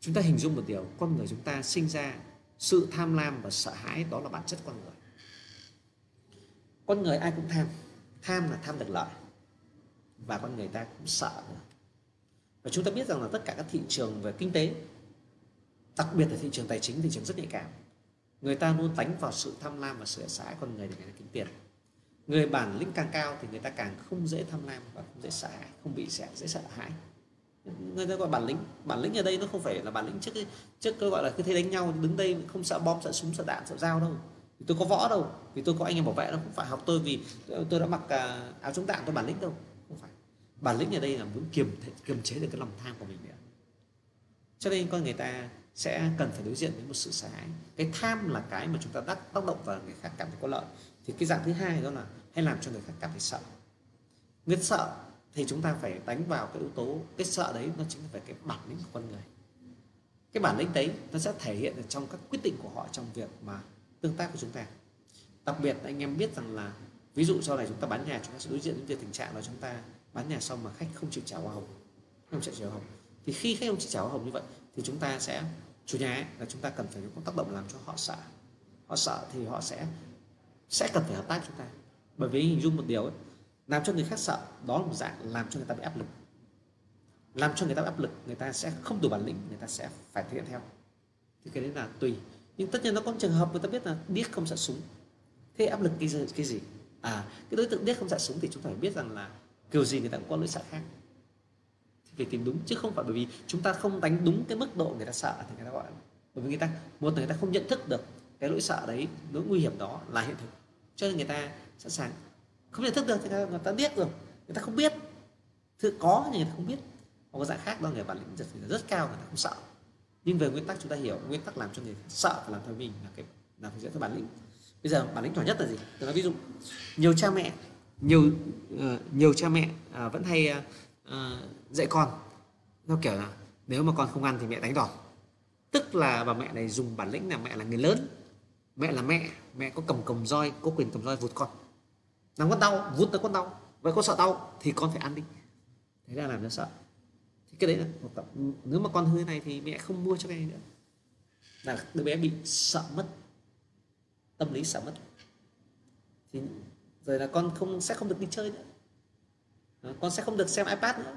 Chúng ta hình dung một điều, con người chúng ta sinh ra sự tham lam và sợ hãi, đó là bản chất con người. Con người ai cũng tham, tham là tham được lợi, và con người ta cũng sợ nữa. Và chúng ta biết rằng là tất cả các thị trường về kinh tế, đặc biệt là thị trường tài chính, thị trường rất nhạy cảm, người ta luôn đánh vào sự tham lam và sự sợ hãi con người để người ta kiếm tiền. Người bản lĩnh càng cao thì người ta càng không dễ tham lam và không dễ sợ hãi, không bị dễ sợ hãi. Người ta gọi bản lĩnh ở đây nó không phải là bản lĩnh trước tôi gọi là cứ thế đánh nhau, đứng đây không sợ bom, sợ súng, sợ đạn, sợ dao đâu, vì tôi có võ đâu, vì tôi có anh em bảo vệ đâu, không phải học tôi vì tôi đã mặc áo chống đạn tôi bản lĩnh đâu, không phải. Bản lĩnh ở đây là muốn kiềm chế được cái lòng tham của mình nữa. Cho nên con người ta sẽ cần phải đối diện với một sự sợ hãi. Cái tham là cái mà chúng ta tác động vào người khác cảm thấy có lợi. Thì cái dạng thứ hai đó là hay làm cho người khác cảm thấy sợ. Người sợ thì chúng ta phải đánh vào cái yếu tố, cái sợ đấy nó chính là về cái bản lĩnh của con người. Cái bản lĩnh đấy nó sẽ thể hiện ở trong các quyết định của họ trong việc mà tương tác của chúng ta. Đặc biệt anh em biết rằng là ví dụ sau này chúng ta bán nhà, chúng ta sẽ đối diện với tình trạng là chúng ta bán nhà xong mà khách không chịu trả hoa hồng, không chịu trả hoa hồng. Thì khi khách không chịu trả hoa hồng như vậy thì chúng ta sẽ, chủ nhà ấy, là chúng ta cần phải có tác động làm cho họ sợ. Họ sợ thì họ sẽ cần phải hợp tác chúng ta. Bởi vì hình dung một điều ấy, làm cho người khác sợ đó là một dạng làm cho người ta bị áp lực. Làm cho người ta bị áp lực, người ta sẽ không đủ bản lĩnh, người ta sẽ phải thực hiện theo. Thì cái đấy là tùy. Nhưng tất nhiên nó có trường hợp người ta biết là điếc không sợ súng. Thế áp lực cái gì? Cái đối tượng điếc không sợ súng thì chúng ta phải biết rằng là kiểu gì người ta cũng có lối sợ khác. Thì phải tìm đúng, chứ không phải bởi vì chúng ta không đánh đúng cái mức độ người ta sợ thì người ta gọi. Bởi vì người ta, một là người ta không nhận thức được cái nỗi sợ đấy, nỗi nguy hiểm đó là hiện thực, cho nên người ta sẵn sàng. Không nhận thức được thì người ta điếc rồi, người ta không biết. Thứ có nhưng người ta không biết. Còn có dạng khác đó, người bản lĩnh rất cao, người ta không sợ. Nhưng về nguyên tắc chúng ta hiểu, nguyên tắc làm cho người sợ và làm theo mình là phải dựa theo bản lĩnh. Bây giờ bản lĩnh nhỏ nhất là gì? Tôi nói ví dụ, nhiều cha mẹ vẫn hay dạy con theo kiểu là nếu mà con không ăn thì mẹ đánh đòn. Tức là bà mẹ này dùng bản lĩnh là mẹ là người lớn, mẹ là mẹ có cầm còng roi, có quyền cầm roi vụt con. Làm con đau, vút tới con đau. Vậy con sợ đau thì con phải ăn đi. Thế là làm nó sợ. Thì cái đấy là một tập, nếu mà con hư thế này thì mẹ không mua cho cái này nữa. Là đứa bé bị sợ mất, tâm lý sợ mất. Thì rồi là con sẽ không được đi chơi nữa. Con sẽ không được xem iPad nữa.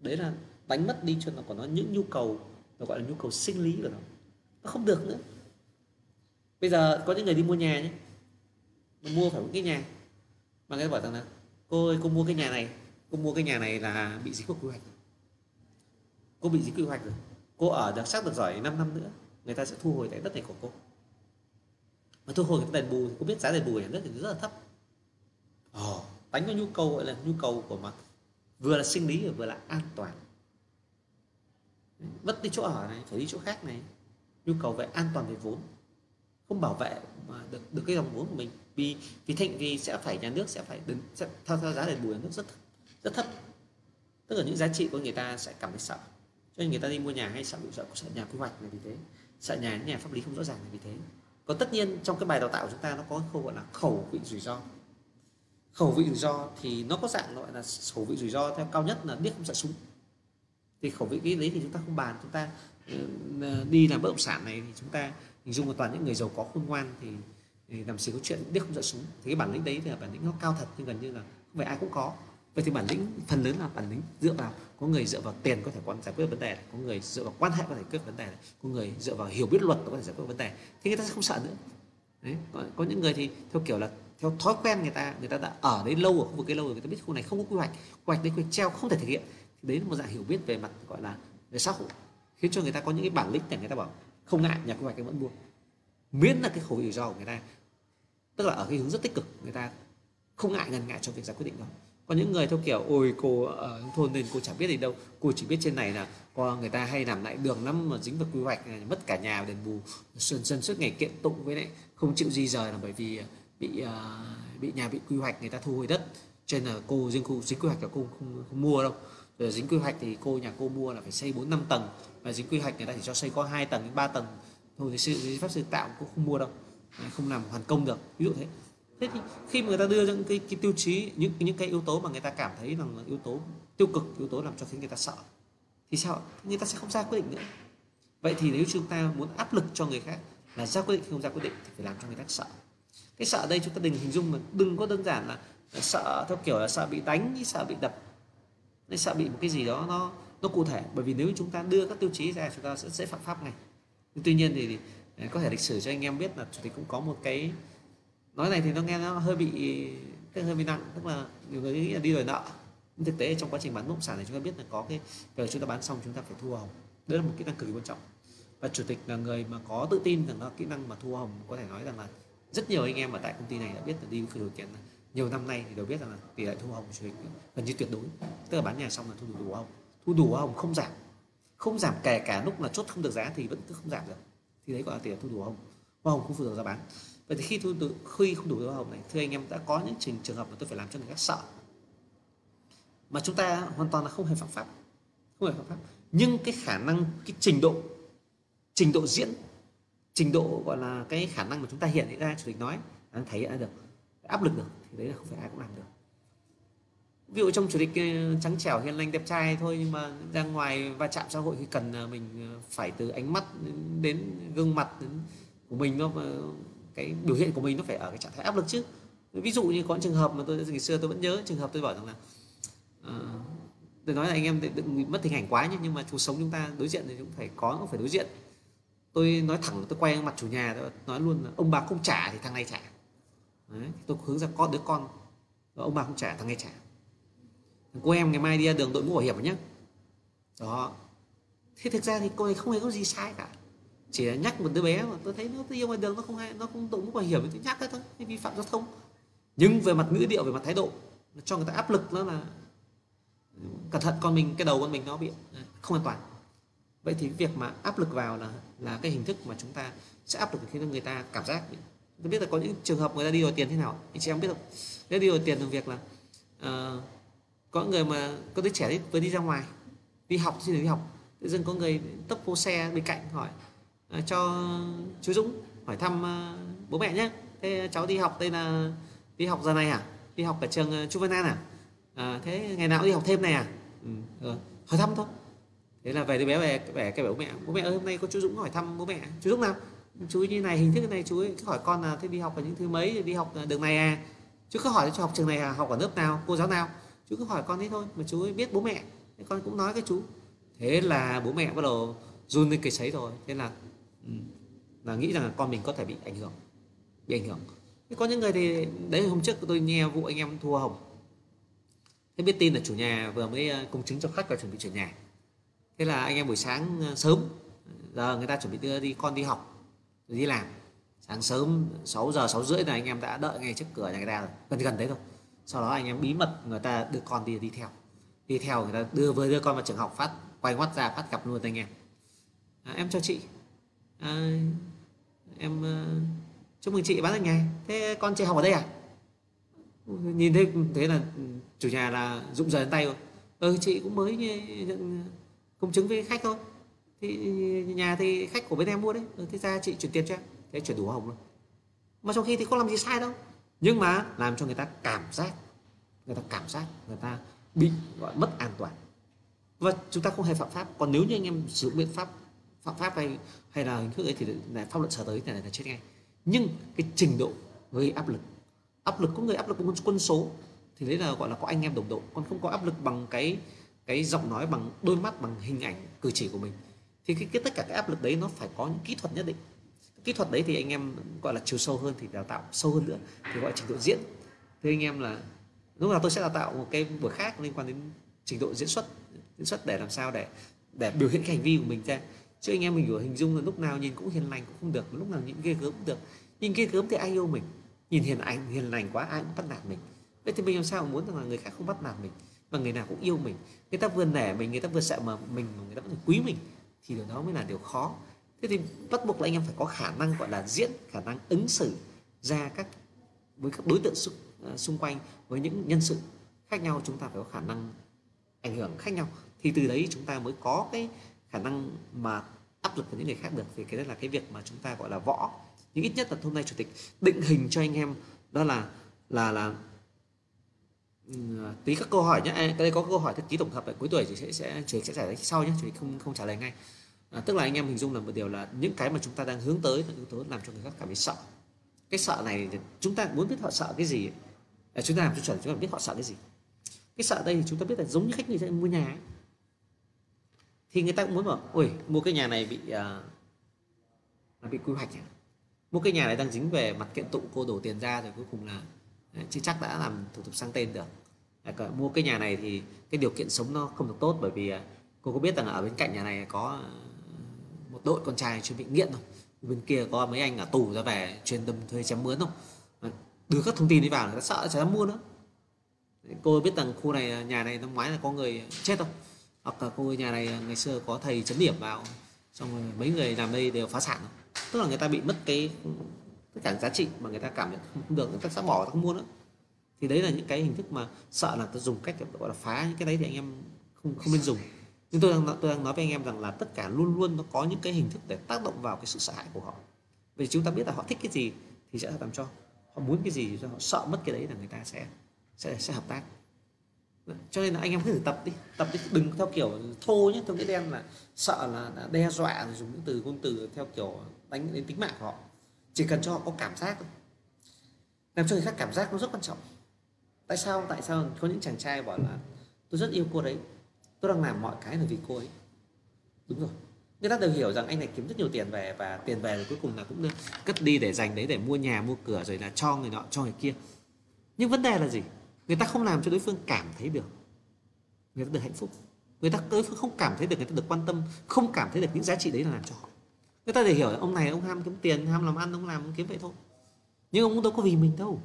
Đấy là đánh mất đi cho nó, của nó những nhu cầu, nó gọi là nhu cầu sinh lý của nó. Nó không được nữa. Bây giờ có những người đi mua nhà nhé, mua phải một cái nhà mà người ta bảo rằng là cô ơi, cô mua cái nhà này là bị dính vào quy hoạch. Cô bị dính quy hoạch rồi, cô ở được xác được giỏi 5 năm nữa người ta sẽ thu hồi cái đất này của cô. Mà thu hồi cái đền bù thì cô biết giá đền bù nhà nước thì rất là thấp. Đánh vào nhu cầu, gọi là nhu cầu của mặt vừa là sinh lý vừa là an toàn. Mất đi chỗ ở này, phải đi chỗ khác này. Nhu cầu về an toàn về vốn, không bảo vệ mà được cái dòng vốn của mình, vì sẽ phải nhà nước sẽ phải theo giá đền bù nhà nước rất thấp. Tức là những giá trị của người ta sẽ cảm thấy sợ, cho nên người ta đi mua nhà hay sợ nhà quy hoạch là vì thế, sợ nhà pháp lý không rõ ràng là vì thế. Còn tất nhiên trong cái bài đào tạo của chúng ta nó có câu gọi là khẩu vị rủi ro. Khẩu vị rủi ro thì nó có dạng gọi là khẩu vị rủi ro theo cao nhất là điếc không sợ súng. Thì khẩu vị cái đấy thì chúng ta không bàn. Chúng ta đi làm bất động sản này thì chúng ta hình dung là toàn những người giàu có khôn ngoan thì làm gì có chuyện điếc không sợ súng. Thì cái bản lĩnh đấy là bản lĩnh nó cao thật, nhưng gần như là không phải ai cũng có. Vậy thì bản lĩnh phần lớn là bản lĩnh dựa vào, có người dựa vào tiền có thể giải quyết vấn đề này, có người dựa vào quan hệ có thể giải quyết vấn đề này, có người dựa vào hiểu biết luật có thể giải quyết vấn đề, thì người ta sẽ không sợ nữa. Đấy, có những người thì theo kiểu là theo thói quen, người ta đã ở đấy lâu, ở khu vực cái lâu rồi, người ta biết khu này không có quy hoạch đấy, quy hoạch treo không thể thực hiện. Thì đấy là một dạng hiểu biết về mặt gọi là về xã hội, khiến cho người ta có những cái bản lĩnh để người ta bảo không ngại nhà quy hoạch vẫn mua, miễn là cái khẩu vị rủi ro của người ta, tức là ở cái hướng rất tích cực, người ta không ngần ngại trong việc ra quyết định đó. Còn những người theo kiểu ôi cô ở thôn nên cô chẳng biết gì đâu, cô chỉ biết trên này là có người ta hay làm lại đường lắm mà dính vào quy hoạch này, mất cả nhà đền bù, dân suốt ngày kiện tụng với lại không chịu di rời là bởi vì bị nhà bị quy hoạch người ta thu hồi đất, cho nên là cô dính quy hoạch là cô không mua đâu. Rồi dính quy hoạch thì nhà cô mua là phải xây 4-5 tầng, và dính quy hoạch người ta chỉ cho xây có 2-3 tầng thôi, thì giấy phép xây tạo cô không mua đâu, không làm hoàn công được, ví dụ thế. Thế thì khi mà người ta đưa ra cái tiêu chí, những cái yếu tố mà người ta cảm thấy rằng là yếu tố tiêu cực, yếu tố làm cho khiến người ta sợ, thì sao? Người ta sẽ không ra quyết định nữa. Vậy thì nếu chúng ta muốn áp lực cho người khác là ra quyết định không ra quyết định thì phải làm cho người ta sợ. Cái sợ ở đây chúng ta đừng hình dung mà đừng có đơn giản là sợ theo kiểu là sợ bị đánh, sợ bị đập, sợ bị một cái gì đó nó cụ thể. Bởi vì nếu chúng ta đưa các tiêu chí ra chúng ta sẽ dễ phạm pháp ngay. Nhưng tuy nhiên thì có thể lịch sử cho anh em biết là chủ tịch cũng có một cái nói này thì nó nghe nó hơi bị nặng, tức là nhiều người nghĩ là đi đòi nợ, nhưng thực tế trong quá trình bán bất động sản này chúng ta biết là có cái về chúng ta bán xong chúng ta phải thu hoa hồng, đấy là một kỹ năng cực kỳ quan trọng. Và chủ tịch là người mà có tự tin rằng là kỹ năng mà thu hoa hồng, có thể nói rằng là rất nhiều anh em ở tại công ty này đã biết là đi khởi đổi tiền nhiều năm nay thì đều biết rằng là tỷ lệ thu hoa hồng của chủ tịch gần như tuyệt đối, tức là bán nhà xong là thu đủ hoa hồng không giảm, kể cả lúc là chốt không được giá thì vẫn cứ không giảm được, thì đấy gọi là tỷ lệ thu đủ hoa hồng không phụ thuộc giá bán. Vậy thì khi không đủ hoa hồng này, thưa anh em, đã có những trường hợp mà tôi phải làm cho người khác sợ, mà chúng ta hoàn toàn là không hề phạm pháp. Nhưng cái khả năng, cái trình độ trình độ diễn, trình độ gọi là cái khả năng mà chúng ta hiện ra, chủ tịch nói anh thấy đã được áp lực được thì đấy là không phải ai cũng làm được. Ví dụ trong chủ tịch trắng trẻo hiền lành đẹp trai thôi, nhưng mà ra ngoài va chạm xã hội thì cần mình phải từ ánh mắt đến gương mặt đến của mình, nó cái biểu hiện của mình nó phải ở cái trạng thái áp lực chứ. Ví dụ như có trường hợp mà tôi ngày xưa tôi vẫn nhớ, trường hợp tôi bảo rằng là tôi nói là anh em đừng mất hình ảnh quá nhé, nhưng mà cuộc sống chúng ta đối diện thì cũng phải có, cũng phải đối diện. Tôi nói thẳng, tôi quay mặt chủ nhà tôi nói luôn là ông bà không trả thì thằng này trả. Đấy, tôi hướng ra con đứa con đó, ông bà không trả thằng này trả. Cô em ngày mai đi ra đường đội mũ bảo hiểm nhé. Đó. Thế thực ra thì cô ấy không hề có gì sai cả, chỉ là nhắc một đứa bé mà tôi thấy nó đi ngoài đường nó không hay, nó không đội mũ bảo hiểm thì tôi nhắc thôi, hay vi phạm giao thông. Nhưng về mặt ngữ điệu, về mặt thái độ, nó cho người ta áp lực, nó là cẩn thận con mình, cái đầu con mình nó bị không an toàn. Vậy thì việc mà áp lực vào là cái hình thức mà chúng ta sẽ áp lực khi người ta cảm giác. Tôi biết là có những trường hợp người ta đi đòi tiền thế nào, anh chị em biết không? Người ta đi đòi tiền bằng việc là có người mà có đứa trẻ đấy vừa đi ra ngoài đi học, xin được đi học, tự dưng có người tấp vô xe bên cạnh hỏi cho chú Dũng hỏi thăm bố mẹ nhé, thế cháu đi học đây là đi học giờ này à, đi học ở trường Chu Văn An à? Thế ngày nào cũng đi học thêm này à? Hỏi thăm thôi. Thế là về đứa bé về cái bố mẹ, bố mẹ ơi hôm nay có chú Dũng hỏi thăm bố mẹ, chú Dũng nào, chú như này hình thức này, chú ấy cứ hỏi con là thế đi học ở những thứ mấy, đi học đường này à, chú cứ hỏi cho học trường này à, học ở lớp nào, cô giáo nào, chú cứ hỏi con thế thôi mà chú ấy biết bố mẹ, thế con cũng nói với chú. Thế là bố mẹ bắt đầu run lên cái sấy rồi, thế là nghĩ rằng là con mình có thể bị ảnh hưởng. Thế có những người thì đấy, hôm trước tôi nghe vụ anh em thua hồng, thế biết tin là chủ nhà vừa mới công chứng cho khách và chuẩn bị chuyển nhà, thế là anh em buổi sáng sớm giờ người ta chuẩn bị đưa đi con đi học rồi đi làm, sáng sớm 6 giờ 6 rưỡi là anh em đã đợi ngay trước cửa nhà người ta rồi, gần đấy thôi. Sau đó anh em bí mật người ta đưa con đi theo người ta đưa con vào trường học, phát quay ngoắt ra phát gặp luôn anh em. Em chào chị, em chúc mừng chị bán được nhà, thế con chị học ở đây à? Nhìn thấy thế là chủ nhà là rụng rời tay rồi, chị cũng mới nhận công chứng với khách thôi, thì nhà thì khách của bên em mua đấy, thế ra chị chuyển tiền cho em, thế chuyển đủ hồng luôn, mà trong khi thì không làm gì sai đâu, nhưng mà làm cho người ta cảm giác người ta bị gọi mất an toàn. Và chúng ta không hề phạm pháp, còn nếu như anh em sử dụng biện pháp phạm pháp hay là hình thức ấy thì là pháp luật sờ tới là chết ngay. Nhưng cái trình độ gây áp lực có người áp lực bằng quân số thì đấy là gọi là có anh em đồng đội, còn không có áp lực bằng cái giọng nói, bằng đôi mắt, bằng hình ảnh cử chỉ của mình thì cái tất cả cái áp lực đấy nó phải có những kỹ thuật nhất định. Kỹ thuật đấy thì anh em gọi là chiều sâu hơn thì đào tạo sâu hơn nữa thì gọi là trình độ diễn. Thế anh em là lúc nào tôi sẽ đào tạo một cái buổi khác liên quan đến trình độ diễn xuất để làm sao để biểu hiện cái hành vi của mình ra, chứ anh em mình hình dung là lúc nào nhìn cũng hiền lành cũng không được, lúc nào nhìn ghê gớm cũng được, nhìn ghê gớm thì ai yêu mình, nhìn hiền lành quá ai cũng bắt nạt mình. Vậy thì mình làm sao muốn rằng là người khác không bắt nạt mình và người nào cũng yêu mình, người ta vừa nể mình, người ta vừa sợ mà mình, người ta vẫn quý mình, thì điều đó mới là điều khó. Thế thì bắt buộc là anh em phải có khả năng gọi là diễn, khả năng ứng xử ra với các đối tượng xung quanh, với những nhân sự khác nhau chúng ta phải có khả năng ảnh hưởng khác nhau, thì từ đấy chúng ta mới có cái khả năng mà áp lực của những người khác được. Thì cái đó là cái việc mà chúng ta gọi là võ. Nhưng ít nhất là hôm nay chủ tịch định hình cho anh em đó là tí các câu hỏi nhé. Cái đây có câu hỏi tí tổng hợp cuối tuổi thì chủ tịch sẽ trả lời sau nhé, chủ tịch không trả lời ngay. Tức là anh em hình dung là một điều là những cái mà chúng ta đang hướng tới là yếu tố làm cho người khác cảm thấy sợ. Cái sợ này chúng ta muốn biết họ sợ cái gì, chúng ta làm cho chuẩn chúng ta biết họ sợ cái gì. Cái sợ đây thì chúng ta biết là giống như khách người ta mua nhà ấy, thì người ta cũng muốn bảo ôi mua cái nhà này bị quy hoạch à? Mua cái nhà này đang dính về mặt kiện tụng, cô đổ tiền ra rồi cuối cùng là chưa chắc đã làm thủ tục sang tên được. Mua cái nhà này thì cái điều kiện sống nó không được tốt, bởi vì cô có biết rằng ở bên cạnh nhà này có một đội con trai chuyên bị nghiện không, bên kia có mấy anh ở tù ra về chuyên đâm thuê chém mướn không, đưa các thông tin đi vào người ta sợ chả dám mua nữa. Cô biết rằng khu này, nhà này năm ngoái là có người chết không, hoặc là cô nhà này ngày xưa có thầy chấm điểm vào xong rồi mấy người làm đây đều phá sản không? Tức là người ta bị mất cái tất cả giá trị mà người ta cảm nhận không được, người ta sẽ bỏ, người ta không mua nữa. Thì đấy là những cái hình thức mà sợ, là ta dùng cách gọi là phá những cái đấy thì anh em không nên dùng. Nhưng tôi đang nói với anh em rằng là tất cả luôn luôn nó có những cái hình thức để tác động vào cái sự sợ hãi của họ. Vì chúng ta biết là họ thích cái gì thì sẽ làm cho, họ muốn cái gì thì họ sợ mất cái đấy là người ta sẽ hợp tác. Cho nên là anh em cứ thử tập đi, đừng theo kiểu thô nhé, theo nghĩa đen là sợ là đe dọa, rồi dùng những từ ngôn từ theo kiểu đánh đến tính mạng của họ. Chỉ cần cho họ có cảm giác thôi, làm cho người khác cảm giác nó rất quan trọng. Tại sao có những chàng trai bảo là tôi rất yêu cô đấy, tôi đang làm mọi cái là vì cô ấy. Đúng rồi, người ta đều hiểu rằng anh này kiếm rất nhiều tiền về, và tiền về rồi cuối cùng là cũng cất đi để dành đấy để mua nhà mua cửa, rồi là cho người nọ cho người kia. Nhưng vấn đề là gì? Người ta không làm cho đối phương cảm thấy được người ta được hạnh phúc, đối phương không cảm thấy được người ta được quan tâm, không cảm thấy được những giá trị đấy là làm cho họ. Người ta để hiểu là ông này ông ham kiếm tiền, ham làm ăn, ông kiếm vậy thôi. Nhưng ông đâu có vì mình đâu,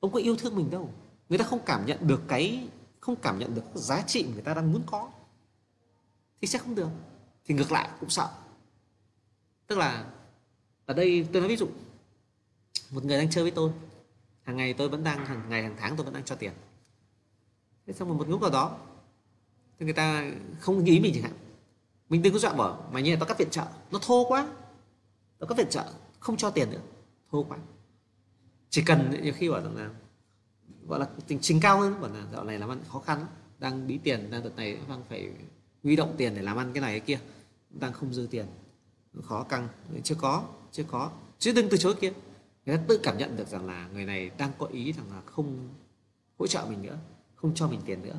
ông có yêu thương mình đâu. Người ta không cảm nhận được giá trị người ta đang muốn có thì sẽ không được, thì ngược lại cũng sợ. Tức là ở đây tôi nói ví dụ, một người đang chơi với tôi hàng ngày, hàng tháng tôi vẫn đang cho tiền. Thế xong một lúc nào đó thì người ta không nghĩ mình chẳng hạn, mình đừng có dọa bỏ mà như là tao cắt viện trợ, nó thô quá, tao cắt viện trợ không cho tiền nữa, thô quá. Chỉ cần nhiều khi bảo rằng là gọi là trình cao hơn, bảo là dạo này làm ăn khó khăn lắm, đang bí tiền, đang đợt này đang phải huy động tiền để làm ăn cái này cái kia, đang không dư tiền, khó căng, chưa có, chứ đừng từ chối kia. Người ta tự cảm nhận được rằng là người này đang có ý rằng là không hỗ trợ mình nữa, không cho mình tiền nữa.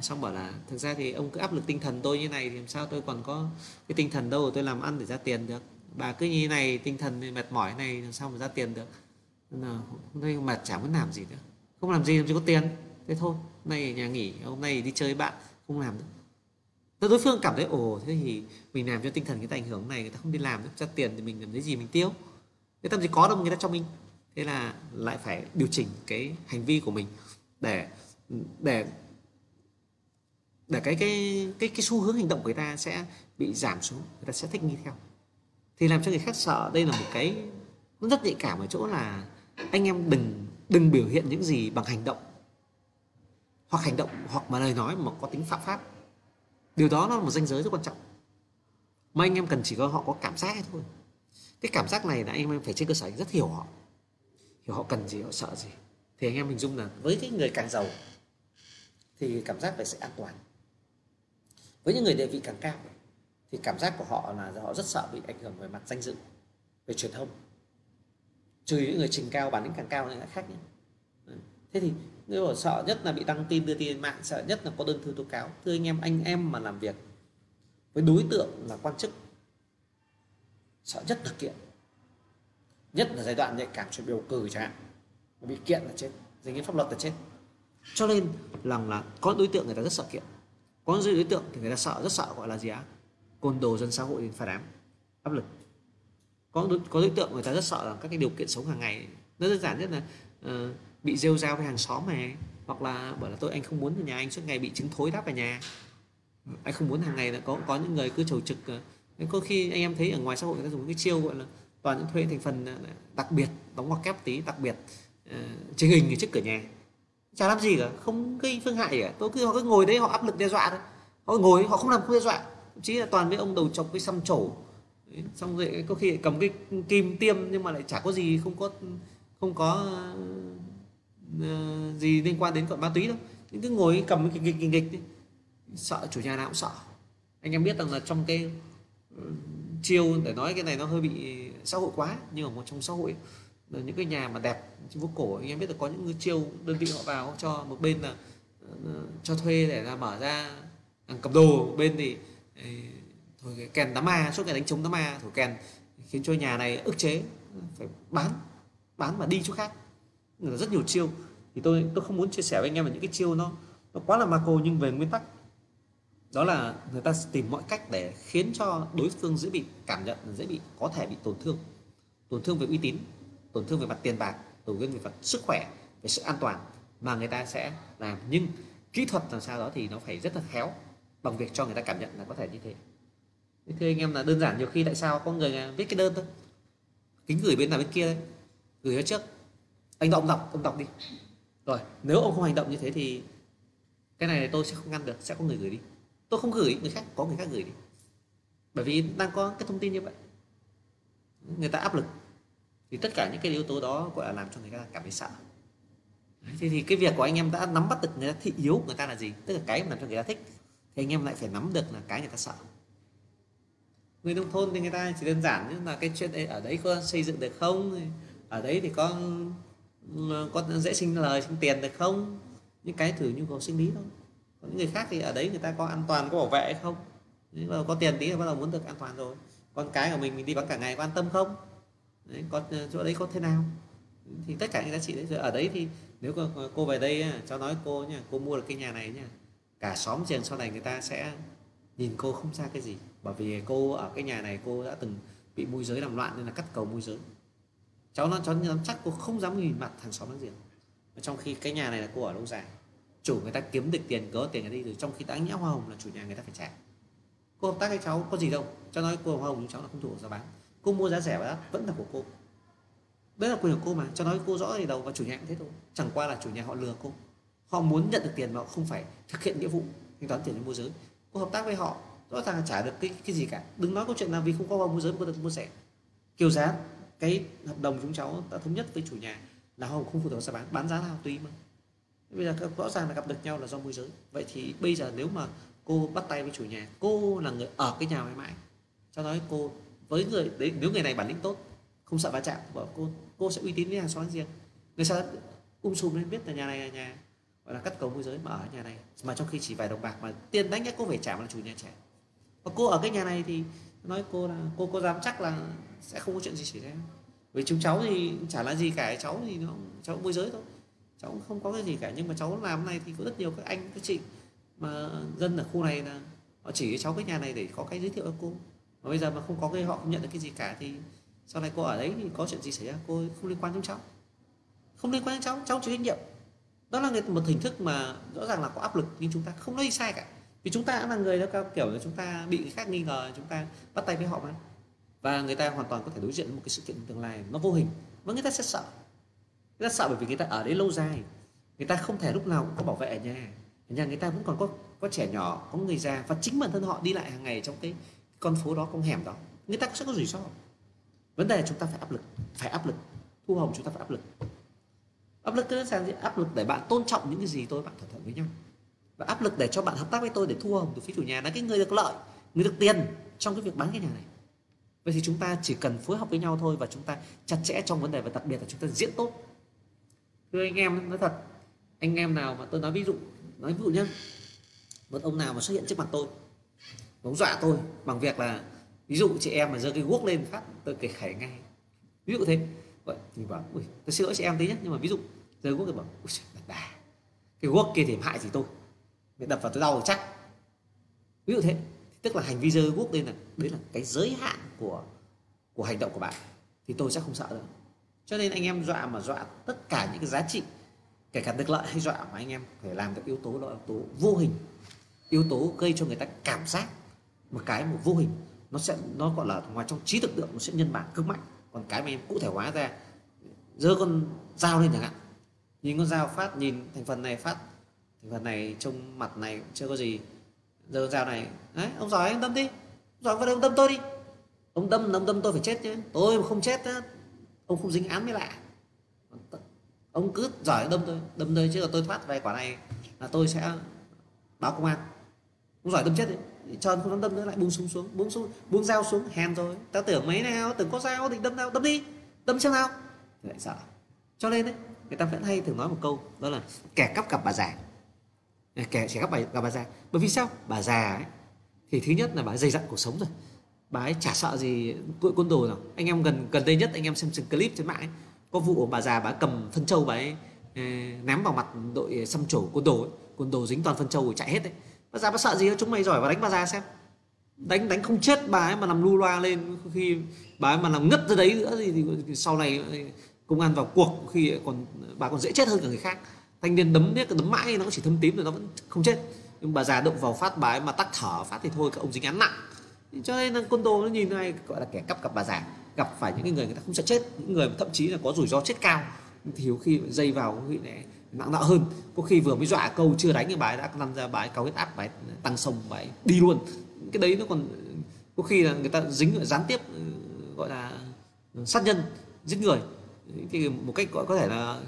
Xong bảo là thực ra thì ông cứ áp lực tinh thần tôi như này thì làm sao tôi còn có cái tinh thần đâu, tôi làm ăn để ra tiền được. Bà cứ như này, tinh thần mệt mỏi này làm sao mà ra tiền được. Hôm nay mà chả muốn làm gì nữa, không làm gì làm gì có tiền, thế thôi, hôm nay nhà nghỉ, hôm nay đi chơi với bạn, không làm nữa. Đối phương cảm thấy ồ, thế thì mình làm cho tinh thần người ta ảnh hưởng này, người ta không đi làm nữa, ra tiền thì mình làm cái gì mình tiêu, cái tâm gì có đâu người ta cho mình. Thế là lại phải điều chỉnh cái hành vi của mình để cái xu hướng hành động của người ta sẽ bị giảm xuống, người ta sẽ thích nghi theo, thì làm cho người khác sợ. Đây là một cái nó rất nhạy cảm ở chỗ là anh em đừng biểu hiện những gì bằng hành động hoặc mà lời nói mà có tính phạm pháp. Điều đó nó là một ranh giới rất quan trọng mà anh em cần chỉ có họ có cảm giác hay thôi. Cái cảm giác này là anh em phải trên cơ sở rất hiểu họ cần gì, họ sợ gì. Thì anh em hình dung là với cái người càng giàu thì cảm giác phải sẽ an toàn, với những người địa vị càng cao thì cảm giác của họ là họ rất sợ bị ảnh hưởng về mặt danh dự, về truyền thông. Trừ những người trình cao, bản lĩnh càng cao thì lại khác nhé. Thế thì người bảo sợ nhất là bị đăng tin đưa tin mạng, sợ nhất là có đơn thư tố cáo. Thưa anh em mà làm việc với đối tượng là quan chức, sợ nhất là kiện, nhất là giai đoạn nhạy cảm chuyện bầu cử chẳng hạn, bị kiện là chết, dính đến pháp luật là chết. Cho nên là có đối tượng người ta rất sợ kiện, có đối tượng thì người ta rất sợ gọi là gì á, côn đồ dân xã hội đến phá đám, áp lực. Có đối tượng người ta rất sợ là các cái điều kiện sống hàng ngày, nó đơn giản nhất là bị rêu rao với hàng xóm này, hoặc là bảo là anh không muốn nhà anh suốt ngày bị chứng thối đáp vào nhà, anh không muốn hàng ngày là có những người cứ trầu trực. Có khi anh em thấy ở ngoài xã hội người ta dùng cái chiêu gọi là toàn những thuê thành phần đặc biệt, đóng ngoặc kép tí đặc biệt, trình hình ở trước cửa nhà, chả làm gì cả, không gây phương hại cả. Họ cứ ngồi đấy, họ áp lực đe dọa thôi, họ ngồi họ không làm không đe dọa, thậm chí là toàn với ông đầu chọc với xăm trổ. Xong rồi có khi cầm cái kim tiêm nhưng mà lại chả có gì, không có gì liên quan đến cận ma túy đâu, cứ ngồi cầm cái nghịch đi. Sợ chủ nhà nào cũng sợ. Anh em biết rằng là trong cái chiêu để nói cái này nó hơi bị xã hội quá, nhưng ở một trong xã hội là những cái nhà mà đẹp vô cổ, anh em biết là có những chiêu đơn vị họ vào cho một bên là cho thuê để là mở ra cầm đồ, một bên thì thổi cái kèn đám ma, suốt ngày đánh trống đám ma, thổi kèn khiến cho nhà này ức chế phải bán và đi chỗ khác. Là rất nhiều chiêu, thì tôi không muốn chia sẻ với anh em là những cái chiêu nó quá là ma cô, nhưng về nguyên tắc đó là người ta tìm mọi cách để khiến cho đối phương dễ bị cảm nhận, dễ bị có thể bị tổn thương về uy tín, tổn thương về mặt tiền bạc, tổn thương về mặt sức khỏe, về sự an toàn mà người ta sẽ làm. Nhưng kỹ thuật làm sao đó thì nó phải rất là khéo bằng việc cho người ta cảm nhận là có thể như thế. Thưa anh em là đơn giản, nhiều khi tại sao có người viết cái đơn thôi, kính gửi bên nào bên kia đấy, gửi nó trước, anh ông đọc đi, rồi nếu ông không hành động như thế thì cái này tôi sẽ không ngăn được, sẽ có người gửi đi. Tôi không gửi, người khác có, người khác gửi đi. Bởi vì đang có cái thông tin như vậy, người ta áp lực, thì tất cả những cái yếu tố đó gọi là làm cho người ta cảm thấy sợ. Thì cái việc của anh em đã nắm bắt được người ta thị yếu của người ta là gì, tức là cái làm cho người ta thích, thì anh em lại phải nắm được là cái người ta sợ. Người nông thôn thì người ta chỉ đơn giản như là cái chuyện đấy, ở đấy có xây dựng được không, ở đấy thì có dễ sinh lời sinh tiền được không, những cái thử nhu cầu sinh lý thôi. Còn những người khác thì ở đấy người ta có an toàn, có bảo vệ hay không, nếu mà có tiền tí là bắt đầu muốn được an toàn rồi. Con cái của mình đi bán cả ngày quan tâm không đấy, có chỗ đấy có thế nào, thì tất cả những giá trị đấy. Rồi ở đấy thì nếu cô về đây, cháu nói cô nha, cô mua được cái nhà này nha, cả xóm giềng sau này người ta sẽ nhìn cô không ra cái gì, bởi vì cô ở cái nhà này cô đã từng bị môi giới làm loạn nên là cắt cầu môi giới. Cháu dám chắc cô không dám nhìn mặt thằng xóm láng giềng, trong khi cái nhà này là cô ở lâu dài, chủ người ta kiếm được tiền, có tiền người ta đi rồi, trong khi đáng nhẽ hoa hồng là chủ nhà người ta phải trả. Cô hợp tác với cháu có gì đâu, cháu nói cô hoa hồng cháu là không thuộc giá bán, cô mua giá rẻ và đắt vẫn là của cô, đấy là quyền của cô mà, cháu nói cô rõ thì đầu, và chủ nhà cũng thế thôi. Chẳng qua là chủ nhà họ lừa cô, họ muốn nhận được tiền mà họ không phải thực hiện nghĩa vụ thanh toán tiền cho môi giới. Cô hợp tác với họ rõ ràng là trả được cái gì cả, đừng nói câu chuyện là vì không có hoa hồng môi giới cô được mua rẻ. Kiểu giá cái hợp đồng chúng cháu đã thống nhất với chủ nhà là hoa hồng không phụ thuộc giá bán giá nào tùy mà. Bây giờ rõ ràng là gặp được nhau là do môi giới. Vậy thì bây giờ nếu mà cô bắt tay với chủ nhà, cô là người ở cái nhà mãi mãi, cho nói cô với người đấy, nếu người này bản lĩnh tốt, không sợ va chạm, bảo cô sẽ uy tín với hàng xóm riêng, người ta sùm lên biết là nhà này là nhà gọi là cắt cầu môi giới, mà ở nhà này mà trong khi chỉ vài đồng bạc mà tiền đánh nhé cô phải trả, mà là chủ nhà trả. Và cô ở cái nhà này thì nói cô là cô có dám chắc là sẽ không có chuyện gì xảy ra, vì chúng cháu thì chả là gì cả, cháu thì nó cháu môi giới thôi, cháu cũng không có cái gì cả. Nhưng mà cháu làm này thì có rất nhiều các anh các chị mà dân ở khu này là họ chỉ cho cháu cái nhà này để có cái giới thiệu cho cô, mà bây giờ mà không có cái họ không nhận được cái gì cả, thì sau này cô ở đấy thì có chuyện gì xảy ra cô không liên quan đến cháu, cháu chịu trách nhiệm. Đó là một hình thức mà rõ ràng là có áp lực, nhưng chúng ta không nói sai cả, vì chúng ta cũng là người đó, kiểu là chúng ta bị người khác nghi ngờ chúng ta bắt tay với họ mà, và người ta hoàn toàn có thể đối diện với một cái sự kiện tương lai nó vô hình, và người ta sẽ sợ. Người ta sợ bởi vì người ta ở đấy lâu dài, người ta không thể lúc nào cũng có bảo vệ ở nhà, người ta vẫn còn có trẻ nhỏ, có người già, và chính bản thân họ đi lại hàng ngày trong cái con phố đó, con hẻm đó, người ta cũng sẽ có rủi ro. Vấn đề là chúng ta phải áp lực, thu hồng chúng ta phải áp lực. Áp lực đơn giản gì? Áp lực để bạn tôn trọng những cái gì tôi bạn thỏa thuận với nhau, và áp lực để cho bạn hợp tác với tôi để thu hồng từ phía chủ nhà, là cái người được lợi, người được tiền trong cái việc bán cái nhà này. Vậy thì chúng ta chỉ cần phối hợp với nhau thôi, và chúng ta chặt chẽ trong vấn đề, và đặc biệt là chúng ta diễn tốt. Thưa anh em, nói thật, anh em nào mà tôi nói ví dụ nhá, một ông nào mà xuất hiện trước mặt tôi bóng dọa tôi bằng việc là ví dụ chị em mà giơ cái guốc lên phát tôi kể khẩy ngay, ví dụ thế. Vậy thì bảo ui tôi xin lỗi chị em tí nhé, nhưng mà ví dụ giơ guốc thì bảo ui đàn bà cái guốc kia thì hại gì tôi, mày đập vào tôi đau chắc, ví dụ thế. Tức là hành vi giơ guốc lên là đấy là cái giới hạn của hành động của bạn, thì tôi sẽ không sợ nữa. Cho nên anh em dọa tất cả những cái giá trị, kể cả được lợi hay dọa, mà anh em phải làm được yếu tố đó, yếu tố vô hình, yếu tố gây cho người ta cảm giác một cái một vô hình, nó gọi là ngoài trong trí tưởng tượng nó sẽ nhân bản cực mạnh. Còn cái mà em cụ thể hóa ra, giơ con dao lên chẳng hạn, nhìn con dao phát, nhìn thành phần này phát, thành phần này trông mặt này cũng chưa có gì, giơ con dao này đấy, ông giỏi ông đâm đi, ông giỏi vào đây ông đâm tôi đi, ông đâm tôi phải chết nhé, tôi mà không chết á ông không dính án mới lạ, ông cứ giỏi đâm tôi chứ là tôi thoát về quả này là tôi sẽ báo công an. Ông giỏi đâm chết đấy, tròn không dám đâm nữa, lại buông súng xuống, buông dao xuống, hèn rồi tao tưởng mấy nào từng có dao định đâm tao, đâm đi, đâm xem nào, lại sợ. Cho nên đấy người ta vẫn hay thường nói một câu, đó là kẻ cắp gặp bà già, bởi vì sao? Bà già ấy thì thứ nhất là bà dày dặn cuộc sống rồi, bà ấy chả sợ gì tụi côn đồ nào. Anh em gần đây nhất anh em xem clip trên mạng ấy, có vụ bà già bà cầm phân trâu bà ấy ném vào mặt đội xăm trổ côn đồ ấy. Côn đồ dính toàn phân trâu rồi chạy hết đấy. Bà già bà sợ gì đâu, chúng mày giỏi vào đánh bà già xem, đánh không chết bà ấy mà làm lu loa lên, khi bà ấy mà làm ngất ra đấy nữa thì sau này công an vào cuộc khi còn bà còn dễ chết hơn cả người khác. Thanh niên đấm mãi nó chỉ thâm tím rồi nó vẫn không chết, nhưng bà già động vào phát bà ấy mà tắc thở phát thì thôi các ông dính án nặng. Cho nên là côn đồ nó nhìn này gọi là kẻ cắp gặp bà già, gặp phải những người người ta không sợ chết, những người thậm chí là có rủi ro chết cao thiếu khi dây vào bị lại nặng nặng hơn, có khi vừa mới dọa câu chưa đánh thì bà ấy đã lăn ra, bà ấy cao huyết áp, bà ấy tăng sông, bà ấy đi luôn. Cái đấy nó còn có khi là người ta dính gián tiếp gọi là sát nhân, giết người thì một cách gọi có thể là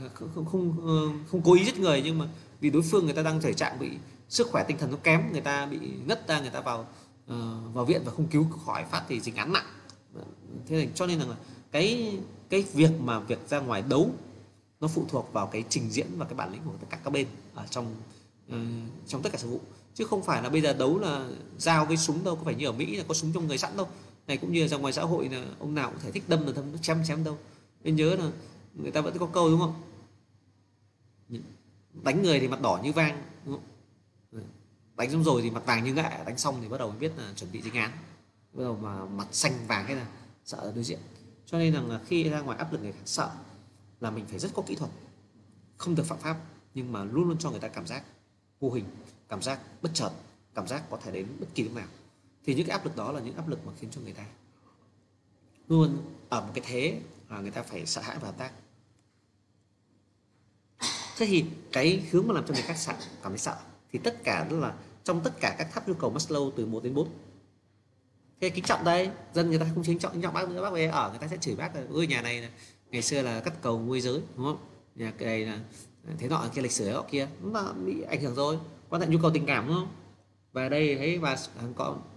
không cố ý giết người, nhưng mà vì đối phương người ta đang thể trạng bị sức khỏe tinh thần nó kém, người ta bị ngất ra, người ta vào viện và không cứu khỏi phát thì dính án nặng. Thế nên cho nên là cái việc ra ngoài đấu nó phụ thuộc vào cái trình diễn và cái bản lĩnh của tất cả các bên ở trong tất cả sự vụ, chứ không phải là bây giờ đấu là giao cái súng đâu, có phải như ở Mỹ là có súng trong người sẵn đâu, này cũng như ra ngoài xã hội là ông nào cũng thể thích đâm là thâm, nó chém đâu. Nên nhớ là người ta vẫn có câu đúng không, đánh người thì mặt đỏ như vang đúng không? Đánh xong rồi thì mặt vàng như ngạ, đánh xong thì bắt đầu biết là chuẩn bị dính án, bắt đầu mà mặt xanh vàng thế là sợ đối diện. Cho nên là khi ra ngoài áp lực người khác sợ là mình phải rất có kỹ thuật, không được phạm pháp nhưng mà luôn luôn cho người ta cảm giác vô hình, cảm giác bất chợt, cảm giác có thể đến bất kỳ lúc nào. Thì những cái áp lực đó là những áp lực mà khiến cho người ta luôn ở một cái thế là người ta phải sợ hãi và hợp tác. Thế thì cái hướng mà làm cho người khác sợ, cảm thấy sợ thì tất cả đó là trong tất cả các tháp nhu cầu Maslow từ 1 đến 4. Thế kính trọng đây, dân người ta không kính trọng bác nữa, bác về ở người ta sẽ chửi bác là ôi nhà này ngày xưa là cắt cầu môi giới đúng không? Nhà cái này là thế nọ kia, lịch sử họ kia, nó bị ảnh hưởng rồi. Quan trọng nhu cầu tình cảm đúng không? Và đây thấy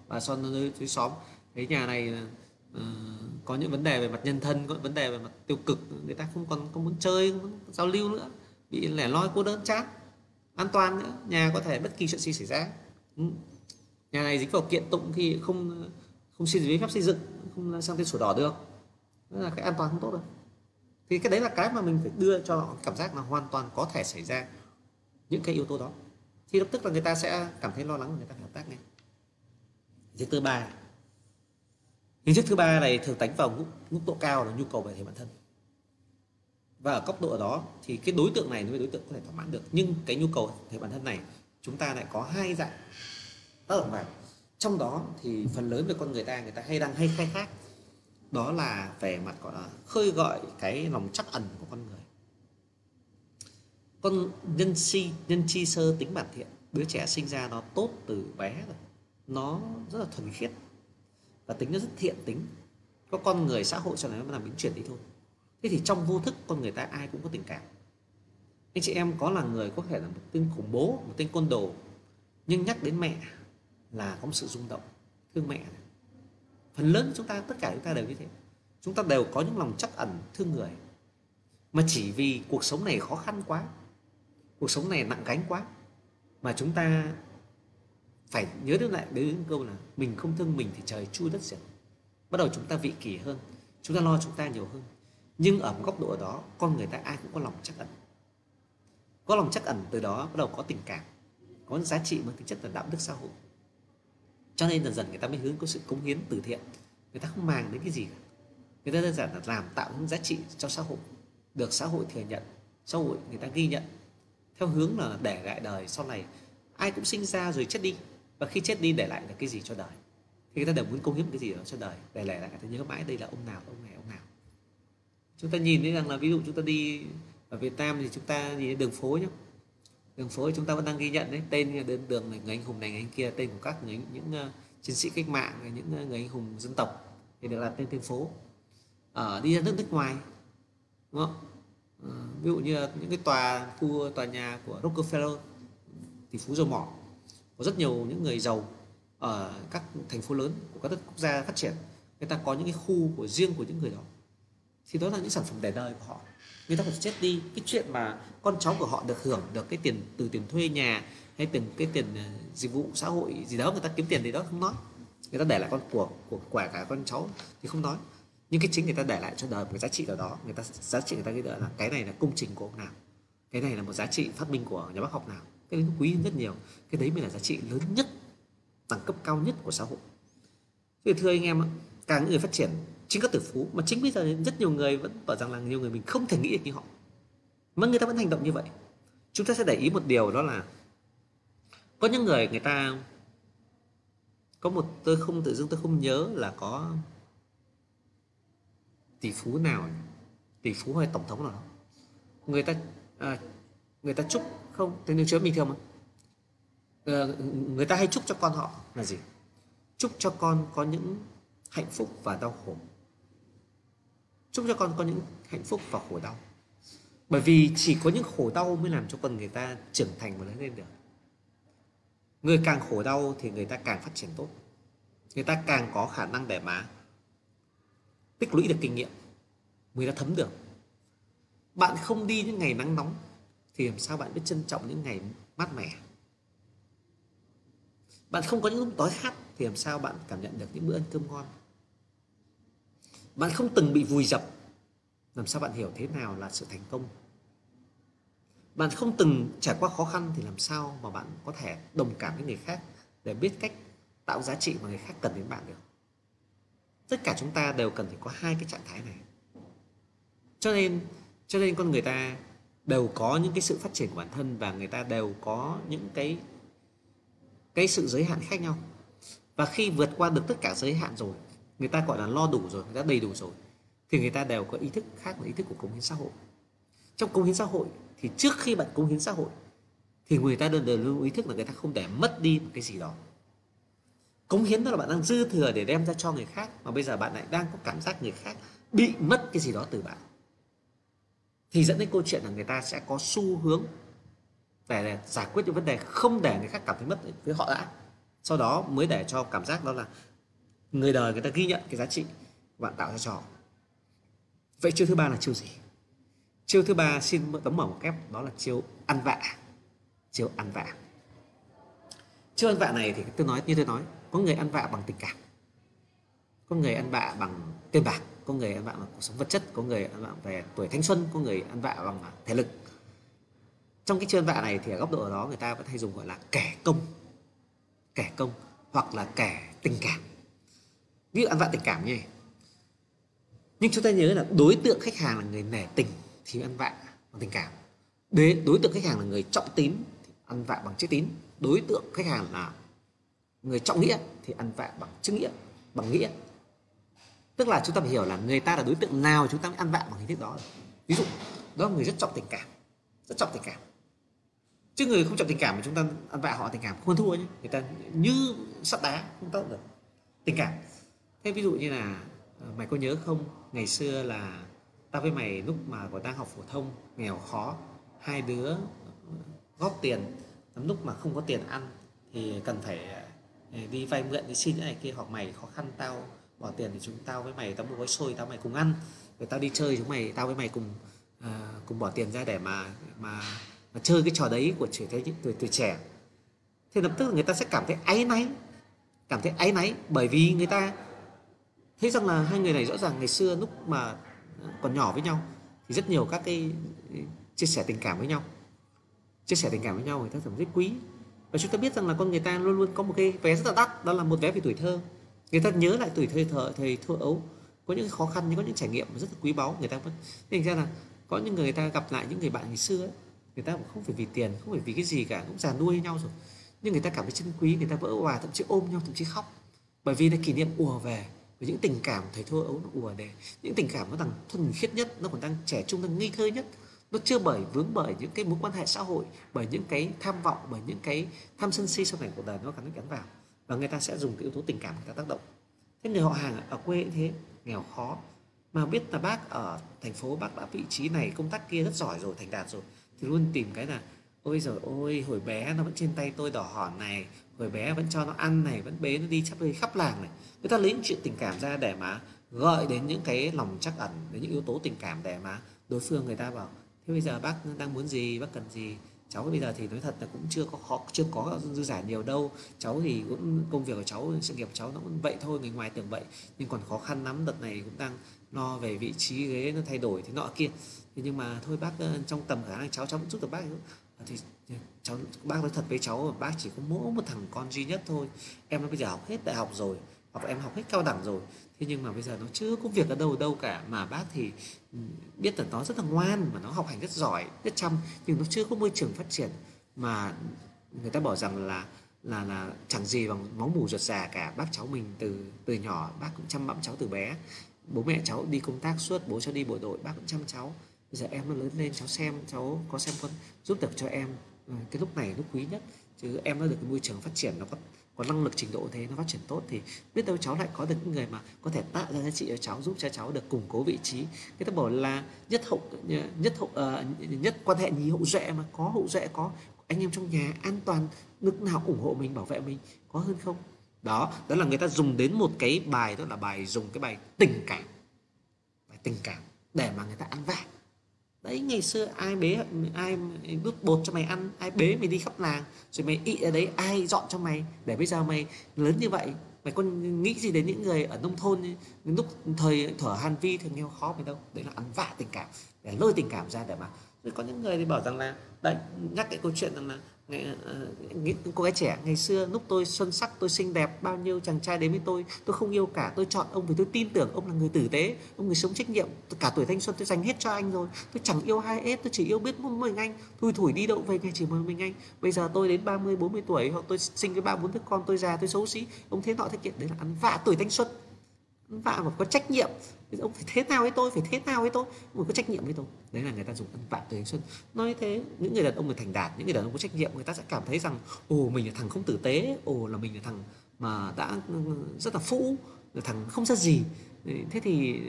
bà Son dưới xóm thấy nhà này là có những vấn đề về mặt nhân thân, có vấn đề về mặt tiêu cực, người ta không còn không muốn chơi, không muốn giao lưu nữa, bị lẻ loi cô đơn chán, an toàn nữa, nhà có thể bất kỳ chuyện gì xảy ra. Nhà này dính vào kiện tụng thì không xin giấy phép xây dựng, không sang tên sổ đỏ được, đó là cái an toàn không tốt rồi. Thì cái đấy là cái mà mình phải đưa cho họ cảm giác là hoàn toàn có thể xảy ra những cái yếu tố đó, thì lập tức là người ta sẽ cảm thấy lo lắng và người ta hợp tác ngay. Hình thức thứ ba này thường đánh vào mức độ cao là nhu cầu về thể bản thân, và ở góc độ ở đó thì cái đối tượng này với đối tượng có thể thỏa mãn được, nhưng cái nhu cầu thể bản thân này chúng ta lại có hai dạng tác động vào. Trong đó thì phần lớn về con người ta hay khai thác đó là về mặt gọi là khơi gọi cái lòng trắc ẩn của con người, con nhân chi sơ tính bản thiện, đứa trẻ sinh ra nó tốt từ bé rồi, nó rất là thuần khiết và tính nó rất thiện tính, có con người xã hội sau này nó làm biến chuyển đi thôi. Thế thì trong vô thức con người ta ai cũng có tình cảm, anh chị em có là người có thể là một tên khủng bố, một tên côn đồ, nhưng nhắc đến mẹ là có một sự rung động, thương mẹ. Phần lớn chúng ta, tất cả chúng ta đều như thế, chúng ta đều có những lòng trắc ẩn thương người, mà chỉ vì cuộc sống này khó khăn quá, cuộc sống này nặng gánh quá, mà chúng ta phải nhớ đến lại đến câu là mình không thương mình thì trời chui đất diệt. Bắt đầu chúng ta vị kỷ hơn, chúng ta lo chúng ta nhiều hơn. Nhưng ở một góc độ ở đó, con người ta ai cũng có lòng trắc ẩn, có lòng trắc ẩn, từ đó bắt đầu có tình cảm, có giá trị mang tính chất là đạo đức xã hội. Cho nên dần dần người ta mới hướng có sự cống hiến từ thiện, người ta không màng đến cái gì cả, người ta đơn giản là làm tạo những giá trị cho xã hội, được xã hội thừa nhận, xã hội người ta ghi nhận, theo hướng là để lại đời sau này ai cũng sinh ra rồi chết đi, và khi chết đi để lại là cái gì cho đời, thì người ta đều muốn cống hiến cái gì đó cho đời, để lại là người ta nhớ mãi đây là ông nào, ông này, ông nào. Chúng ta nhìn thấy rằng là ví dụ chúng ta đi ở Việt Nam thì chúng ta nhìn đường phố nhá, đường phố chúng ta vẫn đang ghi nhận đấy, tên đến đường này, người anh hùng này, người anh kia, tên của các những chiến sĩ cách mạng, những người anh hùng dân tộc thì được đặt tên phố. Đi ra nước ngoài đúng không? Ví dụ như những cái tòa nhà của Rockefeller, tỷ phú dầu mỏ, có rất nhiều những người giàu ở các thành phố lớn của các đất quốc gia phát triển, người ta có những cái khu của riêng của những người đó, thì đó là những sản phẩm để đời của họ. Người ta phải chết đi, cái chuyện mà con cháu của họ được hưởng được cái tiền từ tiền thuê nhà hay từng cái tiền dịch vụ xã hội gì đó, người ta kiếm tiền thì đó không nói, người ta để lại con của quả cả con cháu thì không nói, nhưng cái chính người ta để lại cho đời một cái giá trị nào đó, người ta giá trị người ta ghi đỡ là cái này là công trình của ông nào, cái này là một giá trị phát minh của nhà bác học nào, cái đấy quý rất nhiều, cái đấy mới là giá trị lớn nhất, đẳng cấp cao nhất của xã hội. Thì thưa anh em, càng những người phát triển, chính các tỷ phú mà chính bây giờ rất nhiều người vẫn bảo rằng là nhiều người mình không thể nghĩ được như họ, mà người ta vẫn hành động như vậy. Chúng ta sẽ để ý một điều đó là có những người ta có một, tôi không nhớ là có tỷ phú nào, tỷ phú hay tổng thống nào đó người ta chúc không? Thế nếu chữa bình thường mà người ta hay chúc cho con họ là gì? Chúc cho con có những hạnh phúc và đau khổ, chúc cho con có những hạnh phúc và khổ đau. Bởi vì chỉ có những khổ đau mới làm cho con người ta trưởng thành và lớn lên được. Người càng khổ đau thì người ta càng phát triển tốt, người ta càng có khả năng để mà tích lũy được kinh nghiệm, người ta thấm được. Bạn không đi những ngày nắng nóng thì làm sao bạn biết trân trọng những ngày mát mẻ? Bạn không có những lúc đói khát thì làm sao bạn cảm nhận được những bữa ăn cơm ngon? Bạn không từng bị vùi dập, làm sao bạn hiểu thế nào là sự thành công? Bạn không từng trải qua khó khăn thì làm sao mà bạn có thể đồng cảm với người khác để biết cách tạo giá trị mà người khác cần đến bạn được? Tất cả chúng ta đều cần phải có hai cái trạng thái này. Cho nên con người ta đều có những cái sự phát triển của bản thân, và người ta đều có những cái sự giới hạn khác nhau. Và khi vượt qua được tất cả giới hạn rồi, người ta gọi là lo đủ rồi, người ta đầy đủ rồi, thì người ta đều có ý thức khác với ý thức của cống hiến xã hội. Trong cống hiến xã hội thì trước khi bạn cống hiến xã hội thì người ta đều lưu ý thức là người ta không để mất đi một cái gì đó. Cống hiến đó là bạn đang dư thừa để đem ra cho người khác, mà bây giờ bạn lại đang có cảm giác người khác bị mất cái gì đó từ bạn, thì dẫn đến câu chuyện là người ta sẽ có xu hướng để giải quyết những vấn đề, không để người khác cảm thấy mất với họ đã, sau đó mới để cho cảm giác đó là người đời người ta ghi nhận cái giá trị bạn tạo ra cho họ. Vậy chiêu thứ ba là chiêu gì? Chiêu thứ ba xin tấm mở một kép, đó là chiêu ăn vạ. Chiêu ăn vạ. Chiêu ăn vạ này thì tôi nói có người ăn vạ bằng tình cảm, có người ăn vạ bằng tiền bạc, có người ăn vạ bằng cuộc sống vật chất, có người ăn vạ về tuổi thanh xuân, có người ăn vạ bằng thể lực. Trong cái chiêu ăn vạ này thì ở góc độ ở đó người ta vẫn hay dùng gọi là kẻ công hoặc là kẻ tình cảm. Ví dụ ăn vạ tình cảm như này, nhưng chúng ta nhớ là đối tượng khách hàng là người nể tình thì ăn vạ bằng tình cảm, đối tượng khách hàng là người trọng tín thì ăn vạ bằng chữ tín, đối tượng khách hàng là người trọng nghĩa thì ăn vạ bằng chữ nghĩa, bằng nghĩa. Tức là chúng ta phải hiểu là người ta là đối tượng nào chúng ta mới ăn vạ bằng hình thức đó. Ví dụ đó là người rất trọng tình cảm, chứ người không trọng tình cảm mà chúng ta ăn vạ họ tình cảm không thua nhé, người ta như sắt đá không tốt được tình cảm. Thế ví dụ như là mày có nhớ không, ngày xưa là tao với mày lúc mà còn đang học phổ thông nghèo khó, hai đứa góp tiền, lúc mà không có tiền ăn thì cần phải đi vay mượn, đi xin những này kia, hoặc mày khó khăn tao bỏ tiền thì chúng tao với mày, tao mua gói xôi tao với mày cùng ăn, rồi tao đi chơi tao với mày cùng bỏ tiền ra để mà chơi cái trò đấy của tuổi trẻ. Thế lập tức người ta sẽ cảm thấy áy náy, bởi vì người ta thấy rằng là hai người này rõ ràng ngày xưa lúc mà còn nhỏ với nhau thì rất nhiều các cái chia sẻ tình cảm với nhau, người ta cảm thấy quý. Và chúng ta biết rằng là con người ta luôn luôn có một cái vé rất là đắt, đó là một vé về tuổi thơ. Người ta nhớ lại tuổi thơ thời thơ ấu, có những khó khăn nhưng có những trải nghiệm rất là quý báu. Người ta vẫn thành ra là có những người ta gặp lại những người bạn ngày xưa ấy, người ta cũng không phải vì tiền, không phải vì cái gì cả, cũng già nuôi nhau rồi, nhưng người ta cảm thấy chân quý, người ta vỡ òa, thậm chí ôm nhau, thậm chí khóc, bởi vì là kỷ niệm ùa về. Với những tình cảm thời thơ ấu nó ùa về, những tình cảm nó đang thuần khiết nhất, nó còn đang trẻ trung, đang ngây thơ nhất, nó chưa vướng bởi những cái mối quan hệ xã hội, bởi những cái tham vọng, bởi những cái tham sân si sau này cuộc đời nó gắn vào, và người ta sẽ dùng cái yếu tố tình cảm người ta tác động. Thế người họ hàng ở quê cũng thế, nghèo khó mà biết là bác ở thành phố, bác đã vị trí này công tác kia rất giỏi rồi, thành đạt rồi, thì luôn tìm cái là ôi giời ôi, hồi bé nó vẫn trên tay tôi đỏ hòn này, hồi bé vẫn cho nó ăn này, vẫn bế nó đi chắp đi khắp làng này. Người ta lấy những chuyện tình cảm ra để mà gợi đến những cái lòng trắc ẩn, đến những yếu tố tình cảm để mà đối phương người ta bảo thế bây giờ bác đang muốn gì, bác cần gì, cháu bây giờ thì nói thật là cũng chưa có dư giả nhiều đâu, cháu thì cũng công việc của cháu, sự nghiệp của cháu nó cũng vậy thôi, người ngoài tưởng vậy nhưng còn khó khăn lắm, đợt này cũng đang lo về vị trí ghế nó thay đổi thế nọ kia, thế nhưng mà thôi bác trong tầm khả năng cháu cũng giúp được bác thì bác nói thật với cháu, bác chỉ có mỗi một thằng con duy nhất thôi, em nó bây giờ học hết đại học rồi hoặc em học hết cao đẳng rồi, thế nhưng mà bây giờ nó chưa có việc ở đâu cả, mà bác thì biết là nó rất là ngoan mà nó học hành rất giỏi, rất chăm, nhưng nó chưa có môi trường phát triển, mà người ta bảo rằng là chẳng gì bằng máu mủ ruột già cả. Bác cháu mình từ nhỏ bác cũng chăm bẵm cháu từ bé, bố mẹ cháu đi công tác suốt, bố cháu đi bộ đội bác cũng chăm cháu, bây giờ em nó lớn lên, cháu xem, cháu có xem con giúp được cho em cái lúc này lúc quý nhất. Chứ em nó được cái môi trường phát triển, nó có năng lực trình độ thế, nó phát triển tốt thì biết đâu cháu lại có được những người mà có thể tạo ra giá trị cho cháu, giúp cho cháu được củng cố vị trí. Người ta bảo là nhất quan hệ nhì hậu duệ, mà có hậu duệ, có anh em trong nhà an toàn, nước nào ủng hộ mình, bảo vệ mình có hơn không. Đó là người ta dùng đến một cái bài, đó là bài tình cảm để mà người ta ăn vạ. Đấy, ngày xưa ai đút bột cho mày ăn, ai bế mày đi khắp làng, rồi mày ị ở đấy, ai dọn cho mày, để bây giờ mày lớn như vậy mày còn nghĩ gì đến những người ở nông thôn lúc thời thở hàn vi, thời nghèo khó mày đâu. Đấy là ăn vạ tình cảm, để lôi tình cảm ra để mà. Rồi có những người thì bảo rằng là đấy, nhắc cái câu chuyện rằng là cô gái trẻ ngày xưa lúc tôi xuân sắc, tôi xinh đẹp, bao nhiêu chàng trai đến với tôi không yêu cả, tôi chọn ông vì tôi tin tưởng ông là người tử tế, ông người sống trách nhiệm, cả tuổi thanh xuân tôi dành hết cho anh rồi, tôi chẳng yêu ai hết, tôi chỉ yêu biết một mình anh, thui thủi đi đậu về ngày chỉ một mình anh. Bây giờ tôi đến 30-40 tuổi, hoặc tôi sinh với 3-4 đứa con, tôi già, tôi xấu xí, ông thế nọ thế kiện. Đấy là ăn vạ tuổi thanh xuân, ăn vạ mà có trách nhiệm. Ông phải thế nào với tôi, ông có trách nhiệm với tôi. Đấy là người ta dùng ăn vạ tuổi thanh xuân. Nói thế, những người đàn ông thành đạt, những người đàn ông có trách nhiệm, người ta sẽ cảm thấy rằng ồ, mình là thằng không tử tế, ồ là mình là thằng mà đã rất là phũ, là thằng không ra gì. Thế thì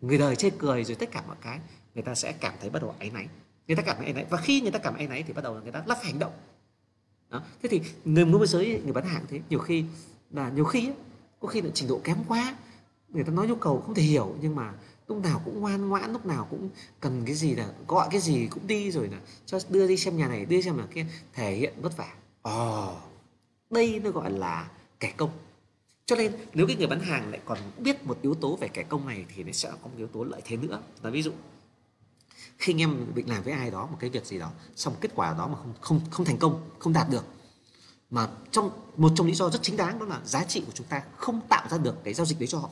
người đời chê cười, rồi tất cả mọi cái người ta sẽ cảm thấy bắt đầu áy náy. Người ta cảm thấy áy náy, và khi người ta cảm thấy áy náy thì bắt đầu người ta lắp hành động. Đó. Thế thì người môi giới, người bán hàng thế, nhiều khi có khi là trình độ kém quá, người ta nói nhu cầu không thể hiểu, nhưng mà lúc nào cũng ngoan ngoãn, lúc nào cũng cần cái gì là gọi cái gì cũng đi, rồi là cho đưa đi xem nhà này, đưa xem là kia, thể hiện vất vả. Đây nó gọi là kẻ công. Cho nên nếu cái người bán hàng lại còn biết một yếu tố về kẻ công này thì nó sẽ có một yếu tố lợi thế nữa. Là ví dụ khi anh em định làm với ai đó một cái việc gì đó, xong kết quả đó mà không thành công, không đạt được, mà một trong lý do rất chính đáng đó là giá trị của chúng ta không tạo ra được cái giao dịch đấy cho họ.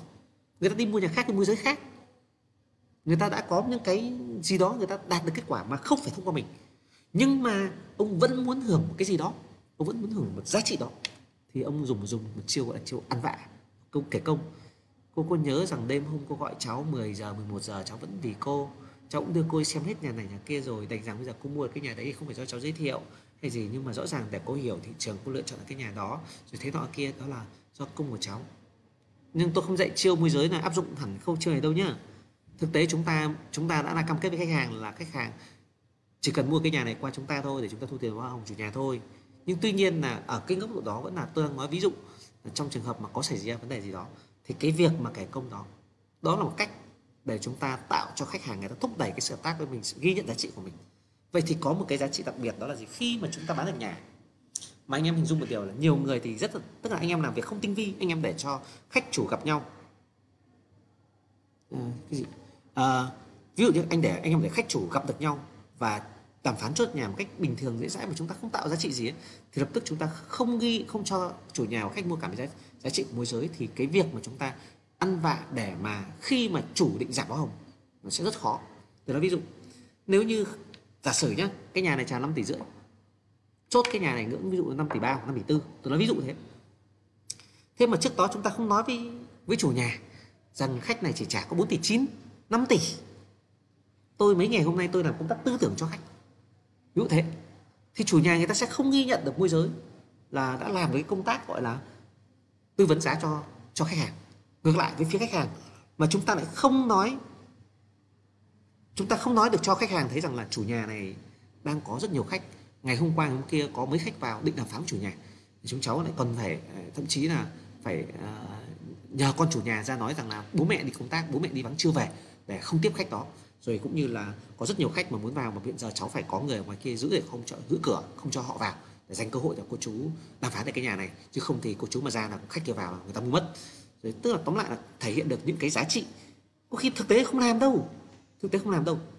Người ta đi mua nhà khác, đi môi giới khác, người ta đã có những cái gì đó, người ta đạt được kết quả mà không phải thông qua mình, nhưng mà ông vẫn muốn hưởng một cái gì đó, ông vẫn muốn hưởng một giá trị đó, thì ông dùng một chiêu gọi là chiêu ăn vạ, câu kể công. Cô có nhớ rằng đêm hôm cô gọi cháu 10 giờ 11 giờ cháu vẫn vì cô, cháu cũng đưa cô xem hết nhà này nhà kia rồi, đành rằng bây giờ cô mua cái nhà đấy thì không phải do cháu giới thiệu hay gì, nhưng mà rõ ràng để cô hiểu thị trường, cô lựa chọn cái nhà đó rồi thế nọ kia, đó là do công của cháu. Nhưng tôi không dạy chiêu môi giới là áp dụng hẳn khâu chiêu này đâu nhá. Thực tế chúng ta đã là cam kết với khách hàng là khách hàng chỉ cần mua cái nhà này qua chúng ta thôi để chúng ta thu tiền hoa hồng chủ nhà thôi. Nhưng tuy nhiên là ở cái góc độ đó vẫn là tôi đang nói ví dụ trong trường hợp mà có xảy ra vấn đề gì đó thì cái việc mà kẻ công đó là một cách để chúng ta tạo cho khách hàng người ta thúc đẩy cái sự hợp tác với mình, sự ghi nhận giá trị của mình. Vậy thì có một cái giá trị đặc biệt đó là gì? Khi mà chúng ta bán được nhà, mà anh em hình dung một điều là nhiều người thì tức là anh em làm việc không tinh vi, anh em để cho khách chủ gặp nhau. Ví dụ như anh em để khách chủ gặp được nhau và đàm phán chốt nhà một cách bình thường dễ dãi mà chúng ta không tạo giá trị gì ấy, thì lập tức chúng ta không cho chủ nhà và khách mua cảm thấy giá trị của môi giới, thì cái việc mà chúng ta ăn vạ để mà khi mà chủ định giảm hoa hồng nó sẽ rất khó. Tôi nói ví dụ, nếu như giả sử nhá, cái nhà này trả 5,5 tỷ, chốt cái nhà này ngưỡng ví dụ 5,3 hoặc 5,4, tôi nói ví dụ thế. Thế mà trước đó chúng ta không nói với chủ nhà rằng khách này chỉ trả có 4,9 tỷ, 5 tỷ. Tôi mấy ngày hôm nay tôi làm công tác tư tưởng cho khách, ví dụ thế, thì chủ nhà người ta sẽ không ghi nhận được môi giới là đã làm cái công tác gọi là tư vấn giá cho khách hàng. Ngược lại với phía khách hàng mà chúng ta lại không nói, chúng ta không nói được cho khách hàng thấy rằng là chủ nhà này đang có rất nhiều khách, ngày hôm qua hôm kia có mấy khách vào định đàm phán chủ nhà, thì chúng cháu lại còn phải thậm chí là phải nhờ con chủ nhà ra nói rằng là bố mẹ đi công tác, bố mẹ đi vắng chưa về để không tiếp khách đó, rồi cũng như là có rất nhiều khách mà muốn vào mà hiện giờ cháu phải có người ngoài kia giữ để giữ cửa không cho họ vào để dành cơ hội cho cô chú đàm phán tại cái nhà này, chứ không thì cô chú mà ra là khách kia vào là người ta mua mất. Rồi tức là tóm lại là thể hiện được những cái giá trị có khi thực tế không làm đâu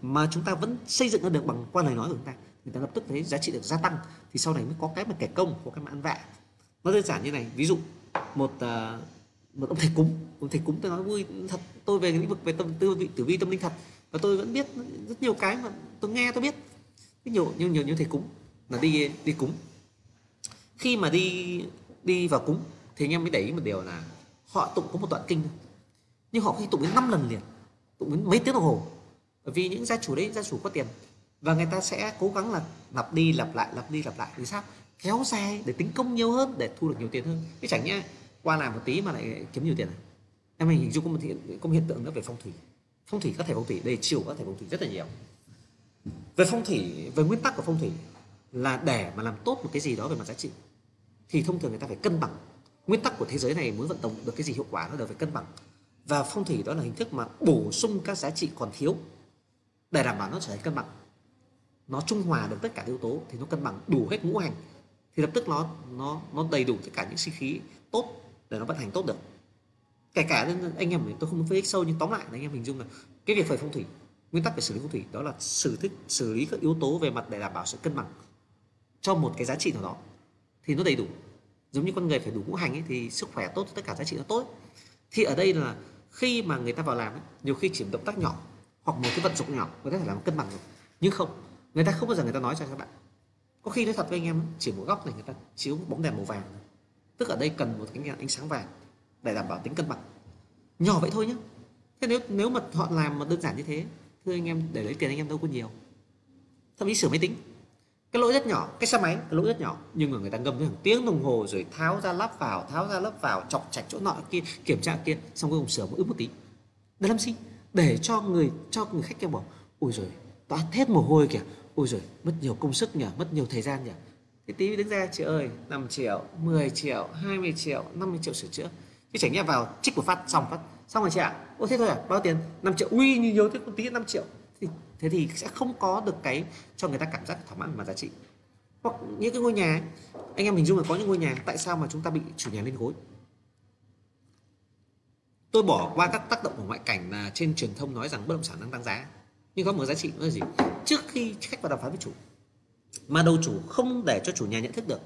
mà chúng ta vẫn xây dựng được bằng qua lời nói của chúng ta. Người ta lập tức thấy giá trị được gia tăng thì sau này mới có cái mà kẻ công, có cái mà ăn vạ. Nó đơn giản như này, ví dụ một ông thầy cúng, tôi nói vui thật, tôi về lĩnh vực về tử vi tâm linh thật và tôi vẫn biết rất nhiều cái mà tôi nghe tôi biết. Nhiều thầy cúng là đi cúng, khi mà đi vào cúng thì anh em mới để ý một điều là họ tụng có một đoạn kinh thôi, nhưng họ khi tụng đến 5 lần liền, tụng đến mấy tiếng đồng hồ, Bởi vì những gia chủ đấy, gia chủ có tiền, và người ta sẽ cố gắng là lặp đi lặp lại vì sao? Kéo dài để tính công nhiều hơn, để thu được nhiều tiền hơn. Cái chẳng nhá, qua làm một tí mà lại kiếm nhiều tiền này. Em mình hình dung có một hiện tượng nữa về phong thủy. Phong thủy, các thầy phong thủy, đây chiều các thầy phong thủy rất là nhiều. Về phong thủy, về nguyên tắc của phong thủy là để mà làm tốt một cái gì đó về mặt giá trị thì thông thường người ta phải cân bằng. Nguyên tắc của thế giới này muốn vận động được cái gì hiệu quả nó đều phải cân bằng. Và phong thủy đó là hình thức mà bổ sung các giá trị còn thiếu để đảm bảo nó trở thành cân bằng. Nó trung hòa được tất cả yếu tố thì nó cân bằng đủ hết ngũ hành. Thì lập tức nó đầy đủ tất cả những sinh khí tốt để nó vận hành tốt được. Kể cả anh em tôi không muốn phân tích sâu, nhưng tóm lại là anh em hình dung là cái việc về phong thủy, nguyên tắc về xử lý phong thủy đó là xử lý các yếu tố về mặt để đảm bảo sự cân bằng cho một cái giá trị nào đó thì nó đầy đủ. Giống như con người phải đủ ngũ hành ấy, thì sức khỏe tốt, tất cả giá trị nó tốt. Thì ở đây là khi mà người ta vào làm ấy, nhiều khi chỉ một động tác nhỏ hoặc một cái vận dụng nhỏ người ta phải làm cân bằng rồi. Nhưng không, người ta không bao giờ người ta nói cho các bạn. Có khi nói thật với anh em, chỉ một góc này người ta chiếu một bóng đèn màu vàng, tức ở đây cần một cái ánh sáng vàng để đảm bảo tính cân bằng. Nhỏ vậy thôi nhé. Thế nếu mà họ làm mà đơn giản như thế, thưa anh em, để lấy tiền anh em đâu có nhiều. Thậm chí sửa máy tính, cái lỗi rất nhỏ, cái xe máy, cái lỗi rất nhỏ, nhưng mà người ta ngâm tới hàng tiếng đồng hồ rồi tháo ra lắp vào, chọc chạch chỗ nọ kia, kiểm tra kia, xong cuối cùng sửa một tí. Để làm gì? Để cho người khách kia bảo, ôi giời, toát hết mồ hôi kìa, ôi giời, mất nhiều công sức nhỉ, mất nhiều thời gian nhỉ. Thế tí đứng ra, chị ơi, 5 triệu, 10 triệu, 20 triệu, 50 triệu sửa chữa. Cái chảnh nghe vào trích một phát xong rồi chị ạ. Ô thế thôi à, bao tiền? 5 triệu. Ui nhiều thế, con tí 5 triệu. Thế thì sẽ không có được cái cho người ta cảm giác thỏa mãn và giá trị. Hoặc những cái ngôi nhà ấy, anh em hình dung là có những ngôi nhà tại sao mà chúng ta bị chủ nhà lên gối. Tôi bỏ qua các tác động của ngoại cảnh là trên truyền thông nói rằng bất động sản đang tăng giá, nhưng có một giá trị nữa là gì? Trước khi khách vào đàm phán với chủ mà đầu chủ không để cho chủ nhà nhận thức được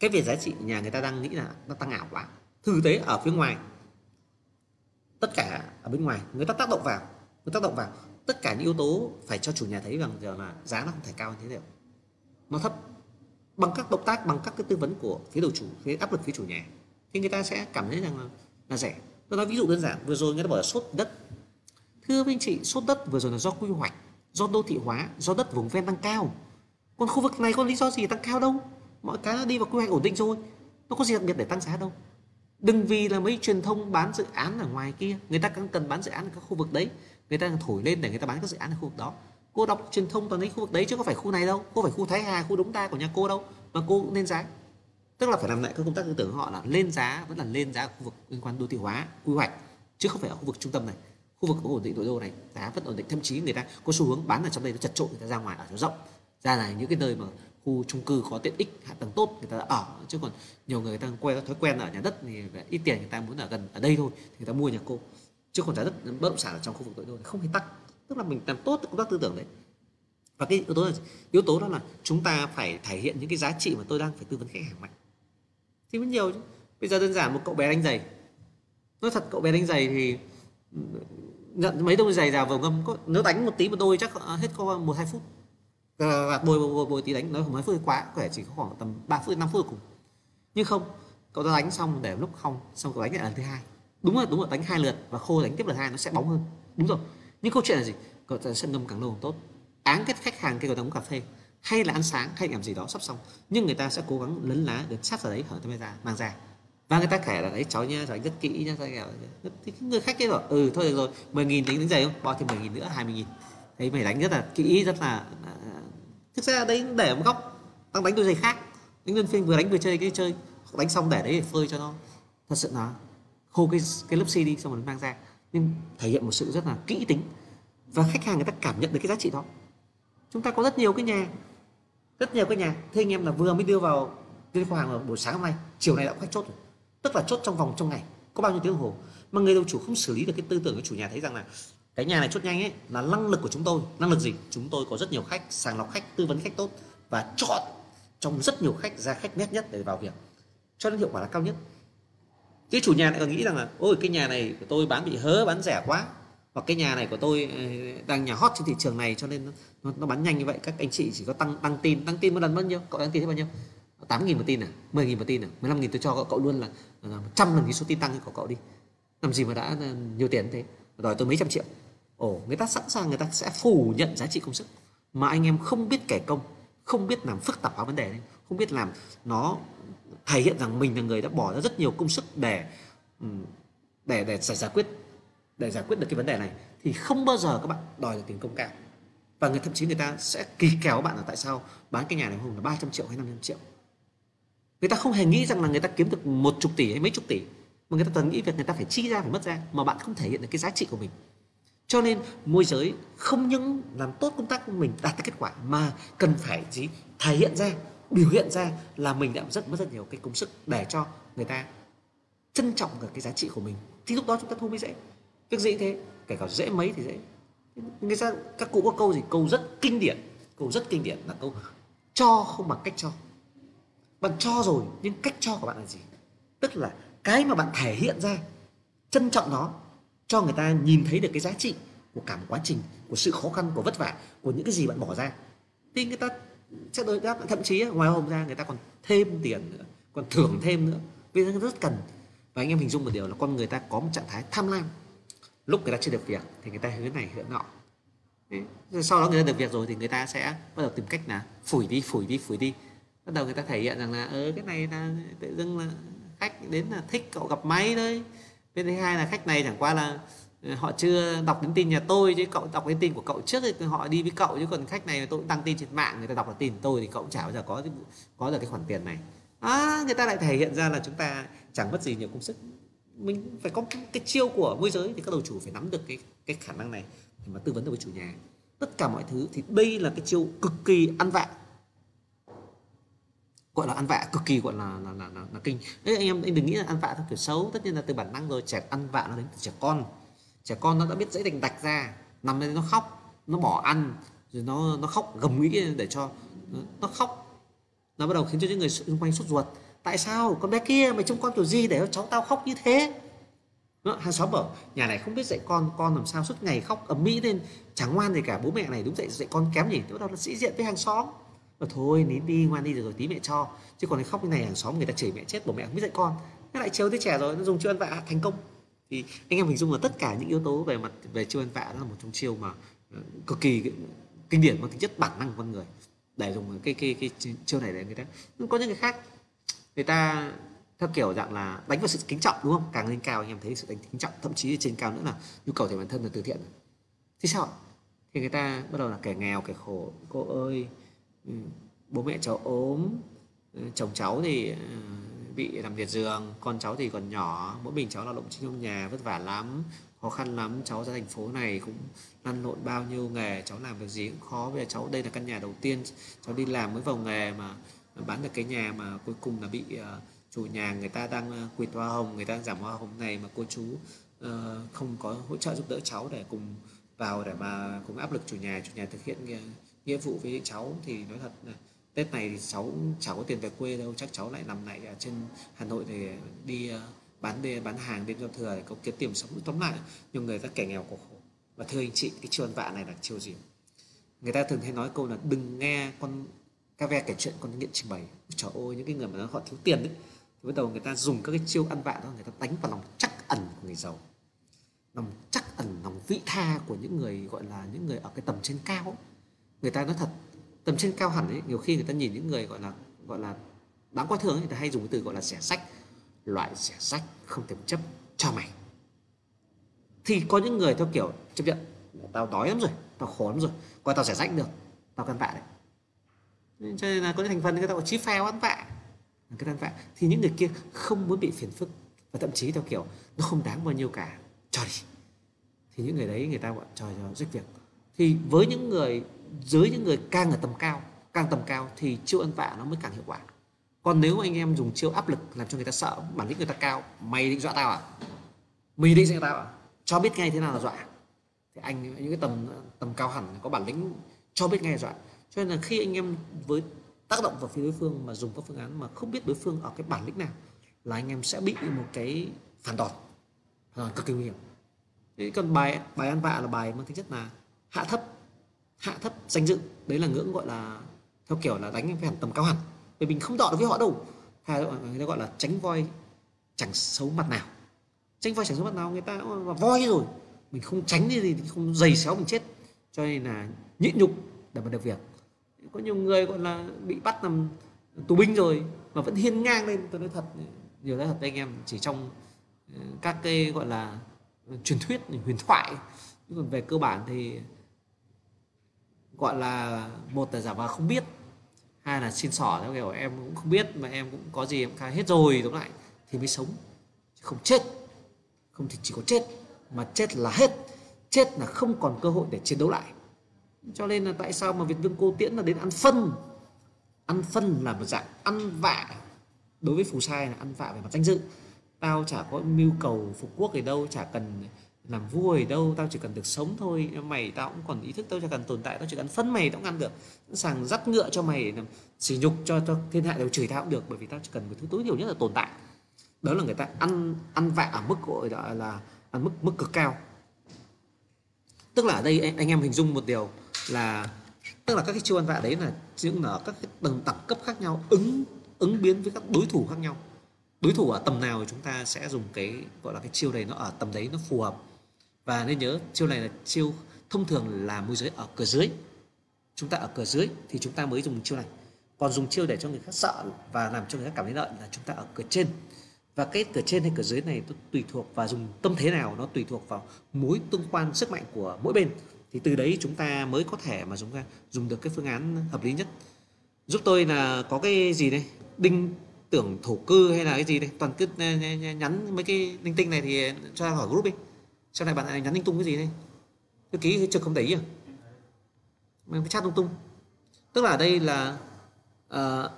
cái việc giá trị nhà, người ta đang nghĩ là nó tăng ảo quá. Thực tế ở phía ngoài, tất cả ở bên ngoài người ta tác động vào tất cả những yếu tố phải cho chủ nhà thấy rằng giờ là giá nó không thể cao như thế được, nó thấp. Bằng các động tác, bằng các cái tư vấn của phía đầu chủ, phía áp lực phía chủ nhà thì người ta sẽ cảm thấy rằng là rẻ. Tôi nói ví dụ đơn giản, vừa rồi người ta bảo là sốt đất. Thưa anh chị, sốt đất vừa rồi là do quy hoạch, do đô thị hóa, do đất vùng ven tăng cao. Còn khu vực này có lý do gì tăng cao đâu, mọi cái nó đi vào quy hoạch ổn định rồi, nó có gì đặc biệt để tăng giá đâu. Đừng vì là mấy truyền thông bán dự án ở ngoài kia, người ta cần bán dự án ở các khu vực đấy, người ta thổi lên để người ta bán các dự án ở khu vực đó. Cô đọc truyền thông toàn lấy khu vực đấy chứ có phải khu này đâu, cô phải khu Thái Hà, khu Đống Đa của nhà cô đâu mà cô cũng lên giá. Tức là phải làm lại các công tác tư tưởng họ là lên giá vẫn là lên giá ở khu vực liên quan đô thị hóa, quy hoạch, chứ không phải ở khu vực trung tâm này, khu vực có ổn định nội đô này giá vẫn ổn định. Thậm chí người ta có xu hướng bán ở trong đây, nó chật trội, người ta ra ngoài ở chỗ rộng, ra là những cái nơi mà khu chung cư có tiện ích, hạ tầng tốt người ta ở. Chứ còn nhiều người ta quen thói quen ở nhà đất thì ít tiền, người ta muốn ở gần ở đây thôi thì người ta mua nhà cô, chứ còn giá đất bất động sản ở trong khu vực nội đô không hề tăng. Tức là mình làm tốt công tác tư tưởng đấy. Và cái yếu tố đó là chúng ta phải thể hiện những cái giá trị mà tôi đang phải tư vấn khách hàng mạnh thì vẫn nhiều chứ. Bây giờ đơn giản một cậu bé đánh giày, nói thật cậu bé đánh giày thì nhận mấy đôi giày già vào ngâm, nếu đánh một tí một đôi chắc hết có 1-2 phút. Bồi tí đánh, nói không mấy phút quá, có thể chỉ có khoảng tầm 3-5 phút cùng. Nhưng không, cậu ta đánh xong để lúc không, xong cậu đánh lại lần thứ hai. Đúng rồi, đánh 2 lượt và khô đánh tiếp lần 2 nó sẽ bóng hơn. Đúng rồi. Nhưng câu chuyện là gì? Cậu ta sẽ ngâm càng lâu càng tốt. Áng cái khách hàng kia cậu ta uống cà phê hay là ăn sáng hay làm gì đó sắp xong, nhưng người ta sẽ cố gắng lấn lá để sát vào đấy hở tay ra, mang ra. Và người ta kể là đấy cháu nhá, cháu rất kỹ nhá, thì người khách kia bảo ừ thôi được rồi, 10.000 đánh giày không? Bỏ thêm 10.000 nữa, 20.000. Đấy mày đánh rất là kỹ, rất là. Thực ra đấy để một góc, đang đánh đôi giày khác, đánh luân phiên, vừa đánh vừa chơi cái chơi, đánh xong để đấy để phơi cho nó thật sự là khô cái lớp xi đi, xong rồi mang ra. Nhưng thể hiện một sự rất là kỹ tính và khách hàng người ta cảm nhận được cái giá trị đó. Chúng ta có rất nhiều cái nhà, thưa anh em là vừa mới đưa vào cái khoa hàng vào buổi sáng hôm nay, chiều nay đã có khách chốt rồi, tức là chốt trong ngày có bao nhiêu tiếng đồng hồ mà người đầu chủ không xử lý được cái tư tưởng của chủ nhà thấy rằng là cái nhà này chốt nhanh ấy là năng lực của chúng tôi. Năng lực gì? Chúng tôi có rất nhiều khách, sàng lọc khách, tư vấn khách tốt và chọn trong rất nhiều khách ra khách nét nhất để vào việc cho đến hiệu quả là cao nhất. Chứ chủ nhà lại còn nghĩ rằng là ôi cái nhà này của tôi bán bị hớ, bán rẻ quá, hoặc cái nhà này của tôi đang nhà hot trên thị trường này cho nên nó bán nhanh như vậy, các anh chị chỉ có tăng tin một lần bao nhiêu, cậu đăng tin thế bao nhiêu? 8.000 một tin à, 10.000 một tin à, 15.000 tôi cho cậu luôn là 100 lần cái số tin tăng của cậu đi. Làm gì mà đã nhiều tiền thế, đòi tôi mấy trăm triệu. Người ta sẵn sàng, người ta sẽ phủ nhận giá trị công sức mà anh em không biết kẻ công, không biết làm phức tạp hóa vấn đề lên, không biết làm nó thể hiện rằng mình là người đã bỏ ra rất nhiều công sức để giải quyết được cái vấn đề này, thì không bao giờ các bạn đòi được tiền công cao. Và người, thậm chí người ta sẽ kỳ kèo bạn là tại sao bán cái nhà này hôm là 300 triệu hay 500 triệu. Người ta không hề nghĩ rằng là người ta kiếm được 10 tỷ hay mấy chục tỷ, mà người ta toàn nghĩ việc người ta phải chi ra, phải mất ra, mà bạn không thể hiện được cái giá trị của mình. Cho nên môi giới không những làm tốt công tác của mình đạt được kết quả, mà cần phải thể hiện ra, biểu hiện ra là mình đã mất rất nhiều cái công sức để cho người ta trân trọng được cái giá trị của mình. Thì lúc đó chúng ta thu mới dễ. Việc gì thế, kể cả dễ mấy thì dễ. Người ta các cụ có câu gì, câu rất kinh điển là câu cho không bằng cách cho. Bạn cho rồi nhưng cách cho của bạn là gì? Tức là cái mà bạn thể hiện ra, trân trọng nó, cho người ta nhìn thấy được cái giá trị của cả một quá trình, của sự khó khăn, của vất vả, của những cái gì bạn bỏ ra, thì người ta sẽ đối đáp. Thậm chí ngoài hồng ra người ta còn thêm tiền nữa, còn thưởng thêm nữa, vì nó rất cần. Và anh em hình dung một điều là con người ta có một trạng thái tham lam. Lúc người ta chưa được việc thì người ta hứa này hứa nọ, sau đó người ta được việc rồi thì người ta sẽ bắt đầu tìm cách là phủi đi. Bắt đầu người ta thể hiện rằng là cái này là tự dưng là khách đến là thích cậu gặp máy thôi. Bên thứ hai là khách này chẳng qua là họ chưa đọc đến tin nhà tôi, chứ cậu đọc đến tin của cậu trước thì họ đi với cậu, chứ còn khách này tôi cũng đăng tin trên mạng, người ta đọc là tin của tôi thì cậu cũng chả bao giờ có được cái khoản tiền này. Người ta lại thể hiện ra là chúng ta chẳng mất gì nhiều công sức. Mình phải có cái chiêu của môi giới, thì các đầu chủ phải nắm được cái khả năng này để mà tư vấn được với chủ nhà tất cả mọi thứ. Thì đây là cái chiêu cực kỳ ăn vạ, gọi là ăn vạ cực kỳ, gọi là kinh. Đấy, anh em đừng nghĩ là ăn vạ theo kiểu xấu, tất nhiên là từ bản năng rồi. Trẻ ăn vạ nó đến từ trẻ con nó đã biết dãy đành đạch ra, nằm lên nó khóc, nó bỏ ăn rồi nó khóc gầm nghĩ để cho nó khóc, nó bắt đầu khiến cho những người xung quanh sốt ruột. Tại sao con bé kia mày trông con kiểu gì để cháu tao khóc như thế? Hàng xóm bảo nhà này không biết dạy con làm sao suốt ngày khóc ầm ĩ lên, chẳng ngoan gì cả, bố mẹ này đúng dạy con kém nhỉ. Thế bắt đầu nó sĩ diện với hàng xóm. Thôi nín đi, ngoan đi rồi tí mẹ cho. Chứ còn khóc như này hàng xóm người ta chửi mẹ chết, bố mẹ không biết dạy con. Nó lại chiêu tới trẻ rồi, nó dùng chiêu ăn vạ thành công. Thì anh em hình dung là tất cả những yếu tố về chiêu ăn vạ đó là một trong chiêu mà cực kỳ kinh điển, mang tính chất bản năng của con người. Để dùng cái chiêu này để người ta. Có những người khác người ta theo kiểu dạng là đánh vào sự kính trọng, đúng không? Càng lên cao anh em thấy sự đánh kính trọng, thậm chí trên cao nữa là nhu cầu thể bản thân là từ thiện. Thì sao? Thì người ta bắt đầu là kẻ nghèo, kẻ khổ. Cô ơi, bố mẹ cháu ốm, chồng cháu thì bị nằm liệt giường, con cháu thì còn nhỏ, mỗi mình cháu lao động trong nhà vất vả lắm, khó khăn lắm. Cháu ra thành phố này cũng lăn lộn bao nhiêu nghề, cháu làm việc gì cũng khó. Bây giờ cháu đây là căn nhà đầu tiên cháu đi làm mới vào nghề mà bán được cái nhà mà cuối cùng là bị chủ nhà người ta đang quỵt hoa hồng, người ta giảm hoa hồng này mà cô chú không có hỗ trợ giúp đỡ cháu để cùng vào để mà cùng áp lực chủ nhà thực hiện nghĩa vụ với cháu. Thì nói thật là Tết này thì cháu cũng chả có tiền về quê đâu, chắc cháu lại nằm lại ở trên Hà Nội thì đi bán hàng đêm giao thừa để có kiếm tiền sống. Tóm lại nhưng người ta kẻ nghèo có khổ. Và thưa anh chị, cái chiêu ăn vạ này là chiêu gì? Người ta thường hay nói câu là đừng nghe con ca ve kể chuyện, con nghiện trình bày. Trời ơi, những cái người mà họ thiếu tiền ấy, thì bắt đầu người ta dùng các cái chiêu ăn vạ đó, người ta đánh vào lòng trắc ẩn của người giàu, lòng trắc ẩn, lòng vị tha của những người gọi là những người ở cái tầm trên cao ấy. Người ta nói thật, tầm trên cao hẳn ấy, nhiều khi người ta nhìn những người gọi là đáng coi thường ấy, người ta hay dùng cái từ gọi là xẻ sách. Loại xẻ sách không thèm chấp cho mày. Thì có những người theo kiểu chấp nhận, tao đói lắm rồi, tao khổ lắm rồi, coi tao xẻ sách được, tao ăn vạ đấy. Cho nên là có những thành phần người ta gọi chí phèo ăn vạ. Cái ăn vạ thì những người kia không muốn bị phiền phức, và thậm chí theo kiểu nó không đáng bao nhiêu cả, cho đi. Thì những người đấy người ta gọi trời cho rách việc. Thì với những người dưới, những người càng ở tầm cao thì chiêu ăn vạ nó mới càng hiệu quả. Còn nếu anh em dùng chiêu áp lực làm cho người ta sợ, bản lĩnh người ta cao, mày định dọa tao à, mày định dọa tao à, cho biết ngay thế nào là dọa. Thì anh những cái tầm cao hẳn có bản lĩnh cho biết ngay dọa. Cho nên là khi anh em với tác động vào phía đối phương mà dùng các phương án mà không biết đối phương ở cái bản lĩnh nào, là anh em sẽ bị một cái phản đòn cực kỳ nguy hiểm. Thế còn bài ăn vạ là bài mang tính chất là hạ thấp danh dự. Đấy là ngưỡng gọi là theo kiểu là đánh phải hẳn tầm cao hẳn, vì mình không đọ được với họ đâu. Người ta gọi là tránh voi chẳng xấu mặt nào. Người ta voi rồi mình không tránh cái gì, không giày xéo mình chết, cho nên là nhịn nhục để mà được việc. Có nhiều người gọi là bị bắt làm tù binh rồi mà vẫn hiên ngang lên. Tôi nói thật, nhiều nói thật với anh em, chỉ trong các cái gọi là truyền thuyết, huyền thoại, nhưng còn về cơ bản thì gọi là một là giả vờ không biết, hai là xin xỏ theo kiểu em cũng không biết mà em cũng có gì em khai hết rồi, đúng lại thì mới sống, không chết. Không thì chỉ có chết, mà chết là hết, chết là không còn cơ hội để chiến đấu lại. Cho nên là tại sao mà Việt Vương Cô Tiễn là đến ăn phân. Ăn phân là một dạng ăn vạ, đối với phù sai là ăn vạ về mặt danh dự. Tao chả có mưu cầu phục quốc gì đâu, chả cần làm vua gì đâu, tao chỉ cần được sống thôi. Mày tao cũng còn ý thức, tao chỉ cần tồn tại, tao chỉ cần phân mày tao cũng ăn được. Sẵn sàng dắt ngựa cho mày, sỉ nhục cho thiên hạ đều chửi tao cũng được, bởi vì tao chỉ cần một thứ tối thiểu nhất là tồn tại. Đó là người ta ăn vạ ở mức gọi là ăn mức cực cao. Tức là ở đây anh em hình dung một điều là, tức là các cái chiêu ăn vạ đấy là những ở các cái tầng đẳng cấp khác nhau, ứng biến với các đối thủ khác nhau. Đối thủ ở tầm nào thì chúng ta sẽ dùng cái gọi là cái chiêu này, nó ở tầm đấy nó phù hợp. Và nên nhớ chiêu này là chiêu thông thường là môi giới ở cửa dưới. Chúng ta ở cửa dưới thì chúng ta mới dùng chiêu này. Còn dùng chiêu để cho người khác sợ và làm cho người khác cảm thấy lợi là chúng ta ở cửa trên. Và cái cửa trên hay cửa dưới này nó tùy thuộc và dùng tâm thế nào, nó tùy thuộc vào mối tương quan sức mạnh của mỗi bên. Thì từ đấy chúng ta mới có thể mà dùng được cái phương án hợp lý nhất. Giúp tôi là có cái gì đây, đinh tưởng thổ cư hay là cái gì đây, toàn cứ nhắn mấy cái linh tinh này thì cho ra khỏi group đi. Sau này bạn này nhắn linh tung cái gì đây, cái ký trực không để ý à, mình cứ chat lung tung. Tức là ở đây là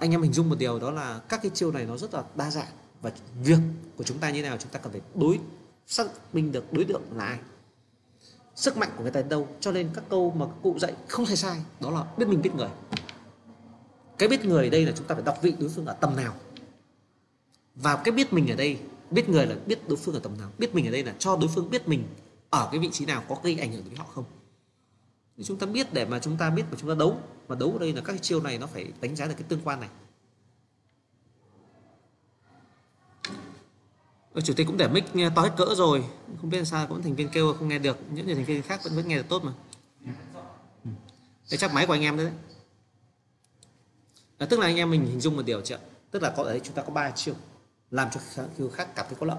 anh em hình dung một điều, đó là các cái chiêu này nó rất là đa dạng. Và việc của chúng ta như thế nào, chúng ta cần phải xác minh được đối tượng là ai, sức mạnh của người ta đến đâu. Cho nên các câu mà các cụ dạy không thể sai, đó là biết mình biết người. Cái biết người ở đây là chúng ta phải đọc vị đối phương ở tầm nào. Và cái biết mình ở đây, biết người là biết đối phương ở tầm nào. Biết mình ở đây là cho đối phương biết mình ở cái vị trí nào, có gây ảnh hưởng đến họ không. Thì chúng ta biết để mà chúng ta biết mà chúng ta đấu. Mà đấu ở đây là các chiêu này nó phải đánh giá được cái tương quan này. Chủ tịch cũng để mic to hết cỡ rồi, không biết là sao có thành viên kêu không nghe được, những người thành viên khác vẫn nghe được tốt mà. Đấy chắc máy của anh em đấy. Tức là anh em mình hình dung một điều chứ, tức là có đấy chúng ta có 3 chiêu làm cho người khác cảm thấy có lợi,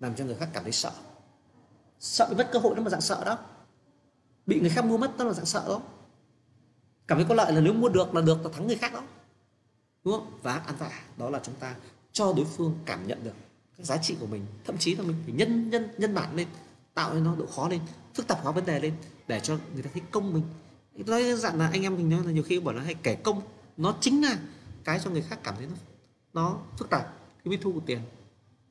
làm cho người khác cảm thấy sợ, sợ bị mất cơ hội đó mà dạng sợ đó, bị người khác mua mất đó là dạng sợ đó, cảm thấy có lợi là nếu mua được là thắng người khác đó, đúng không? Và ăn vạ đó là chúng ta cho đối phương cảm nhận được các giá trị của mình, thậm chí là mình phải nhân bản lên, tạo nên nó độ khó lên, phức tạp hóa vấn đề lên để cho người ta thấy công mình. Nói dạng là anh em mình nói là nhiều khi bảo nó hay kẻ công, nó chính là cái cho người khác cảm thấy nó phức tạp thì mới thu được tiền.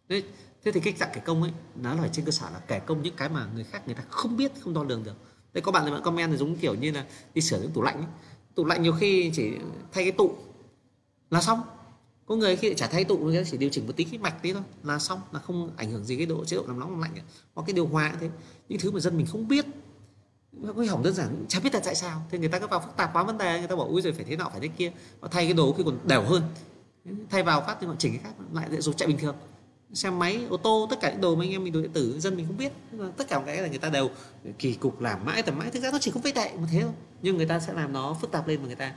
Thế thì cái dạng kẻ công ấy nó phải trên cơ sở là kẻ công những cái mà người ta không biết, không đo lường được. Đây có bạn comment thì giống kiểu như là đi sửa những tủ lạnh ấy. Tủ lạnh nhiều khi chỉ thay cái tụ là xong. Có người khi chả thay tụ, chỉ điều chỉnh một tí cái mạch tí thôi là xong, là không ảnh hưởng gì cái chế độ làm nóng làm lạnh, có cái điều hòa thế. Những thứ mà dân mình không biết, cái hỏng đơn giản chả biết là tại sao, thế người ta cứ vào phức tạp quá vấn đề, người ta bảo ui rồi phải thế nọ phải thế kia, họ thay cái đồ khi còn đều hơn, thay vào phát thì họ chỉnh cái khác lại rồi chạy bình thường. Xe máy, ô tô, tất cả những đồ mà anh em mình đồ điện tử dân mình không biết, tất cả cái là người ta đều kỳ cục làm mãi tầm mãi, thực ra nó chỉ không phải tệ một thế thôi, nhưng người ta sẽ làm nó phức tạp lên và người ta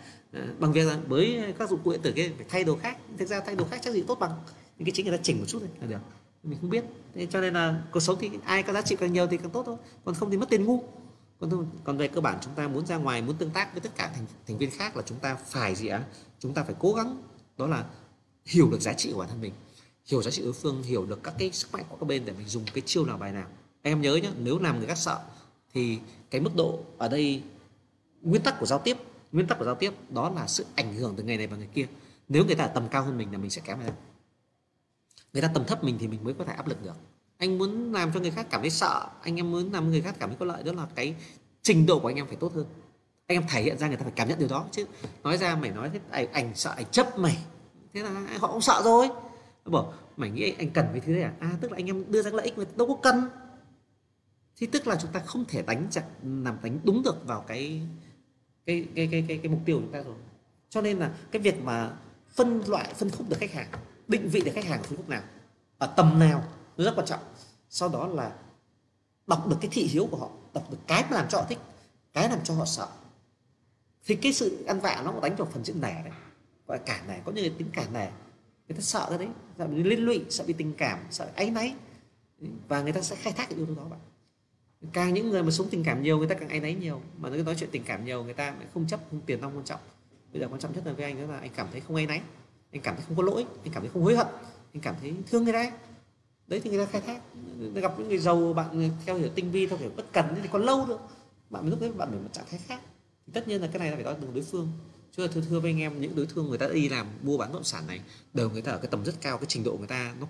bằng việc là với các dụng cụ điện tử kia phải thay đồ khác, thực ra thay đồ khác chắc gì tốt bằng, nhưng cái chính người ta chỉnh một chút thôi là được, mình không biết. Thế cho nên là cuộc sống thì ai có giá trị càng nhiều thì càng tốt thôi, còn không thì mất tiền ngu. Còn về cơ bản chúng ta muốn ra ngoài, muốn tương tác với tất cả thành viên khác là chúng ta phải gì ạ? Chúng ta phải cố gắng đó là hiểu được giá trị của bản thân mình, hiểu giá trị đối phương, hiểu được các cái sức mạnh của các bên để mình dùng cái chiêu nào bài nào. Em nhớ nhé, nếu làm người khác sợ thì cái mức độ ở đây, nguyên tắc của giao tiếp đó là sự ảnh hưởng từ người này và người kia. Nếu người ta ở tầm cao hơn mình là mình sẽ kém hơn. Người ta tầm thấp mình thì mình mới có thể áp lực được. Anh muốn làm cho người khác cảm thấy sợ, anh em muốn làm người khác cảm thấy có lợi, đó là cái trình độ của anh em phải tốt hơn. Anh em thể hiện ra người ta phải cảm nhận điều đó, chứ nói ra mày nói thế ảnh sợ, ảnh chấp mày, thế là họ cũng sợ rồi. Bảo mày nghĩ anh cần cái thứ này à? Tức là anh em đưa ra lợi ích mà đâu có cần, thì tức là chúng ta không thể đánh đúng được vào cái mục tiêu của chúng ta rồi. Cho nên là cái việc mà phân khúc được khách hàng, định vị được khách hàng ở phân khúc nào, ở tầm nào, nó rất quan trọng. Sau đó là đọc được cái thị hiếu của họ, đọc được cái mà làm cho họ thích, cái làm cho họ sợ. Thì cái sự ăn vạ nó cũng đánh vào phần chữ nẻ đấy, gọi là cả nẻ. Có những người tính cả nẻ, người ta sợ cái đấy, sợ bị liên lụy, sợ bị tình cảm, sợ áy náy, và người ta sẽ khai thác cái yếu tố đó bạn. Càng những người mà sống tình cảm nhiều, người ta càng áy náy nhiều, mà nói chuyện tình cảm nhiều người ta lại không chấp, không tiền nong quan trọng. Bây giờ quan trọng nhất là với anh đó là anh cảm thấy không áy náy, anh cảm thấy không có lỗi, anh cảm thấy không hối hận, anh cảm thấy thương người ta. Đấy thì người ta khai thác. Gặp những người giàu bạn theo hiểu tinh vi, theo hiểu bất cần thì còn lâu được. Bạn lúc đấy bạn phải một trạng thái khác. Thì tất nhiên là cái này là phải nói từng đối phương. Chứ là thưa với anh em, những đối thương người ta đi làm mua bán bất động sản này đều người ta ở cái tầm rất cao, cái trình độ người ta nó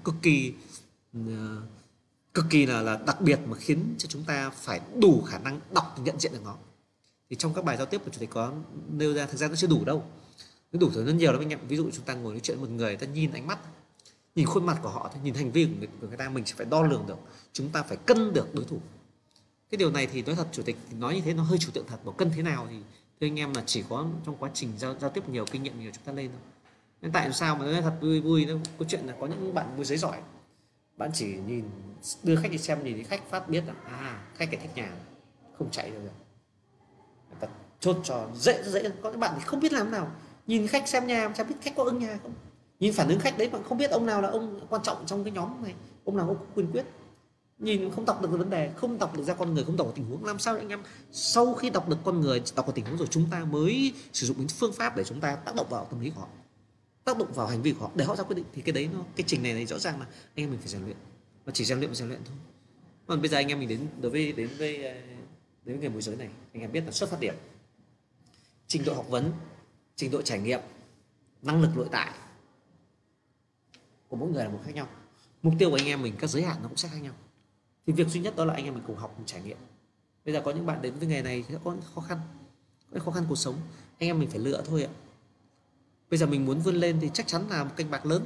cực kỳ là đặc biệt mà khiến cho chúng ta phải đủ khả năng đọc nhận diện được nó. Thì trong các bài giao tiếp của chủ tịch có nêu ra, thực ra nó chưa đủ đâu. Nó đủ rồi rất nhiều lắm anh em. Ví dụ chúng ta ngồi nói chuyện một người, ta nhìn ánh mắt, nhìn khuôn mặt của họ, nhìn hành vi của người ta, mình sẽ phải đo lường được, chúng ta phải cân được đối thủ. Cái điều này thì nói thật, chủ tịch nói như thế nó hơi trừu tượng thật, mà cân thế nào thì thưa anh em là chỉ có trong quá trình giao tiếp nhiều, kinh nghiệm nhiều chúng ta lên thôi. Nên tại sao mà nói thật vui nó có chuyện là có những bạn môi giới giỏi, bạn chỉ nhìn đưa khách đi xem, nhìn thấy khách phát biết là khách này thích nhà, không chạy được rồi, người ta chốt cho dễ. Có các bạn thì không biết làm nào, nhìn khách xem nhà mà chẳng biết khách có ưng nhà không, nhìn phản ứng khách đấy mà không biết ông nào là ông quan trọng trong cái nhóm này, ông nào ông quyền quyết, nhìn không đọc được vấn đề, không đọc được ra con người, không đọc được tình huống. Làm sao anh em sau khi đọc được con người, đọc được tình huống rồi, chúng ta mới sử dụng những phương pháp để chúng ta tác động vào tâm lý của họ, tác động vào hành vi của họ để họ ra quyết định. Thì cái đấy nó, cái trình này rõ ràng là anh em mình phải rèn luyện, và chỉ rèn luyện thôi. Còn bây giờ anh em mình đến với nghề môi giới này, anh em biết là xuất phát điểm, trình độ học vấn, trình độ trải nghiệm, năng lực nội tại của mỗi người là một khác nhau. Mục tiêu của anh em mình, các giới hạn nó cũng sẽ khác nhau. Thì việc duy nhất đó là anh em mình cùng học, cùng trải nghiệm. Bây giờ có những bạn đến với nghề này thì có khó khăn cuộc sống, anh em mình phải lựa thôi ạ. Bây giờ mình muốn vươn lên thì chắc chắn là một kênh bạc lớn,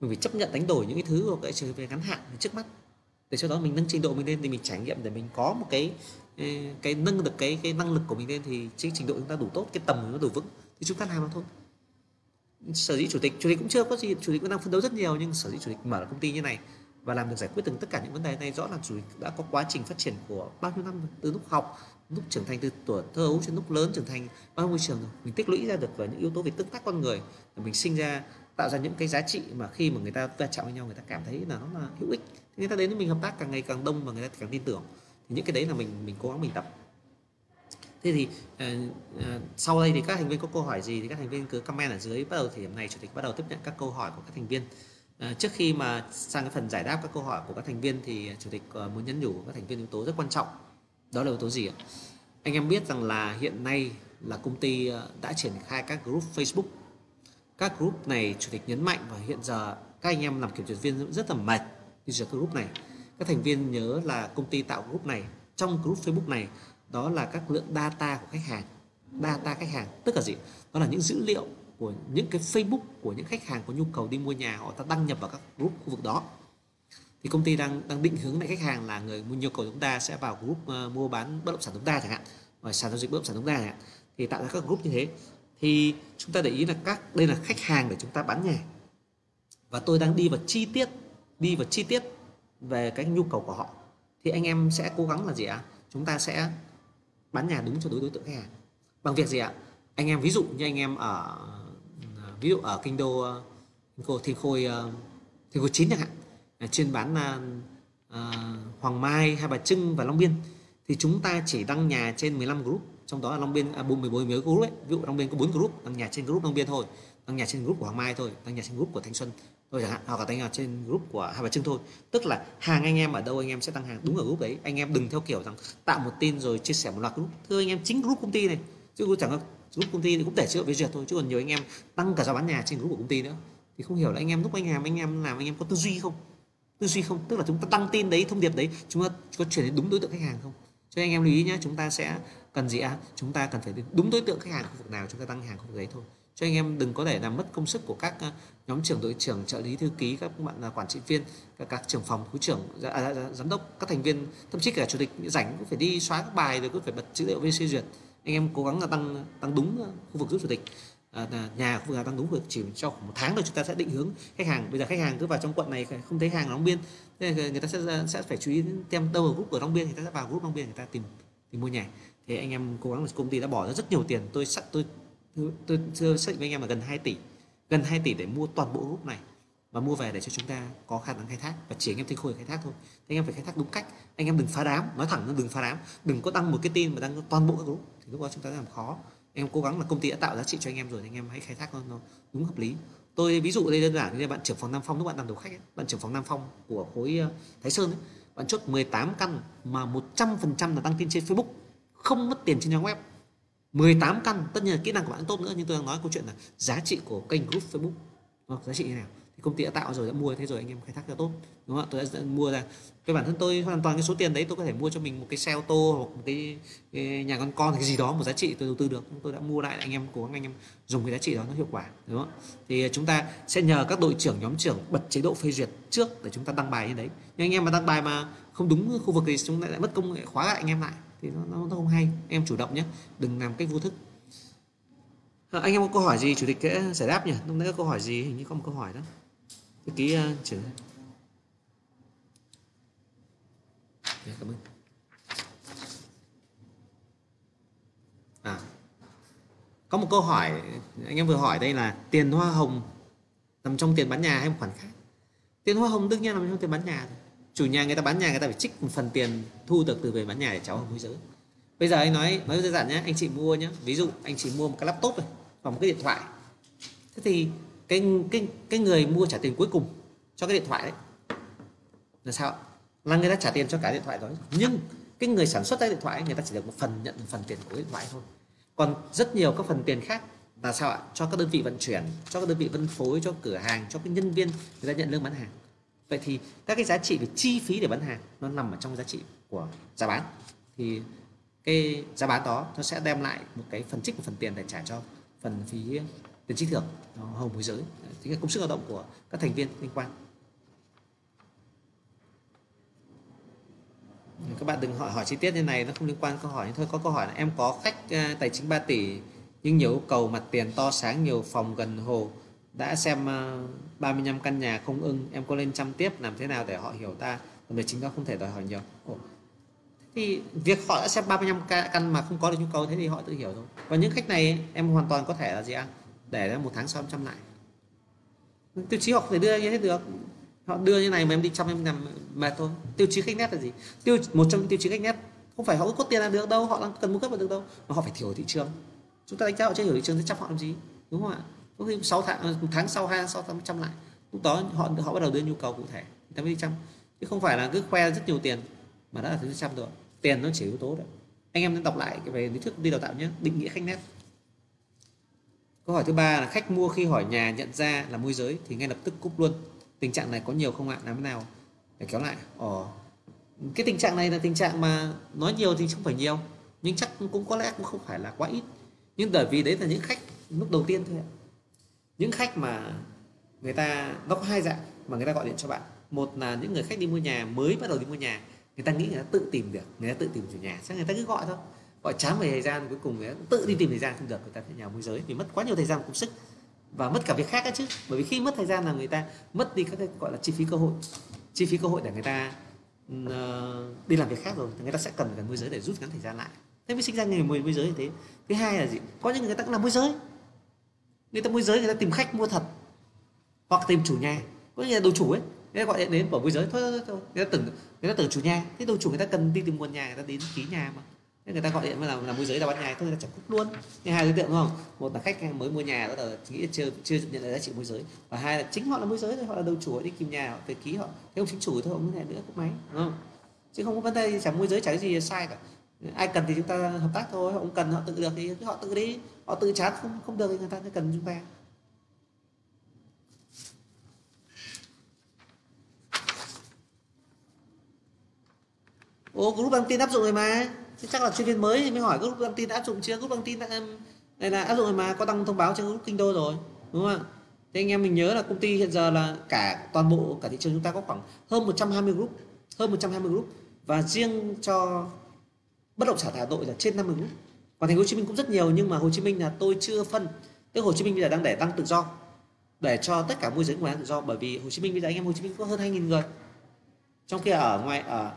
mình phải chấp nhận đánh đổi những cái thứ hoặc cái về ngắn hạn trước mắt, để sau đó mình nâng trình độ mình lên, thì mình trải nghiệm để mình có một cái nâng được cái năng lực của mình lên, thì trình độ chúng ta đủ tốt, cái tầm nó đủ vững thì chúng ta làm thôi. Sở dĩ chủ tịch cũng chưa có gì, chủ tịch cũng đang phấn đấu rất nhiều, nhưng sở dĩ chủ tịch mở công ty như này và làm được giải quyết từng tất cả những vấn đề này, rõ là chủ tịch đã có quá trình phát triển của bao nhiêu năm rồi, từ lúc học, lúc trưởng thành, từ tuổi thơ ấu đến lúc lớn trưởng thành, bao nhiêu môi trường rồi mình tích lũy ra được và những yếu tố về tương tác con người để mình sinh ra, tạo ra những cái giá trị mà khi mà người ta va chạm với nhau, người ta cảm thấy là nó là hữu ích, thì người ta đến với mình hợp tác càng ngày càng đông và người ta càng tin tưởng. Thì những cái đấy là mình cố gắng mình tập. Thế thì sau đây thì các thành viên có câu hỏi gì thì các thành viên cứ comment ở dưới. Bắt đầu thời điểm này chủ tịch bắt đầu tiếp nhận các câu hỏi của các thành viên. Trước khi mà sang cái phần giải đáp các câu hỏi của các thành viên thì chủ tịch muốn nhắn nhủ các thành viên yếu tố rất quan trọng. Đó là yếu tố gì ạ? Anh em biết rằng là hiện nay là công ty đã triển khai các group Facebook. Các group này chủ tịch nhấn mạnh, và hiện giờ các anh em làm kiểm duyệt viên rất là mệt đi duyệt các group này. Các thành viên nhớ là công ty tạo group này, trong group Facebook này đó là các lượng data của khách hàng. Data khách hàng tức là gì? Đó là những dữ liệu của những cái Facebook của những khách hàng có nhu cầu đi mua nhà, họ ta đăng nhập vào các group khu vực đó. Thì công ty đang định hướng lại khách hàng là người mua nhu cầu chúng ta sẽ vào group mua bán bất động sản chúng ta chẳng hạn, và sàn giao dịch bất động sản chúng ta chẳng hạn, thì tạo ra các group như thế. Thì chúng ta để ý là đây là khách hàng để chúng ta bán nhà, và tôi đang đi vào chi tiết về cái nhu cầu của họ. Thì anh em sẽ cố gắng là gì ạ? Chúng ta sẽ bán nhà đúng cho đối tượng khách hàng bằng việc gì ạ? Anh em ví dụ như anh em ở kinh đô Thiên Khôi 9 chẳng hạn, chuyên bán Hoàng Mai, Hai Bà Trưng và Long Biên, thì chúng ta chỉ đăng nhà trên 15 group, trong đó là Long Biên 14 group ấy. Ví dụ Long Biên có 4 group, đăng nhà trên group Long Biên thôi, đăng nhà trên group của Hoàng Mai thôi, đăng nhà trên group của Thanh Xuân thôi chẳng hạn, hoặc là đăng nhà trên group của Hai Bà Trưng thôi. Tức là hàng anh em ở đâu anh em sẽ đăng hàng đúng ở group đấy. Anh em đừng theo kiểu rằng tạo một tin rồi chia sẻ một loạt group. Thưa anh em, chính group công ty này, chứ chẳng hạn group công ty thì cũng để chữa với duyệt thôi, chứ còn nhiều anh em tăng cả giá bán nhà trên group của công ty nữa thì không hiểu là anh em lúc anh em làm anh em có tư duy không, tức là chúng ta đăng tin đấy, thông điệp đấy, chúng ta có chuyển đến đúng đối tượng khách hàng không. Cho anh em lưu ý nhé, chúng ta sẽ cần gì ạ? Chúng ta cần phải đến đúng đối tượng khách hàng khu vực nào chúng ta đăng hàng khu vực đấy thôi. Cho anh em đừng có để làm mất công sức của các nhóm trưởng, đội trưởng, trợ lý, thư ký, các bạn là quản trị viên, các trưởng phòng, khối trưởng, giám đốc, các thành viên, thậm chí cả chủ tịch rảnh cũng phải đi xóa các bài rồi cũng phải bật dữ liệu VC duyệt. Anh em cố gắng là tăng đúng khu vực giúp chủ tịch. nhà của Phương Hà tăng đúng, chỉ cho khoảng một tháng rồi chúng ta sẽ định hướng khách hàng. Bây giờ khách hàng cứ vào trong quận này không thấy hàng ở Long Biên, người ta sẽ phải chú ý tem đâu ở group của Long Biên, người ta sẽ vào group Long Biên người ta tìm mua nhà. Thế anh em cố gắng, công ty đã bỏ ra rất nhiều tiền, tôi chưa xác định với anh em là gần 2 tỷ để mua toàn bộ group này và mua về để cho chúng ta có khả năng khai thác, và chỉ anh em Thanh Khôi khai thác thôi. Thế anh em phải khai thác đúng cách, anh em đừng phá đám, nói thẳng đừng phá đám, đừng có đăng một cái tin mà đăng toàn bộ các group thì lúc đó chúng ta làm khó. Anh em cố gắng là công ty đã tạo giá trị cho anh em rồi, anh em hãy khai thác nó đúng hợp lý. Tôi ví dụ đây đơn giản như bạn trưởng phòng Nam Phong, lúc bạn làm đầu khách ấy, bạn trưởng phòng Nam Phong của khối Thái Sơn ấy, bạn chốt 18 căn mà 100% là đăng tin trên Facebook, không mất tiền trên trang web. 18 căn, tất nhiên là kỹ năng của bạn tốt nữa, nhưng tôi đang nói câu chuyện là giá trị của kênh group Facebook, giá trị như nào. Thì công ty đã tạo rồi, đã mua, thế rồi anh em khai thác ra tốt, đúng không ạ? Tôi đã mua ra, cái bản thân tôi hoàn toàn cái số tiền đấy tôi có thể mua cho mình một cái xe ô tô hoặc một cái nhà con cái gì đó, một giá trị tôi đầu tư được, tôi đã mua lại. Anh em cố gắng anh em dùng cái giá trị đó nó hiệu quả, đúng không? Thì chúng ta sẽ nhờ các đội trưởng, nhóm trưởng bật chế độ phê duyệt trước để chúng ta đăng bài như đấy. Nhưng anh em mà đăng bài mà không đúng khu vực thì chúng ta lại mất công nghệ khóa lại anh em lại, thì nó không hay. Anh em chủ động nhé, đừng làm cách vô thức. Anh em có câu hỏi gì chủ tịch sẽ giải đáp nhỉ? Lúc nãy có câu hỏi gì, hình như có một câu hỏi đó. Ký chữ. Cảm ơn. Có một câu hỏi anh em vừa hỏi đây là tiền hoa hồng nằm trong tiền bán nhà hay một khoản khác? Tiền hoa hồng đương nhiên nằm trong tiền bán nhà. Chủ nhà người ta bán nhà, người ta phải trích một phần tiền thu được từ về bán nhà để cháu hồng môi giới. Bây giờ anh nói đơn giản nhé, anh chị mua nhé, ví dụ anh chị mua một cái laptop này và một cái điện thoại. Thế thì cái người mua trả tiền cuối cùng cho cái điện thoại đấy là sao ạ? Là người ta trả tiền cho cả điện thoại đó, nhưng cái người sản xuất ra điện thoại ấy, người ta chỉ được một phần, nhận một phần tiền của điện thoại thôi. Còn rất nhiều các phần tiền khác là sao ạ? Cho các đơn vị vận chuyển, cho các đơn vị phân phối, cho cửa hàng, cho cái nhân viên người ta nhận lương bán hàng. Vậy thì các cái giá trị về chi phí để bán hàng nó nằm ở trong giá trị của giá bán, thì cái giá bán đó nó sẽ đem lại một cái phần trích, một phần tiền để trả cho phần phí tiền trích thưởng hồng môi giới, chính là công sức lao động của các thành viên liên quan. Các bạn đừng hỏi chi tiết như này, nó không liên quan câu hỏi. Nhưng thôi, có câu hỏi là em có khách tài chính 3 tỷ nhưng nhiều yêu cầu mặt tiền to sáng, nhiều phòng gần hồ, đã xem 35 căn nhà không ưng, em có lên chăm tiếp, làm thế nào để họ hiểu ta? Còn về chính đó không thể đòi hỏi nhiều. Thì việc họ đã xem 35 căn mà không có được nhu cầu, thế thì họ tự hiểu thôi. Và những khách này em hoàn toàn có thể là gì ạ? Để ra một tháng sau em chăm lại. Tiêu chí họ có thể đưa như thế được. Họ đưa như này mà em đi chăm em nằm mệt thôi. Tiêu chí khách nét là gì? Một trong những tiêu chí khách nét không phải họ có tiền là được đâu, họ đang cần mua cấp là được đâu, mà họ phải hiểu thị trường. Chúng ta đánh giá họ chưa hiểu thị trường thì chăm họ làm gì, đúng không ạ? Có khi 1 tháng sau, 2 tháng sau ta mới chăm lại. Lúc đó họ bắt đầu đưa nhu cầu cụ thể, ta mới đi chăm. Chứ không phải là cứ khoe rất nhiều tiền mà đã là thứ chăm rồi. Tiền nó chỉ yếu tố đấy. Anh em nên đọc lại về lý thuyết đi đào tạo nhé, định nghĩa khách nét. Câu hỏi thứ 3 là khách mua khi hỏi nhà nhận ra là môi giới thì ngay lập tức cúp luôn. Tình trạng này có nhiều không ạ? Làm thế nào để kéo lại? Cái tình trạng này là tình trạng mà nói nhiều thì không phải nhiều, nhưng chắc cũng có lẽ cũng không phải là quá ít. Nhưng bởi vì đấy là những khách lúc đầu tiên thôi ạ. Những khách mà người ta, nó có hai dạng mà người ta gọi điện cho bạn. Một là những người khách đi mua nhà, mới bắt đầu đi mua nhà, người ta nghĩ người ta tự tìm được, người ta tự tìm chủ nhà, chắc người ta cứ gọi thôi. Gọi chán về thời gian, cuối cùng người ta tự đi tìm thời gian không được, người ta phải nhà môi giới vì mất quá nhiều thời gian và công sức, và mất cả việc khác ấy chứ. Bởi vì khi mất thời gian là người ta mất đi các cái gọi là chi phí cơ hội để người ta đi làm việc khác rồi, thì người ta sẽ cần môi giới để rút ngắn thời gian lại, thế mới sinh ra người môi giới như thế. Thứ hai là gì? Có những người ta cũng làm môi giới, người ta môi giới người ta tìm khách mua thật hoặc tìm chủ nhà, có những là đầu chủ ấy, người ta gọi điện đến bảo môi giới thôi. Người ta tưởng chủ nhà, thế đầu chủ người ta cần đi tìm nguồn nhà, người ta đến ký nhà mà. Nên người ta gọi điện mới là môi giới là bán nhà, thôi người ta trả cúp luôn. Nên hai đối tượng đúng không? Một là khách mới mua nhà đó là nghĩ chưa nhận ra giá trị môi giới, và hai là chính họ là môi giới thôi, họ là đầu chủ, họ đi kìm nhà, họ về ký họ. Thế ông chính chủ thôi, ông như này nữa cũng máy, đúng không? Chứ không có vấn đề, chẳng môi giới chẳng gì sai cả. Ai cần thì chúng ta hợp tác thôi, ông cần họ tự được thì họ tự đi, họ tự chán không được thì người ta sẽ cần chúng ta. Group đăng tin áp dụng rồi mà. Chắc là chuyên viên mới thì mới hỏi group đăng tin đã áp dụng chưa, group đăng tin đây là áp dụng rồi mà, có đăng thông báo trên group kinh đô rồi, đúng không ạ? Thế anh em mình nhớ là công ty hiện giờ là toàn bộ thị trường chúng ta có khoảng hơn 120 group, và riêng cho bất động sản Hà Nội là trên 50 group. Còn thành phố Hồ Chí Minh cũng rất nhiều, nhưng mà Hồ Chí Minh là tôi chưa phân, Tức Hồ Chí Minh bây giờ đang để tăng tự do, để cho tất cả môi giới ngoài tự do, bởi vì Hồ Chí Minh bây giờ anh em Hồ Chí Minh có hơn 2.000 người, trong khi ở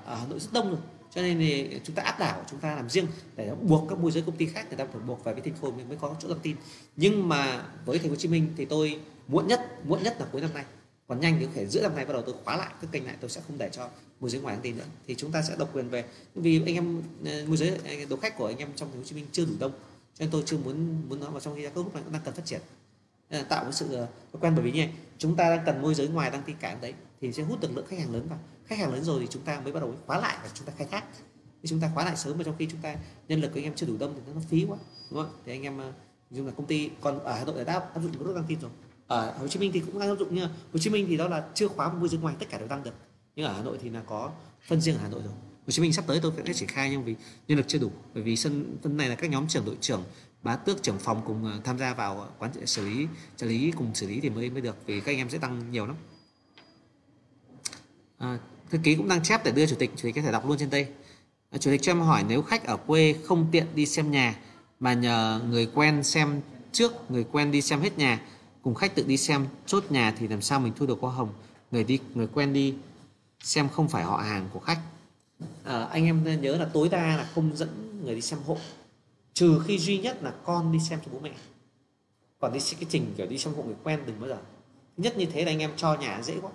Hà Nội rất đông rồi. Cho nên thì chúng ta áp đảo, chúng ta làm riêng để buộc các môi giới công ty khác người ta phải buộc vào với Thiên Khôi mới có chỗ đăng tin. Nhưng mà với Thành phố Hồ Chí Minh thì tôi muộn nhất là cuối năm nay, còn nhanh thì có thể giữa năm nay bắt đầu tôi khóa lại các kênh này, tôi sẽ không để cho môi giới ngoài đăng tin nữa, thì chúng ta sẽ độc quyền về. Vì anh em môi giới đối khách của anh em trong Thành phố Hồ Chí Minh chưa đủ đông, cho nên tôi chưa muốn nó vào trong khi các lúc này cũng đang cần phát triển, tạo một sự quen. Bởi vì như này, chúng ta đang cần môi giới ngoài đăng tin cả đấy thì sẽ hút được lượng khách hàng lớn vào. Khách hàng lớn rồi thì chúng ta mới bắt đầu khóa lại và chúng ta khai thác. Thì chúng ta khóa lại sớm, mà trong khi chúng ta nhân lực của anh em chưa đủ đông thì nó phí quá, đúng không? Thì anh em dùng là công ty còn ở Hà Nội đã áp dụng một bước đăng tin rồi. Ở Hồ Chí Minh thì cũng đang áp dụng, nhưng Hồ Chí Minh thì đó là chưa khóa một môi giới ngoài tất cả đều đăng được. Nhưng ở Hà Nội thì là có phân riêng ở Hà Nội rồi. Hồ Chí Minh sắp tới tôi sẽ triển khai, nhưng vì nhân lực chưa đủ, bởi vì sân phân này là các nhóm trưởng, đội trưởng, bá tước, trưởng phòng cùng tham gia vào quán xử lý cùng xử lý thì mới được, vì các anh em sẽ tăng nhiều lắm. Thư ký cũng đang chép để đưa chủ tịch có thể đọc luôn trên đây. Chủ tịch cho em hỏi, nếu khách ở quê không tiện đi xem nhà mà nhờ người quen xem trước, người quen đi xem hết nhà cùng khách tự đi xem chốt nhà thì làm sao mình thu được hoa hồng? Người quen đi xem không phải họ hàng của khách. Anh em nhớ là tối đa là không dẫn người đi xem hộ, trừ khi duy nhất là con đi xem cho bố mẹ. Còn đi cái trình kiểu đi xem hộ người quen đừng bao giờ. Nhất như thế là anh em cho nhà dễ quá.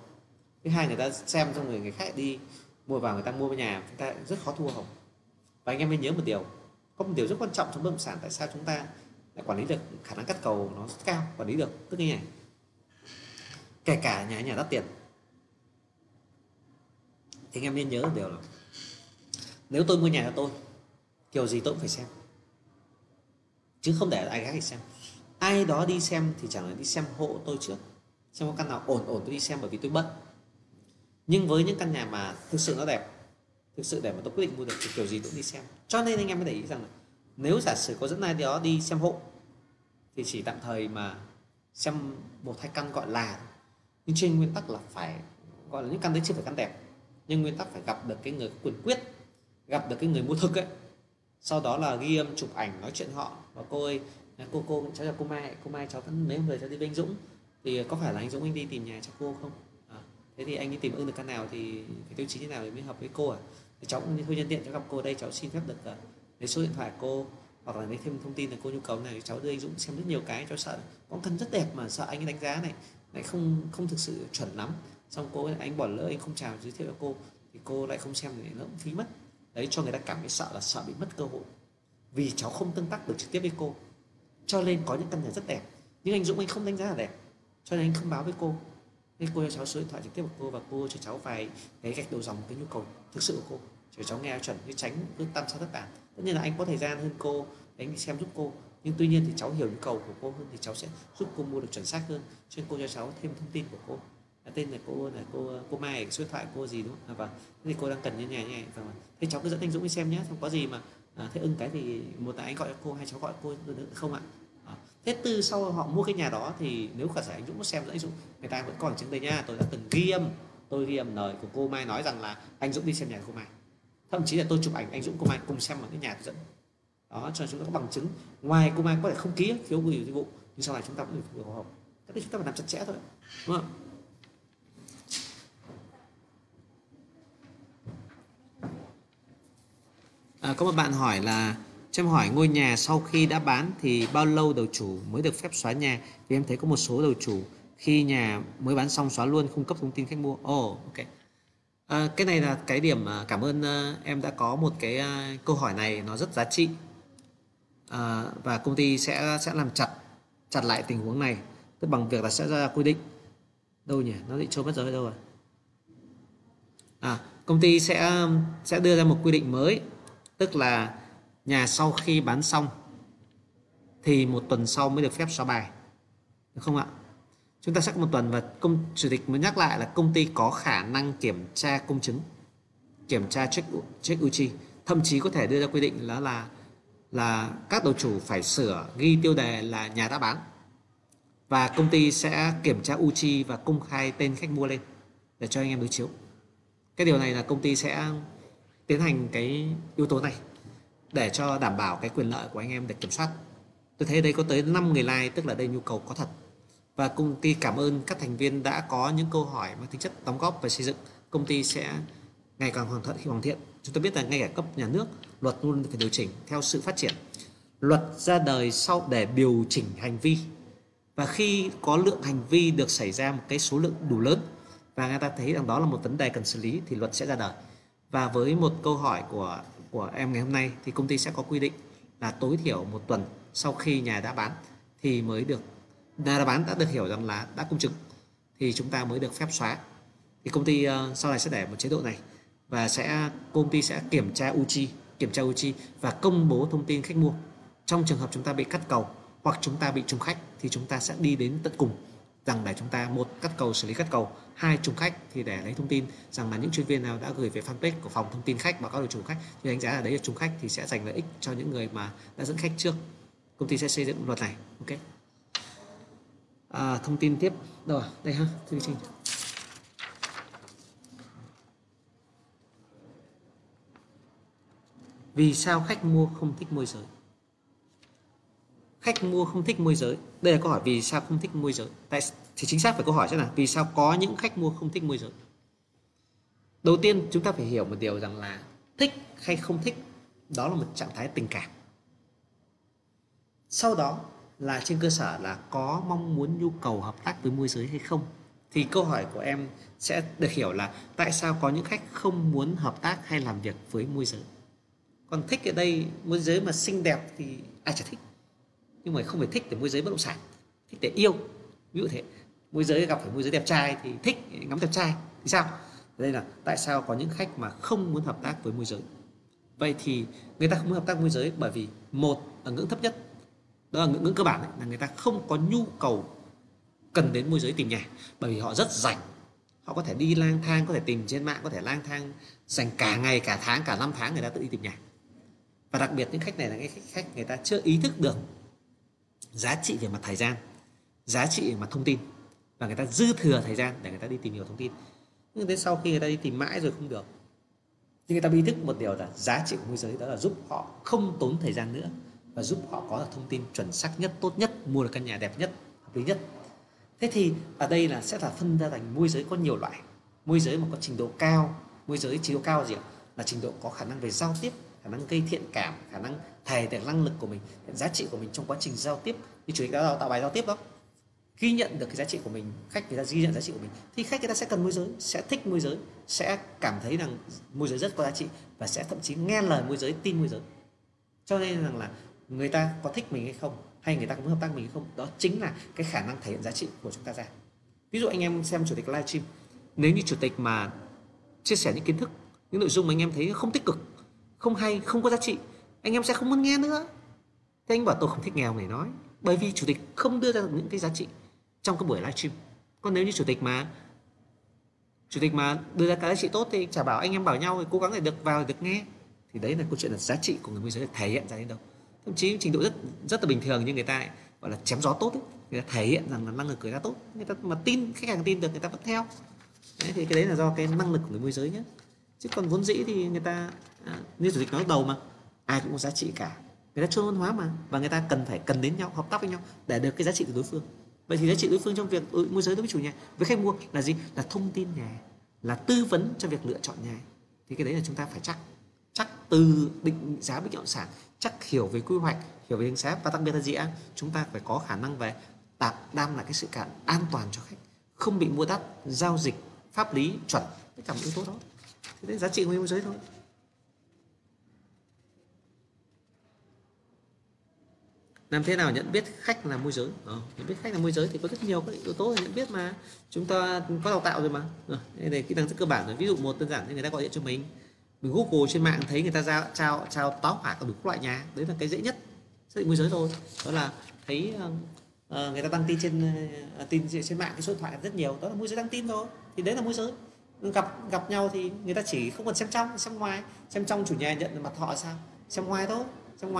Thứ hai, người ta xem xong rồi người khác đi mua vào, người ta mua nhà, chúng ta rất khó thu hồng. Và anh em nên nhớ một điều, có một điều rất quan trọng trong bất động sản, tại sao chúng ta lại quản lý được khả năng cắt cầu nó rất cao, quản lý được tức như này, kể cả nhà đắt tiền. Thì anh em nên nhớ một điều là nếu tôi mua nhà cho tôi, kiểu gì tôi cũng phải xem, chứ không để ai khác đi xem. Ai đó đi xem thì chẳng là đi xem hộ tôi trước, xem có căn nào ổn tôi đi xem, bởi vì tôi bận. Nhưng với những căn nhà mà thực sự nó đẹp, thực sự để mà tôi quyết định mua được thì kiểu gì tôi cũng đi xem. Cho nên anh em mới để ý rằng là nếu giả sử có dẫn ai đó đi xem hộ thì chỉ tạm thời mà xem một hai căn gọi là, nhưng trên nguyên tắc là phải gọi là những căn đấy chưa phải căn đẹp, nhưng nguyên tắc phải gặp được cái người có quyền quyết, gặp được cái người mua thực ấy, sau đó là ghi âm, chụp ảnh, nói chuyện họ. Và cô ơi, cô cháu là cô Mai, cháu vẫn mấy hôm rồi cháu đi với anh Dũng, thì có phải là anh Dũng anh đi tìm nhà cho cô không? Thế thì anh đi tìm được căn nào thì cái tiêu chí như nào thì mới hợp với cô? Thì cháu cũng thôi nhân tiện cháu gặp cô đây, cháu xin phép được lấy số điện thoại cô, hoặc là lấy thêm thông tin là cô nhu cầu này, cháu đưa anh Dũng xem rất nhiều cái, cháu sợ con thân rất đẹp mà sợ anh đánh giá này lại không thực sự chuẩn lắm, xong cô anh bỏ lỡ, anh không chào giới thiệu cho cô thì cô lại không xem thì nó cũng phí mất đấy, cho người ta cảm thấy sợ bị mất cơ hội, vì cháu không tương tác được trực tiếp với cô. Cho nên có những căn nhà rất đẹp nhưng anh Dũng anh không đánh giá là đẹp, cho nên anh không báo với cô. Thế cô cho cháu số điện thoại trực tiếp của cô và cô cho cháu vài cái gạch đầu dòng cái nhu cầu thực sự của cô, cho cháu nghe chuẩn chứ tránh cứ tăm sao thất bản. Tất nhiên là anh có thời gian hơn cô, anh đi xem giúp cô, nhưng tuy nhiên thì cháu hiểu nhu cầu của cô hơn thì cháu sẽ giúp cô mua được chuẩn xác hơn. Cho nên cô cho cháu thêm thông tin của cô, tên là cô Mai, số điện thoại cô gì đúng không? Và thế thì cô đang cần như nhà như này, và thế cháu cứ dẫn anh Dũng đi xem nhé, không có gì mà thế ưng cái thì một là anh gọi cho cô, hai cháu gọi cô được không ạ? Thế từ sau họ mua cái nhà đó thì nếu cả giải anh Dũng có xem, anh Dũng người ta vẫn còn chứng đây nha, tôi đã từng ghi âm lời của cô Mai nói rằng là anh Dũng đi xem nhà của cô Mai, thậm chí là tôi chụp ảnh anh Dũng cô Mai cùng xem ở cái nhà tôi dẫn đó, cho chúng ta có bằng chứng. Ngoài cô Mai có thể không ký phiếu gửi dịch vụ nhưng sau này chúng ta cũng được hoa hồng. Các đấy chúng ta phải làm chặt chẽ thôi, đúng không? Có một bạn hỏi là cho em hỏi, ngôi nhà sau khi đã bán thì bao lâu đầu chủ mới được phép xóa nhà? Vì em thấy có một số đầu chủ khi nhà mới bán xong xóa luôn, không cấp thông tin khách mua. Ok. Cái này là cái điểm cảm ơn em đã có một cái câu hỏi này nó rất giá trị. Và công ty sẽ làm chặt lại tình huống này, tức bằng việc là sẽ ra quy định. Đâu nhỉ? Nó bị trôi mất rồi đâu rồi? Công ty sẽ đưa ra một quy định mới, tức là nhà sau khi bán xong thì 1 tuần sau mới được phép xóa bài, được không ạ? Chúng ta sẽ có 1 tuần, và chủ tịch mới nhắc lại là công ty có khả năng kiểm tra công chứng, kiểm tra check UCI, thậm chí có thể đưa ra quy định là các đầu chủ phải sửa ghi tiêu đề là nhà đã bán, và công ty sẽ kiểm tra UCI và công khai tên khách mua lên để cho anh em đối chiếu. Cái điều này là công ty sẽ tiến hành cái yếu tố này để cho đảm bảo cái quyền lợi của anh em được kiểm soát. Tôi thấy đây có tới 5 người like, tức là đây nhu cầu có thật. Và công ty cảm ơn các thành viên đã có những câu hỏi mang tính chất đóng góp và xây dựng. Công ty sẽ ngày càng hoàn thiện. Chúng ta biết là ngay cả cấp nhà nước, luật luôn phải điều chỉnh theo sự phát triển. Luật ra đời sau để điều chỉnh hành vi. Và khi có lượng hành vi được xảy ra một cái số lượng đủ lớn và người ta thấy rằng đó là một vấn đề cần xử lý thì luật sẽ ra đời. Và với một câu hỏi của em ngày hôm nay thì công ty sẽ có quy định là tối thiểu một tuần sau khi nhà đã bán thì mới được, nhà đã bán đã được hiểu rằng là đã công chứng thì chúng ta mới được phép xóa. Thì công ty sau này sẽ để một chế độ này và công ty sẽ kiểm tra UCI và công bố thông tin khách mua. Trong trường hợp chúng ta bị cắt cầu hoặc chúng ta bị trùng khách thì chúng ta sẽ đi đến tận cùng rằng để chúng ta một cắt cầu, xử lý cắt cầu, hai trùng khách thì để lấy thông tin rằng là những chuyên viên nào đã gửi về fanpage của phòng thông tin khách báo cáo được trùng khách thì đánh giá là đấy là trùng khách thì sẽ dành lợi ích cho những người mà đã dẫn khách trước. Công ty sẽ xây dựng luật này. Ok. Thông tin tiếp rồi đây ha, chương trình. Vì sao khách mua không thích môi giới? Khách mua không thích môi giới. Đây là câu hỏi vì sao không thích môi giới. Thì chính xác phải câu hỏi sẽ là vì sao có những khách mua không thích môi giới. Đầu tiên chúng ta phải hiểu một điều rằng là thích hay không thích đó là một trạng thái tình cảm. Sau đó là trên cơ sở là có mong muốn nhu cầu hợp tác với môi giới hay không. Thì câu hỏi của em sẽ được hiểu là tại sao có những khách không muốn hợp tác hay làm việc với môi giới. Còn thích ở đây, môi giới mà xinh đẹp thì ai chả thích. Nhưng mà không phải thích để môi giới bất động sản, thích để yêu. Ví dụ thế, môi giới gặp phải môi giới đẹp trai thì thích ngắm đẹp trai thì sao? Đây là tại sao có những khách mà không muốn hợp tác với môi giới. Vậy thì người ta không muốn hợp tác với môi giới bởi vì một ở ngưỡng thấp nhất, đó là ngưỡng cơ bản ấy, là người ta không có nhu cầu cần đến môi giới tìm nhà. Bởi vì họ rất rảnh, họ có thể đi lang thang, có thể tìm trên mạng, có thể lang thang dành cả ngày, cả tháng, cả năm tháng người ta tự đi tìm nhà. Và đặc biệt những khách này là cái khách người ta chưa ý thức được giá trị về mặt thời gian, giá trị về mặt thông tin, và người ta dư thừa thời gian để người ta đi tìm hiểu thông tin. Nhưng đến sau khi người ta đi tìm mãi rồi không được thì người ta ý thức một điều là giá trị của môi giới, đó là giúp họ không tốn thời gian nữa và giúp họ có được thông tin chuẩn xác nhất, tốt nhất, mua được căn nhà đẹp nhất, hợp lý nhất. Thế thì ở đây là sẽ là phân ra thành môi giới có nhiều loại. Môi giới mà có trình độ cao, môi giới trình độ cao gì ạ? Là trình độ có khả năng về giao tiếp, khả năng gây thiện cảm, khả năng thầy được năng lực của mình, giá trị của mình trong quá trình giao tiếp, như chủ tịch đã tạo bài giao tiếp đó, ghi nhận được cái giá trị của mình, khách người ta ghi nhận giá trị của mình thì khách người ta sẽ cần môi giới, sẽ thích môi giới, sẽ cảm thấy rằng môi giới rất có giá trị và sẽ thậm chí nghe lời môi giới, tin môi giới. Cho nên rằng là người ta có thích mình hay không, hay người ta có muốn hợp tác mình hay không, đó chính là cái khả năng thể hiện giá trị của chúng ta ra. Ví dụ anh em xem chủ tịch livestream, nếu như chủ tịch mà chia sẻ những kiến thức, những nội dung mà anh em thấy không tích cực, không hay, không có giá trị, anh em sẽ không muốn nghe nữa. Thế anh bảo tôi không thích nghe ông này nói, bởi vì chủ tịch không đưa ra những cái giá trị trong cái buổi livestream. Còn nếu như chủ tịch mà đưa ra cái giá trị tốt thì chả bảo anh em bảo nhau thì cố gắng để được vào được nghe. Thì đấy là câu chuyện là giá trị của người môi giới thể hiện ra đến đâu. Thậm chí trình độ rất là bình thường nhưng người ta gọi là chém gió tốt ấy. Người ta thể hiện rằng là năng lực người ta tốt, người ta mà tin, khách hàng tin được người ta vẫn theo. Đấy, thì cái đấy là do cái năng lực của người môi giới nhé. Chứ còn vốn dĩ thì người ta như chủ tịch nói đầu mà ai cũng có giá trị cả, người ta chuyên môn hóa mà, và người ta cần đến nhau, hợp tác với nhau để được cái giá trị từ đối phương. Vậy thì giá trị đối phương trong việc môi giới đối với chủ nhà, với khách mua là gì? Là thông tin nhà, là tư vấn cho việc lựa chọn nhà. Thì cái đấy là chúng ta phải chắc từ định giá bất động sản, chắc hiểu về quy hoạch, hiểu về đánh giá, và đặc biệt là gì ạ? Chúng ta phải có khả năng về đảm là cái sự cản an toàn cho khách, không bị mua đắt, giao dịch pháp lý chuẩn, tất cả những yếu tố đó. Thế đấy giá trị của môi giới thôi. Làm thế nào nhận biết khách là môi giới? Nhận biết khách là môi giới thì có rất nhiều các yếu tố để nhận biết mà. Chúng ta có đào tạo rồi mà. Đây là kỹ năng rất cơ bản rồi. Ví dụ một đơn giản thì người ta gọi điện cho mình Google trên mạng thấy người ta ra trao táo hỏa có đủ loại nhà, đấy là cái dễ nhất xác định môi giới thôi. Đó là thấy người ta đăng tin trên mạng, cái số điện thoại rất nhiều, đó là môi giới đăng tin thôi. Thì đấy là môi giới. Gặp nhau thì người ta chỉ không cần xem trong, xem ngoài, xem trong chủ nhà nhận mặt họ sao, xem ngoài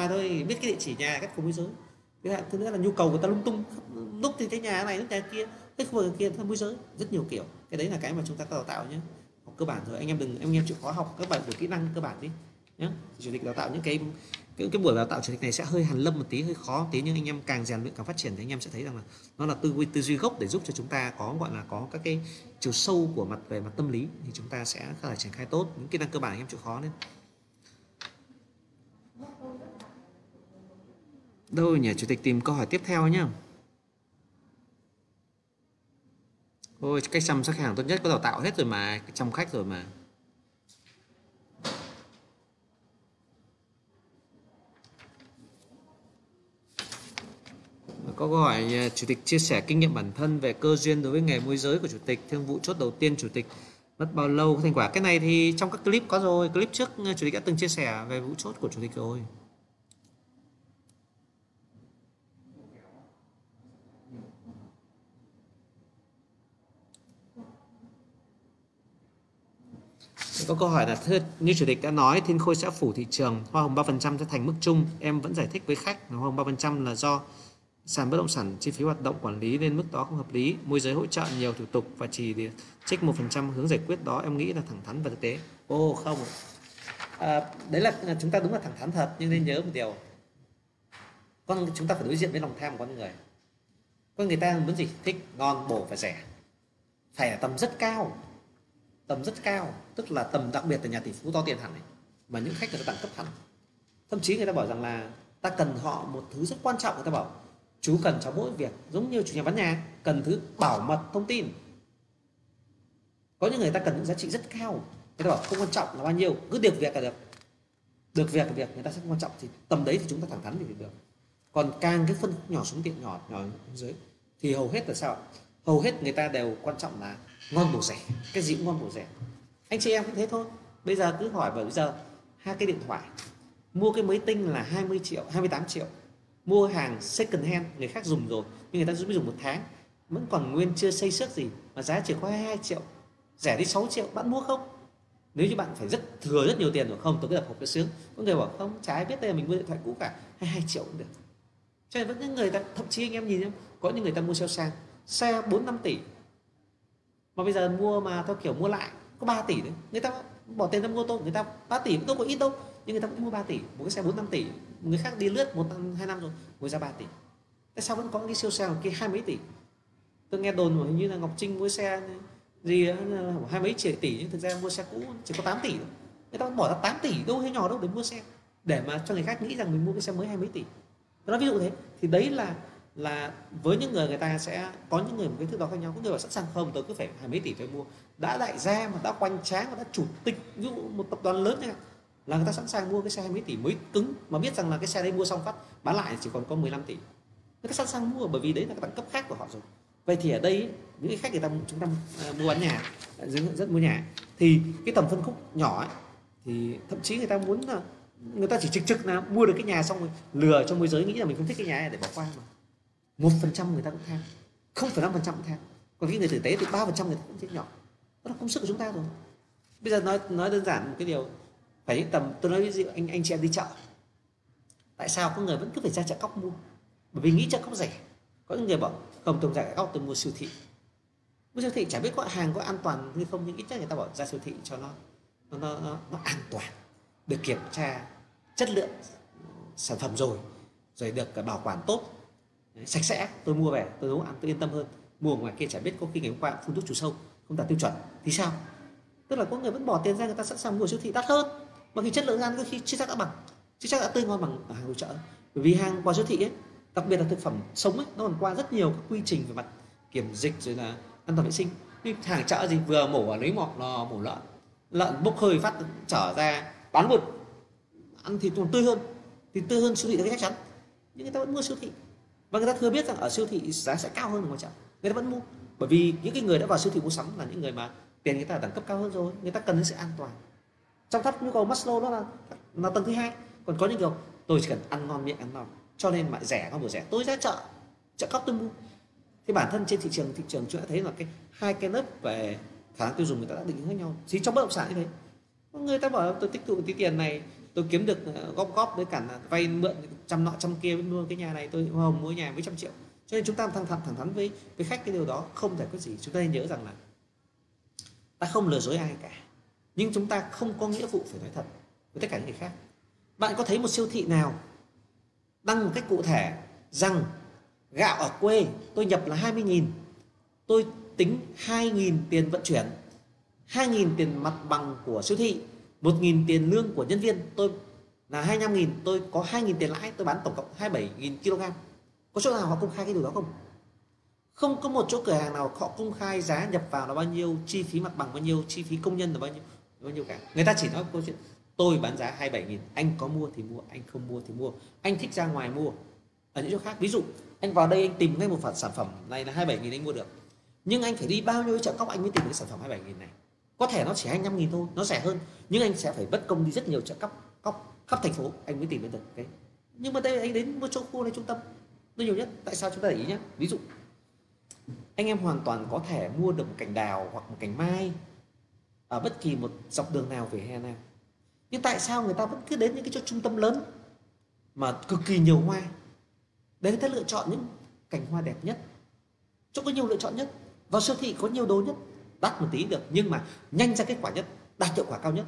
thôi thì biết cái địa chỉ nhà cách của môi giới. Thứ nữa là nhu cầu người ta lung tung, lúc thì thấy nhà này, lúc nhà kia, cái khu vực kia là môi giới, rất nhiều kiểu. Cái đấy là cái mà chúng ta đào tạo nhé, học cơ bản rồi. Anh em chịu khó học các bài của kỹ năng cơ bản đi nhé. Chủ tịch đào tạo những cái cái buổi đào tạo chủ tịch này sẽ hơi hàn lâm một tí, hơi khó một tí, nhưng anh em càng rèn luyện càng phát triển thì anh em sẽ thấy rằng là nó là tư duy gốc để giúp cho chúng ta có gọi là có các cái chiều sâu của mặt về mặt tâm lý, thì chúng ta sẽ có thể triển khai tốt những kỹ năng cơ bản anh em chịu khó lên. Đâu nhỉ, chủ tịch tìm câu hỏi tiếp theo nhá. Ôi, cách chăm sóc khách hàng tốt nhất có đào tạo hết rồi mà, chăm khách rồi mà. Có gọi chủ tịch chia sẻ kinh nghiệm bản thân về cơ duyên đối với nghề môi giới của chủ tịch, thương vụ chốt đầu tiên chủ tịch mất bao lâu có thành quả. Cái này thì trong các clip có rồi, clip trước chủ tịch đã từng chia sẻ về vụ chốt của chủ tịch rồi. Có câu hỏi là như chủ tịch đã nói, Thiên Khôi sẽ phủ thị trường, hoa hồng 3% sẽ thành mức chung. Em vẫn giải thích với khách hoa hồng 3% là do sàn bất động sản chi phí hoạt động quản lý nên mức đó không hợp lý. Môi giới hỗ trợ nhiều thủ tục và chỉ trích 1% hướng giải quyết đó em nghĩ là thẳng thắn và thực tế. Ô không, đấy là chúng ta đúng là thẳng thắn thật, nhưng nên nhớ một điều, chúng ta phải đối diện với lòng tham của con người. Con người ta muốn gì? Thích ngon, bổ và rẻ, phải là tầm rất cao. Tầm rất cao tức là tầm đặc biệt là nhà tỷ phú to tiền hẳn này, mà những khách người ta đẳng cấp hẳn. Thậm chí người ta bảo rằng là ta cần họ một thứ rất quan trọng, người ta bảo chú cần cháu mỗi việc, giống như chủ nhà bán nhà cần thứ bảo mật thông tin. Có những người ta cần những giá trị rất cao, người ta bảo không quan trọng là bao nhiêu, cứ được việc là được, được việc là việc, người ta sẽ không quan trọng. Thì tầm đấy thì chúng ta thẳng thắn thì được. Còn càng cái phân nhỏ xuống tiện nhỏ dưới thì hầu hết là sao? Hầu hết người ta đều quan trọng là ngon bổ rẻ, cái gì cũng ngon bổ rẻ. Anh chị em cũng thế thôi. Bây giờ cứ hỏi vào, bây giờ hai cái điện thoại, mua cái máy tinh là 20 triệu, 28 triệu, mua hàng second hand người khác dùng rồi nhưng người ta mới dùng một tháng vẫn còn nguyên chưa xây xước gì mà giá chỉ có 22 triệu, rẻ đi 6 triệu, bạn mua không? Nếu như bạn phải rất thừa rất nhiều tiền rồi không, tôi cứ đập hộp cái sướng. Có người bảo không, trái biết đây là mình mua điện thoại cũ cả, 22 triệu cũng được. Cho nên vẫn những người ta, thậm chí anh em nhìn em, có những người ta mua siêu sang, xe 4-5 tỷ mà bây giờ mua mà theo kiểu mua lại có 3 tỷ đấy. Người ta bỏ tiền ra mua ô tô, người ta 3 tỷ cũng đâu có ít đâu, nhưng người ta cũng mua 3 tỷ. Một cái xe 4-5 tỷ, người khác đi lướt 1-2 năm rồi mới ra 3 tỷ. Tại sao vẫn có cái siêu xe một kia 20 tỷ? Tôi nghe đồn hình như là Ngọc Trinh mua xe gì đó, 20 mấy tỷ, nhưng thực ra mua xe cũ chỉ có 8 tỷ thôi. Người ta bỏ ra 8 tỷ đâu hay nhỏ đâu để mua xe, để mà cho người khác nghĩ rằng mình mua cái xe mới 20 tỷ. Tôi nói ví dụ thế. Thì đấy là với những người ta sẽ có những người một cái thứ đó khác nhau. Có người bảo sẵn sàng không, tôi cứ phải 20 tỷ tôi mua, đã đại gia mà, đã hoành tráng mà, đã chủ tịch ví dụ một tập đoàn lớn này, là người ta sẵn sàng mua cái xe 20 tỷ mới cứng, mà biết rằng là cái xe đấy mua xong phát bán lại chỉ còn có 15 tỷ. Người ta sẵn sàng mua bởi vì đấy là cái đẳng cấp khác của họ rồi. Vậy thì ở đây những cái khách người ta, chúng ta mua bán nhà rất mua nhà thì cái tầm phân khúc nhỏ ấy, thì thậm chí người ta muốn là người ta chỉ trực là mua được cái nhà xong rồi lừa cho môi giới nghĩ là mình không thích cái nhà này để bỏ qua mà. 1% người ta cũng tham, 0,5% cũng tham, còn cái người tử tế thì 3% người ta cũng rất nhỏ. Đó là công sức của chúng ta rồi. Bây giờ nói đơn giản một cái điều, phải những tầm, tôi nói ví dụ anh chị em đi chợ, tại sao có người vẫn cứ phải ra chợ cóc mua? Bởi vì nghĩ chợ cóc rẻ. Có những người bảo không, tôi ra chợ cóc tôi mua siêu thị. Mua siêu thị chả biết có hàng có an toàn hay không, nhưng ít nhất người ta bảo ra siêu thị cho nó an toàn, được kiểm tra chất lượng sản phẩm rồi được bảo quản tốt, sạch sẽ, tôi mua về tôi nấu ăn tôi yên tâm hơn. Mua ngoài kia chả biết có khi ngày hôm qua phun thuốc trừ sâu không đạt tiêu chuẩn thì sao? Tức là có người vẫn bỏ tiền ra, người ta sẵn sàng mua siêu thị đắt hơn, mà khi chất lượng ăn có khi chưa chắc đã tươi ngon bằng hàng nội trợ. Bởi vì hàng qua siêu thị ấy, đặc biệt là thực phẩm sống ấy, nó còn qua rất nhiều các quy trình về mặt kiểm dịch rồi là an toàn vệ sinh. Nhưng hàng chợ gì vừa mổ lấy mọc lò mổ lợn bốc hơi phát trở ra bán luôn, ăn thì còn tươi hơn, thì tươi hơn siêu thị là chắc chắn, nhưng người ta vẫn mua siêu thị. Và người ta thừa biết rằng ở siêu thị giá sẽ cao hơn ở ngoài chợ, người ta vẫn mua. Bởi vì những cái người đã vào siêu thị mua sắm là những người mà tiền người ta đẳng cấp cao hơn rồi, người ta cần đến sự an toàn. Trong tháp nhu cầu Maslow đó là tầng thứ 2. Còn có những điều tôi chỉ cần ăn ngon miệng, ăn ngon, cho nên mà rẻ không vừa rẻ tôi ra chợ cóc tôi mua. Thì bản thân trên thị trường chúng ta thấy là cái hai cái lớp về khả năng tiêu dùng người ta đã định hướng nhau. Thì trong bất động sản như thế, người ta bảo tôi tích tụ tí tiền này, tôi kiếm được góp với cả vay mượn trăm nọ trăm kia, mua cái nhà này tôi hoa hồng mua nhà với 100 triệu. Cho nên chúng ta thẳng thắn với khách, cái điều đó không giải quyết gì. Chúng ta nên nhớ rằng là ta không lừa dối ai cả, nhưng chúng ta không có nghĩa vụ phải nói thật với tất cả những người khác. Bạn có thấy một siêu thị nào đăng một cách cụ thể rằng gạo ở quê tôi nhập là 20.000, tôi tính 2.000 tiền vận chuyển, 2.000 tiền mặt bằng của siêu thị, 1.000 tiền lương của nhân viên, tôi là 25.000, tôi có 2.000 tiền lãi, tôi bán tổng cộng 27.000 kg. Có chỗ nào họ công khai cái điều đó không? Không có một chỗ cửa hàng nào họ công khai giá nhập vào là bao nhiêu, chi phí mặt bằng bao nhiêu, chi phí công nhân là bao nhiêu cả. Người ta chỉ nói câu chuyện tôi bán giá 27.000, anh có mua thì mua, anh không mua thì mua, anh thích ra ngoài mua ở những chỗ khác. Ví dụ anh vào đây anh tìm ngay một phần sản phẩm này là 27.000 anh mua được, nhưng anh phải đi bao nhiêu chợ cóc anh mới tìm được sản phẩm 27.000 này. Có thể nó chỉ 25.000 thôi, nó rẻ hơn, nhưng anh sẽ phải bất công đi rất nhiều chợ cóc khắp thành phố anh mới tìm được cái. Nhưng mà đây anh đến mua chỗ khu này trung tâm nó nhiều nhất. Tại sao chúng ta để ý nhé? Ví dụ anh em hoàn toàn có thể mua được một cành đào hoặc một cành mai ở bất kỳ một dọc đường nào, về hè nào, nhưng tại sao người ta vẫn cứ đến những cái chỗ trung tâm lớn mà cực kỳ nhiều hoa để người ta lựa chọn những cành hoa đẹp nhất, chỗ có nhiều lựa chọn nhất, vào siêu thị có nhiều đồ nhất, đắt một tí được nhưng mà nhanh ra kết quả nhất, đạt hiệu quả cao nhất.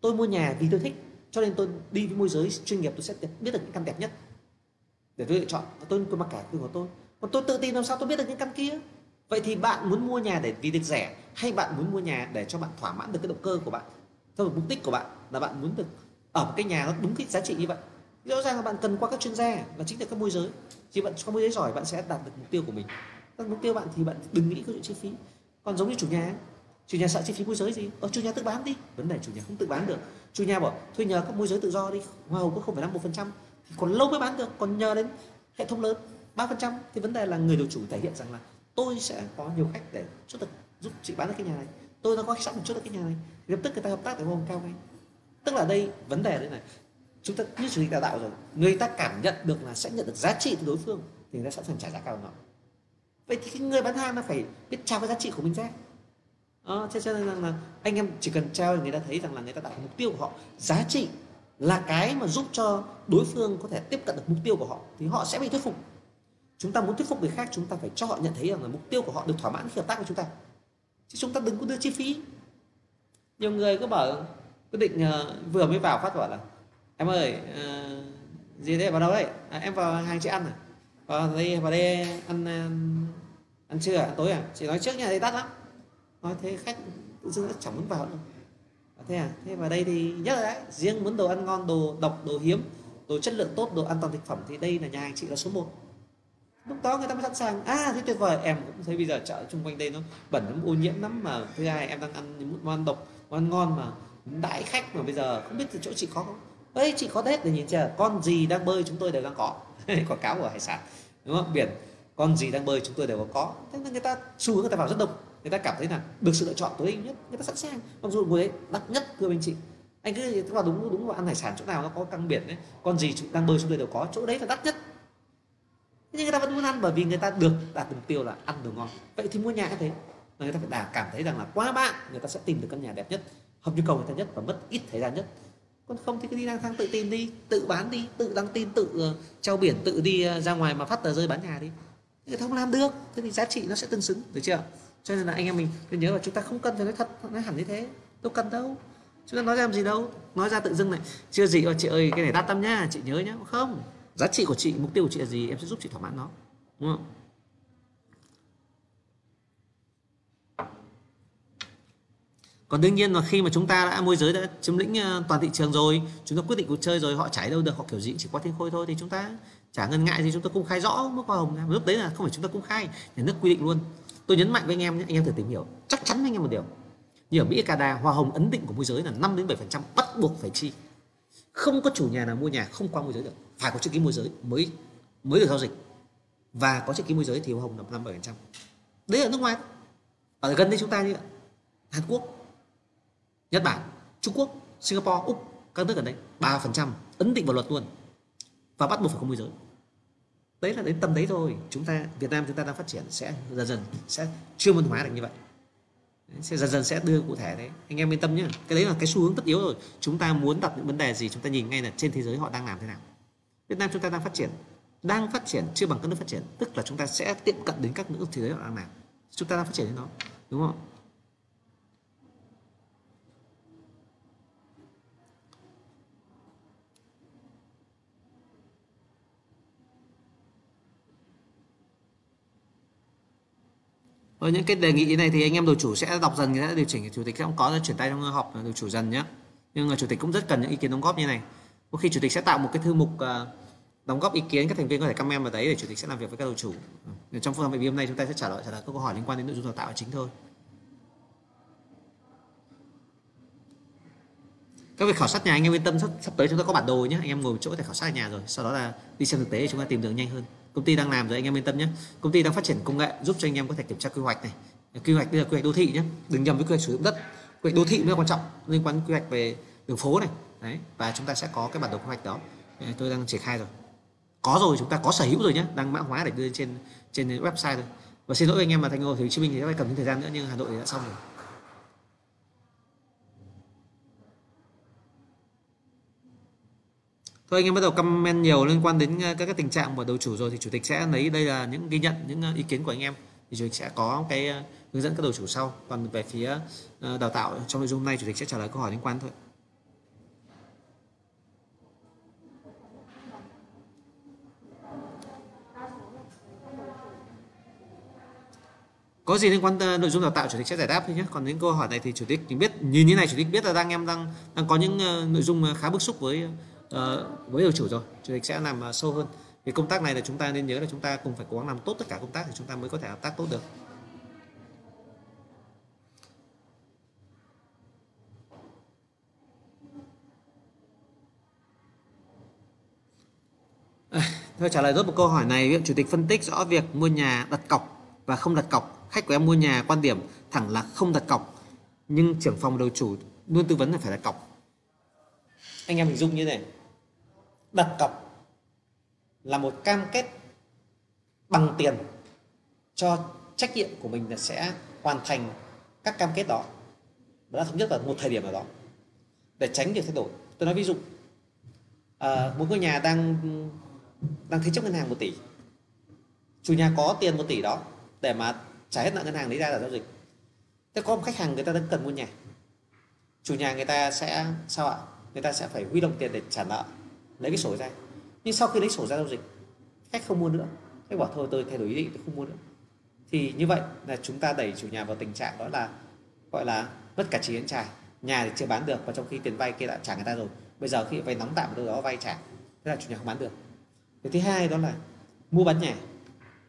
Tôi mua nhà vì tôi thích, cho nên tôi đi với môi giới chuyên nghiệp, tôi sẽ biết được những căn đẹp nhất để tôi lựa chọn, và tôi mặc cả của tôi. Còn tôi tự tin làm sao tôi biết được những căn kia? Vậy thì bạn muốn mua nhà để vì được rẻ, hay bạn muốn mua nhà để cho bạn thỏa mãn được cái động cơ của bạn, theo mục đích của bạn là bạn muốn được ở một cái nhà nó đúng cái giá trị như vậy? Rõ ràng là bạn cần qua các chuyên gia và chính là các môi giới. Chỉ bạn có môi giới giỏi bạn sẽ đạt được mục tiêu của mình. Các mục tiêu bạn thì bạn đừng nghĩ câu chuyện chi phí. Còn giống như chủ nhà, chủ nhà sợ chi phí môi giới gì? Chủ nhà tự bán đi. Vấn đề chủ nhà không tự bán được. Chủ nhà bảo thôi nhờ các môi giới tự do đi, hoa hồng có 0,5% thì còn lâu mới bán được, còn nhờ đến hệ thống lớn 3%. Thì vấn đề là người đầu chủ thể hiện rằng là tôi sẽ có nhiều khách để chốt được, giúp chị bán được cái nhà này, tôi đã có sẵn một chốt được cái nhà này, thì lập tức người ta hợp tác để hoa hồng cao ngay. Tức là đây vấn đề đây này, chúng ta như chủ đào tạo rồi, người ta cảm nhận được là sẽ nhận được giá trị từ đối phương thì người ta sẵn sàng trả giá cao hơn họ. Vậy thì cái người bán hàng nó phải biết trao cái giá trị của mình ra. Cho nên rằng là anh em chỉ cần trao người ta thấy rằng là người ta đặt mục tiêu của họ, giá trị là cái mà giúp cho đối phương có thể tiếp cận được mục tiêu của họ thì họ sẽ bị thuyết phục. Chúng ta muốn thuyết phục người khác, chúng ta phải cho họ nhận thấy rằng là mục tiêu của họ được thỏa mãn khi hợp tác với chúng ta, chứ chúng ta đừng có đưa chi phí. Nhiều người cứ bảo quyết định vừa mới vào phát bảo là em ơi gì đấy vào đâu đấy, em vào hàng chị ăn à, vào đây ăn trưa à, ăn tối à, chị nói trước nha, đây đắt lắm. Nói thế khách tự dưng đã chẳng muốn vào nữa. Thế vào đây thì nhất là đấy, riêng muốn đồ ăn ngon, đồ độc, đồ hiếm, đồ chất lượng tốt, đồ an toàn thực phẩm thì đây là nhà hàng chị là số 1. Lúc đó người ta mới sẵn sàng, thế tuyệt vời, em cũng thấy bây giờ chợ chung quanh đây nó bẩn lắm, ô nhiễm lắm mà, thứ hai em đang ăn những món ăn độc, món ăn ngon mà đãi khách mà bây giờ không biết từ chỗ chị có không. Ê, chị có tết để nhìn chờ, con gì đang bơi chúng tôi đều đang có. Quảng cáo của hải sản, đúng không? Biển, con gì đang bơi chúng tôi đều có. Thế nên người ta xu hướng người ta vào rất đông, người ta cảm thấy là được sự lựa chọn tối ưu nhất, người ta sẵn sàng. Mặc dù ngồi đấy đắt nhất, thưa anh chị, anh cứ vào đúng vào ăn hải sản chỗ nào nó có căng biển đấy, con gì đang bơi chúng tôi đều có, chỗ đấy là đắt nhất. Nhưng người ta vẫn muốn ăn bởi vì người ta được đạt mục tiêu là ăn đồ ngon. Vậy thì mua nhà cũng thế, người ta phải cảm thấy rằng là qua bạn người ta sẽ tìm được căn nhà đẹp nhất, hợp nhu cầu người ta nhất và mất ít thời gian nhất. Còn không thì cứ đi lang thang tự tìm đi, tự bán đi, tự đăng tin, tự treo biển, tự đi ra ngoài mà phát tờ rơi bán nhà đi, người ta không làm được. Thế thì giá trị nó sẽ tương xứng, được chưa? Cho nên là anh em mình nên nhớ là chúng ta không cần phải nói thật, nói hẳn như thế đâu cần đâu, chúng ta nói ra làm gì đâu. Nói ra tự dưng này chưa gì chị ơi cái này đắt lắm nhá, chị nhớ nhá. Không, giá trị của chị, mục tiêu của chị là gì, em sẽ giúp chị thỏa mãn nó, đúng không? Còn đương nhiên là khi mà chúng ta đã môi giới, đã chiếm lĩnh toàn thị trường rồi, chúng ta quyết định cuộc chơi rồi, họ chảy đâu được, họ kiểu gì chỉ qua Thiên Khôi thôi, thì chúng ta chả ngần ngại gì, chúng ta công khai rõ mức hoa hồng. Lúc đấy là không phải chúng ta công khai, nhà nước quy định luôn. Tôi nhấn mạnh với anh em nhé, anh em thử tìm hiểu, chắc chắn với anh em một điều, như ở Mỹ, Canada, hoa hồng ấn định của môi giới là 5-7% bắt buộc phải chi. Không có chủ nhà nào mua nhà không qua môi giới được, phải có chữ ký môi giới mới được giao dịch, và có chữ ký môi giới thì hoa hồng là 5-7%. Đấy ở nước ngoài, ở gần đây chúng ta như Hàn Quốc, Nhật Bản, Trung Quốc, Singapore, Úc, các nước gần đây 3% ấn định vào luật luôn và bắt buộc phải có môi giới. Đấy là đến tầm đấy rồi. Chúng ta Việt Nam chúng ta đang phát triển sẽ dần sẽ chuyên môn hóa được như vậy, sẽ dần sẽ đưa cụ thể đấy. Anh em yên tâm nhé, cái đấy là cái xu hướng tất yếu rồi. Chúng ta muốn đặt những vấn đề gì chúng ta nhìn ngay là trên thế giới họ đang làm thế nào. Việt Nam chúng ta đang phát triển chưa bằng các nước phát triển, tức là chúng ta sẽ tiệm cận đến các nước thế giới họ đang làm. Chúng ta đang phát triển đến nó, đúng không? Với những cái đề nghị này thì anh em đội chủ sẽ đọc dần, sẽ điều chỉnh, chủ tịch sẽ không có chuyển tay trong họp đội chủ dần nhé. Nhưng mà chủ tịch cũng rất cần những ý kiến đóng góp như này. Có khi chủ tịch sẽ tạo một cái thư mục đóng góp ý kiến, các thành viên có thể comment vào đấy để chủ tịch sẽ làm việc với các đội chủ. Trong phần làm việc hôm nay chúng ta sẽ trả lời các câu hỏi liên quan đến nội dung đào tạo chính thôi. Các việc khảo sát nhà anh em yên tâm, sắp tới chúng ta có bản đồ nhé, anh em ngồi một chỗ có thể khảo sát nhà rồi, sau đó là đi xem thực tế để chúng ta tìm đường nhanh hơn. Công ty đang làm rồi, anh em yên tâm nhé. Công ty đang phát triển công nghệ giúp cho anh em có thể kiểm tra quy hoạch này. Quy hoạch bây giờ quy hoạch đô thị nhé, đừng nhầm với quy hoạch sử dụng đất. Quy hoạch đô thị mới quan trọng, liên quan đến quy hoạch về đường phố này. Đấy, và chúng ta sẽ có cái bản đồ quy hoạch đó. Tôi đang triển khai rồi. Có rồi, chúng ta có sở hữu rồi nhé, đang mã hóa để đưa trên website rồi. Và xin lỗi anh em mà Thành Hồ Chí Minh thì sẽ phải cần thêm thời gian nữa, nhưng Hà Nội thì đã xong rồi. Thôi anh em bắt đầu comment nhiều liên quan đến các cái tình trạng của đầu chủ rồi thì chủ tịch sẽ lấy đây là những ghi nhận, những ý kiến của anh em thì chủ tịch sẽ có cái hướng dẫn các đầu chủ sau. Còn về phía đào tạo trong nội dung hôm nay chủ tịch sẽ trả lời câu hỏi liên quan thôi. Có gì liên quan nội dung đào tạo chủ tịch sẽ giải đáp thôi nhé. Còn những câu hỏi này thì chủ tịch biết, nhìn như này chủ tịch biết là đang có những nội dung khá bức xúc với đầu chủ rồi, chủ tịch sẽ làm sâu hơn. Vì công tác này là chúng ta nên nhớ là chúng ta cùng phải cố gắng làm tốt tất cả công tác thì chúng ta mới có thể hợp tác tốt được. Thôi trả lời rốt một câu hỏi này, chủ tịch phân tích rõ việc mua nhà đặt cọc và không đặt cọc. Khách của em mua nhà quan điểm thẳng là không đặt cọc, nhưng trưởng phòng đầu chủ luôn tư vấn là phải đặt cọc. Anh em hình dung như thế này, đặt cọc là một cam kết bằng tiền cho trách nhiệm của mình là sẽ hoàn thành các cam kết đó, đã thống nhất vào một thời điểm nào đó để tránh việc thay đổi. Tôi nói ví dụ, một ngôi nhà đang thế chấp ngân hàng 1 tỷ, chủ nhà có tiền 1 tỷ đó để mà trả hết nợ ngân hàng lấy ra là giao dịch. Thế có một khách hàng người ta đang cần mua nhà, chủ nhà người ta sẽ sao ạ? Người ta sẽ phải huy động tiền để trả nợ, lấy cái sổ ra. Nhưng sau khi lấy sổ ra giao dịch, khách không mua nữa, khách bảo thôi tôi thay đổi ý định, tôi không mua nữa. Thì như vậy là chúng ta đẩy chủ nhà vào tình trạng đó là gọi là mất cả chỉ lẫn trải. Nhà thì chưa bán được và trong khi tiền vay kia đã trả người ta rồi, bây giờ khi vay nóng tạm ở đâu đó vay trả, thế là chủ nhà không bán được. Cái thứ hai đó là mua bán nhà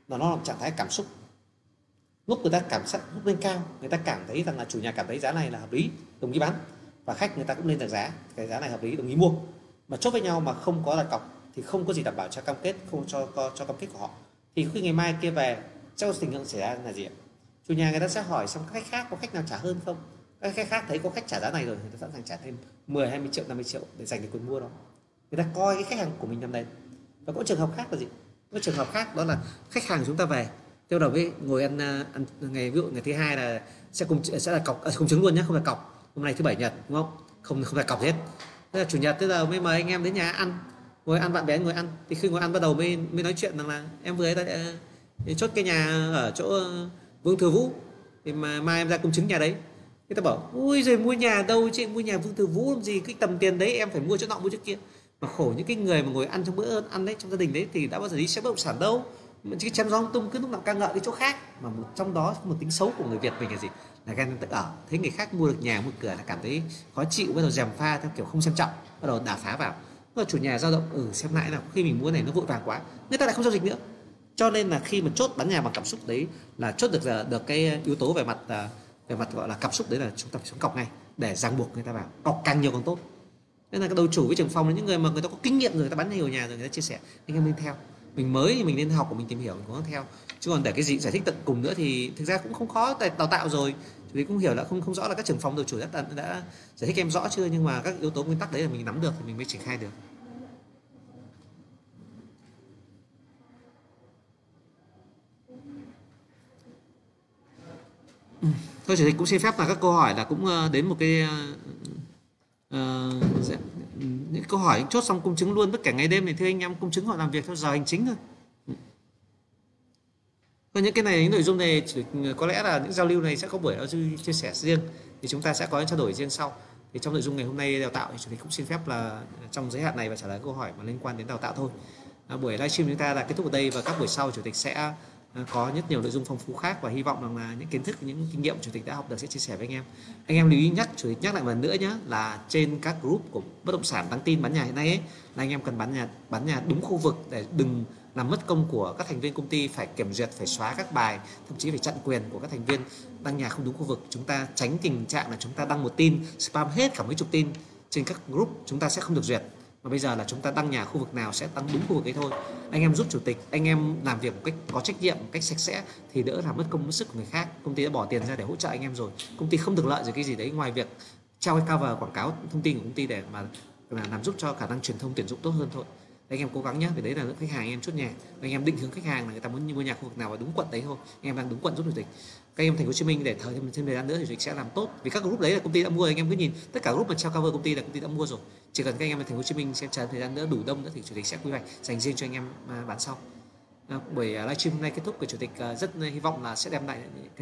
nó là một trạng thái cảm xúc. Lúc người ta cảm xúc lúc lên cao, người ta cảm thấy rằng là chủ nhà cảm thấy giá này là hợp lý, đồng ý bán, và khách người ta cũng lên được giá, cái giá này hợp lý, đồng ý mua. Mà chốt với nhau mà không có đặt cọc thì không có gì đảm bảo cho cam kết, không cho cam kết của họ. Thì khi ngày mai kia về, trong tình huống xảy ra là gì ạ? Chủ nhà người ta sẽ hỏi xong các khách khác có khách nào trả hơn không? Các khách khác thấy có khách trả giá này rồi, người ta sẵn sàng trả thêm 10, 20 triệu, 50 triệu để giành được quyền mua đó. Người ta coi cái khách hàng của mình làm đấy. Và có trường hợp khác là gì? Có trường hợp khác đó là khách hàng chúng ta về, theo đầu với ngồi ăn ngày ví dụ ngày thứ hai là sẽ là cọc, không chứng luôn nhé, không là cọc. Hôm nay thứ bảy nhật đúng không? Không phải cọc hết. Thế là chủ nhật tới giờ mới mời anh em đến nhà ăn, ngồi ăn bạn bè ngồi ăn. Thì khi ngồi ăn bắt đầu mới nói chuyện rằng là em vừa ấy đã chốt cái nhà ở chỗ Vương Thừa Vũ, thì mà mai em ra công chứng nhà đấy. Người ta bảo ui rồi mua nhà đâu chứ, mua nhà Vương Thừa Vũ làm gì, cái tầm tiền đấy em phải mua chỗ nọ mua chỗ kia. Mà khổ những cái người mà ngồi ăn trong bữa ăn đấy, trong gia đình đấy thì đã bao giờ đi xem bất động sản đâu, chứ chém gió tung cứ lúc nào ca ngợi cái chỗ khác. Mà một trong đó một tính xấu của người Việt mình là gì? Là ghen tự ở, thấy người khác mua được nhà mua cửa là cảm thấy khó chịu, bắt đầu gièm pha theo kiểu không xem trọng, bắt đầu đả phá vào. Rồi chủ nhà dao động xem lại là khi mình mua này nó vội vàng quá, người ta lại không giao dịch nữa. Cho nên là khi mà chốt bán nhà bằng cảm xúc đấy là chốt được cái yếu tố về mặt gọi là cảm xúc đấy, là chúng ta phải xuống cọc ngay để ràng buộc người ta vào, cọc càng nhiều càng tốt. Nên là cái đầu chủ với trưởng phòng là những người mà người ta có kinh nghiệm rồi, người ta bán nhiều nhà rồi, người ta chia sẻ anh em nên theo. Mình mới thì mình nên học của mình, tìm hiểu mình có theo, chứ còn để cái gì giải thích tận cùng nữa thì thực ra cũng không khó. Tại đào tạo rồi chủ tịch cũng hiểu là không rõ là các trưởng phòng đầu chủ đã giải thích em rõ chưa, nhưng mà các yếu tố nguyên tắc đấy là mình nắm được thì mình mới triển khai được. Thôi chủ tịch cũng xin phép là các câu hỏi là cũng đến một cái những câu hỏi chốt xong công chứng luôn tất cả ngày đêm thì thưa anh em, công chứng họ làm việc theo giờ hành chính thôi. Còn những cái này, những nội dung này có lẽ là những giao lưu này sẽ có buổi chia sẻ riêng thì chúng ta sẽ có những trao đổi riêng sau. Thì trong nội dung ngày hôm nay đào tạo thì chủ tịch cũng xin phép là trong giới hạn này và trả lời câu hỏi mà liên quan đến đào tạo thôi. Buổi livestream chúng ta là kết thúc ở đây và các buổi sau chủ tịch sẽ có rất nhiều nội dung phong phú khác, và hy vọng rằng là những kiến thức, những kinh nghiệm chủ tịch đã học được sẽ chia sẻ với anh em. Anh em lưu ý nhắc, chủ tịch nhắc lại một lần nữa nhé, là trên các group của bất động sản đăng tin bán nhà hiện nay ấy, là anh em cần bán nhà đúng khu vực để đừng làm mất công của các thành viên công ty phải kiểm duyệt, phải xóa các bài, thậm chí phải chặn quyền của các thành viên đăng nhà không đúng khu vực. Chúng ta tránh tình trạng là chúng ta đăng một tin spam hết cả mấy chục tin trên các group, chúng ta sẽ không được duyệt. Và bây giờ là chúng ta đăng nhà khu vực nào sẽ đăng đúng khu vực ấy thôi. Anh em giúp chủ tịch, anh em làm việc một cách có trách nhiệm, một cách sạch sẽ thì đỡ làm mất công mất sức của người khác. Công ty đã bỏ tiền ra để hỗ trợ anh em rồi, công ty không được lợi gì cái gì đấy ngoài việc trao cái cover quảng cáo thông tin của công ty để mà làm giúp cho khả năng truyền thông tuyển dụng tốt hơn thôi. Anh em cố gắng nhé, vì đấy là lượng khách hàng anh em chốt nhà. Anh em định hướng khách hàng là người ta muốn mua nhà khu vực nào và đúng quận đấy thôi. Anh em đang đúng quận giúp chủ tịch. Các em Thành phố Hồ Chí Minh để thời thêm thời gian nữa thì chủ tịch sẽ làm tốt, vì các group đấy là công ty đã mua. Anh em cứ nhìn tất cả group mà trao cover công ty là công ty đã mua rồi, chỉ cần các anh em ở Thành phố Hồ Chí Minh xem chờ thời gian nữa đủ đông nữa thì chủ tịch sẽ quy hoạch dành riêng cho anh em bán sau. Buổi livestream hôm nay kết thúc của chủ tịch rất hy vọng là sẽ đem lại những